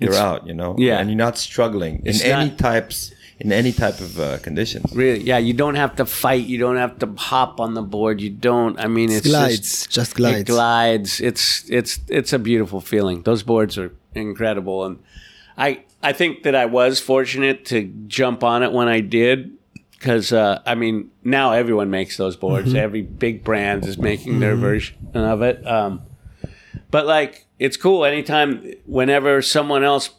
You're it's, out, you know, yeah, and you're not struggling in it's any not, types, in any type of uh, conditions. Really, yeah, you don't have to fight, you don't have to hop on the board, you don't. I mean, it's, it's glides, just, just glides. It glides. It's it's it's a beautiful feeling. Those boards are incredible, and I I think that I was fortunate to jump on it when I did, because uh, I mean, now everyone makes those boards. Mm-hmm. Every big brand is making their mm-hmm. version of it. Um, but like. It's cool. Anytime, whenever someone else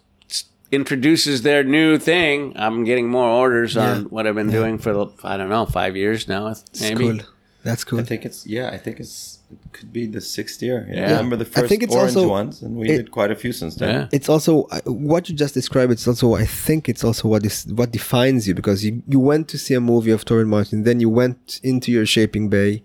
introduces their new thing, I'm getting more orders yeah. on what I've been yeah. doing for, I don't know, five years now. Maybe. That's cool. That's cool. I think it's, yeah, I think it's, it could be the sixth year. Yeah. yeah. I remember the first orange also, ones, and we it, did quite a few since then. Yeah. It's also, what you just described, it's also, I think it's also what is what defines you, because you, you went to see a movie of Torin Martin, then you went into your shaping bay,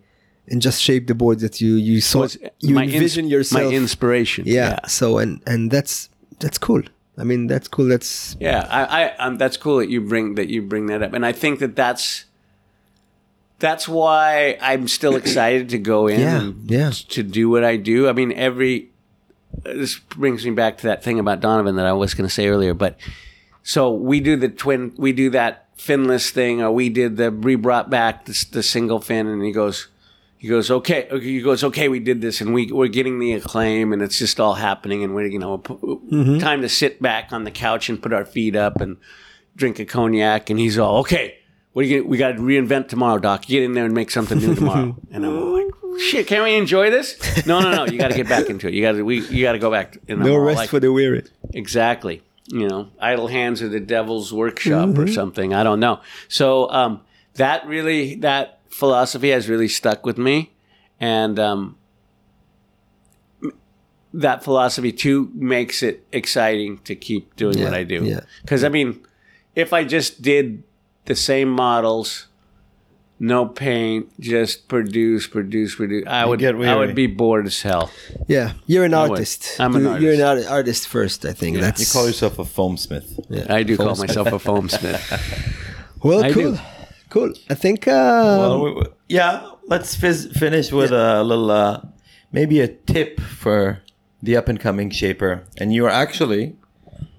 and just shape the board that you you saw. So you envision ins- yourself. My inspiration. Yeah. yeah. So and and that's that's cool. I mean, that's cool. That's yeah. I, I um, that's cool that you bring that you bring that up, and I think that that's that's why I'm still excited to go in. Yeah, and yeah. To do what I do. I mean, every this brings me back to that thing about Donovan that I was going to say earlier. But so we do the twin, we do that finless thing, or we did the we brought back the, the single fin, and he goes. He goes, okay, he goes, okay, we did this, and we, we're getting the acclaim, and it's just all happening, and we're, you know, mm-hmm. time to sit back on the couch and put our feet up and drink a cognac, and he's all, okay, what are you gonna, we got to reinvent tomorrow, Doc. Get in there and make something new tomorrow. And I'm like, shit, can't we enjoy this? No, no, no, you got to get back into it. You got to we, you got to go back. In the no rest like, for the weary. Exactly. You know, idle hands are the devil's workshop mm-hmm. or something. I don't know. So um, that really, that... philosophy has really stuck with me, and um, that philosophy too makes it exciting to keep doing yeah, what I do. Because yeah. I mean, if I just did the same models, no paint, just produce, produce, produce, I would, I would be bored as hell. Yeah, you're an I artist. Would. I'm an you, artist. You're an artist first, I think. Yeah. That's... You call yourself a foamsmith. Yeah, I do foam call smith. myself a foamsmith. Well, I cool. Do. Cool. I think. Um, well, we, we, yeah, let's fiz- finish with yeah. a little, uh, maybe a tip for the up and coming shaper. And you are actually,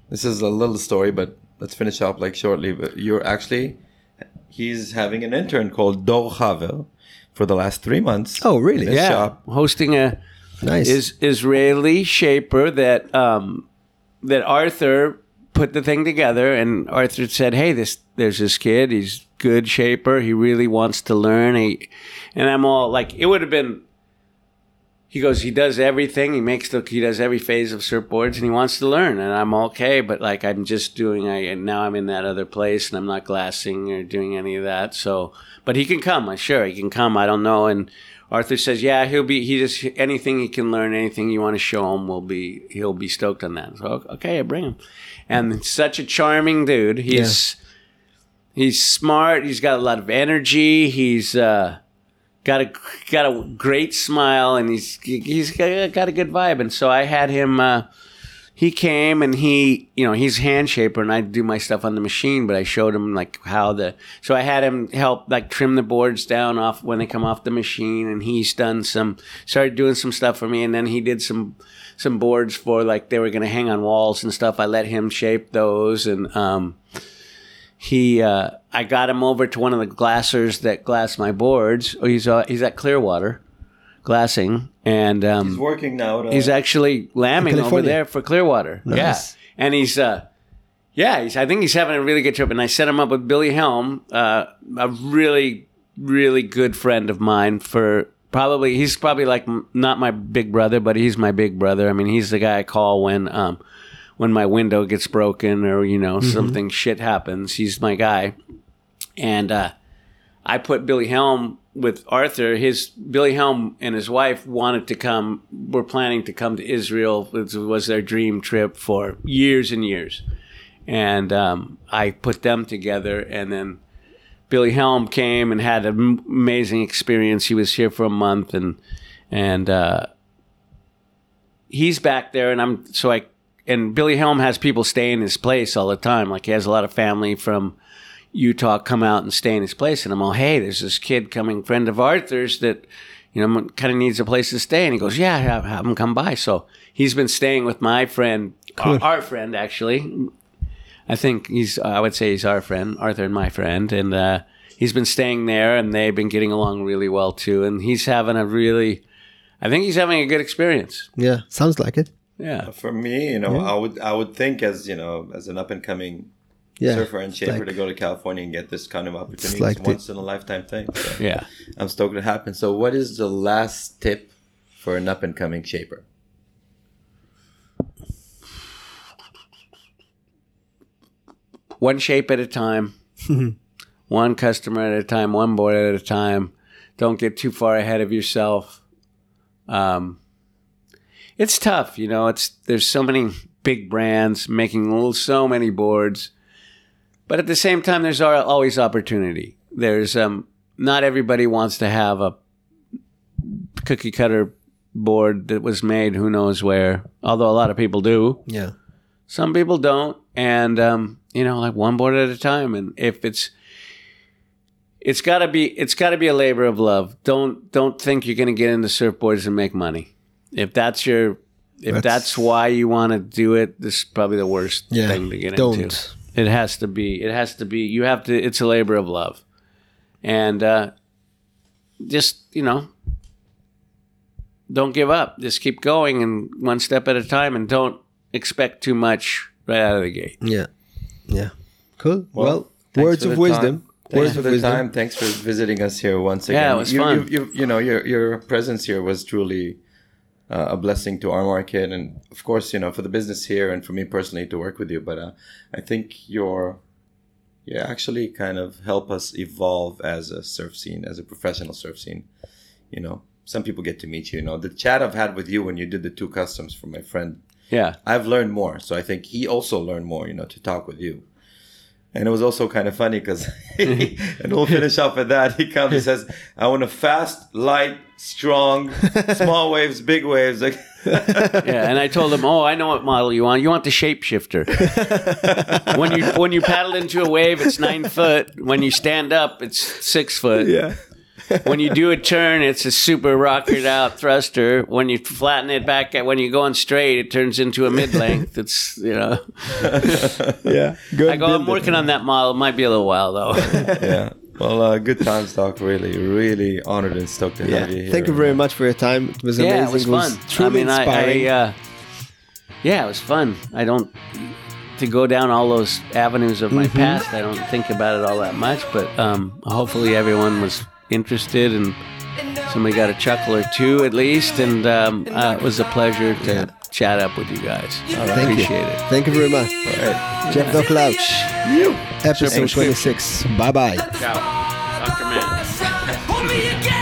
this is a little story, but let's finish up like shortly. But you're actually, he's having an intern called Dor Havel for the last three months. Oh, really? Yeah. Shop. Hosting a nice is, Israeli shaper that um, that Arthur put the thing together, and Arthur said, "Hey, this there's this kid. He's good shaper. He really wants to learn." He, and I'm all like, it would have been. He goes, he does everything. He makes the he does every phase of surfboards, and he wants to learn. And I'm okay, but like I'm just doing. I and now I'm in that other place, and I'm not glassing or doing any of that. So, but he can come. I'm sure he can come. I don't know. And Arthur says, "Yeah, he'll be. He just anything he can learn, anything you want to show him, will be. He'll be stoked on that." So okay, I bring him. And such a charming dude. He's yeah. he's smart. He's got a lot of energy. He's uh, got a got a great smile, and he's he's got a good vibe. And so I had him. Uh, he came, and he you know he's a hand shaper, and I do my stuff on the machine. But I showed him like how the so I had him help like trim the boards down off when they come off the machine, and he's done some started doing some stuff for me, and then he did some. Some boards for like they were going to hang on walls and stuff. I let him shape those, and um, he uh, I got him over to one of the glassers that glass my boards. Oh, he's uh, he's at Clearwater glassing, and um, he's working now. At, uh, he's actually lambing over there for Clearwater. Nice. Yeah, and he's uh, yeah, he's, I think he's having a really good trip. And I set him up with Billy Helm, uh, a really really good friend of mine for. Probably he's probably like not my big brother, but he's my big brother. I mean, he's the guy I call when um, when my window gets broken or you know mm-hmm. something shit happens. He's my guy, and uh, I put Billy Helm with Arthur. His Billy Helm and his wife wanted to come. Were planning to come to Israel. It was their dream trip for years and years, and um, I put them together, and then. Billy Helm came and had an amazing experience. He was here for a month, and and uh, he's back there. And I'm so I and Billy Helm has people stay in his place all the time. Like he has a lot of family from Utah come out and stay in his place. And I'm all, hey, there's this kid coming, friend of Arthur's that you know kind of needs a place to stay. And he goes, yeah, have, have him come by. So he's been staying with my friend, cool. our, our friend actually. I think he's, I would say he's our friend, Arthur and my friend, and uh, he's been staying there, and they've been getting along really well, too, and he's having a really, I think he's having a good experience. Yeah, sounds like it. Yeah. For me, you know, yeah. I would I would think as, you know, as an up-and-coming yeah, surfer and shaper like, to go to California and get this kind of opportunity. It's like once-in-a-lifetime thing. So yeah. I'm stoked it happened. So what is the last tip for an up-and-coming shaper? One shape at a time, one customer at a time, one board at a time. Don't get too far ahead of yourself. Um, it's tough, you know. It's there's so many big brands making little, so many boards, but at the same time, there's always opportunity. There's um, not everybody wants to have a cookie cutter board that was made who knows where, although a lot of people do. Yeah. Some people don't. And, um, you know, like one board at a time. And if it's, it's gotta be, it's gotta be a labor of love. Don't, don't think you're going to get into surfboards and make money. If that's your, if that's, that's why you want to do it, this is probably the worst yeah, thing to get don't. into. It has to be, it has to be, you have to, it's a labor of love. And, uh, just, you know, don't give up. Just keep going and one step at a time, and don't expect too much right out of the gate. Yeah. Yeah. Cool. Well, well words of wisdom. Time. Thanks for the wisdom. time. Thanks for visiting us here once again. Yeah, it was you, fun. You, you, you know, your, your presence here was truly uh, a blessing to our market. And of course, you know, for the business here and for me personally to work with you. But uh, I think you're, you actually kind of help us evolve as a surf scene, as a professional surf scene, you know. Some people get to meet you, you know. The chat I've had with you when you did the two customs for my friend. Yeah. I've learned more. So I think he also learned more, you know, to talk with you. And it was also kind of funny because, and we'll finish up with that. He comes and says, I want a fast, light, strong, small waves, big waves. Like yeah, and I told him, oh, I know what model you want. You want the shapeshifter. when you when you paddle into a wave, it's nine foot. When you stand up, it's six foot. Yeah. When you do a turn, it's a super rocket out thruster. When you flatten it back, when you're going straight, it turns into a mid-length. It's, you know. yeah. Good I go, I'm working on that model. It might be a little while, though. yeah. Well, uh, good times, Doc. Really, really honored and stoked to yeah. have you here. Thank you very much for your time. It was amazing. Yeah, it was fun. It was truly I mean, inspiring. I, I, uh, yeah, it was fun. I don't... to go down all those avenues of my mm-hmm. past, I don't think about it all that much, but um, hopefully everyone was... interested, and somebody got a chuckle or two at least, and um, uh, it was a pleasure to yeah. chat up with you guys. All right. Thank Appreciate you. it. Thank you very much. All right. Jeff Doc Louch, episode twenty-six. Bye bye. Ciao, Doctor Man.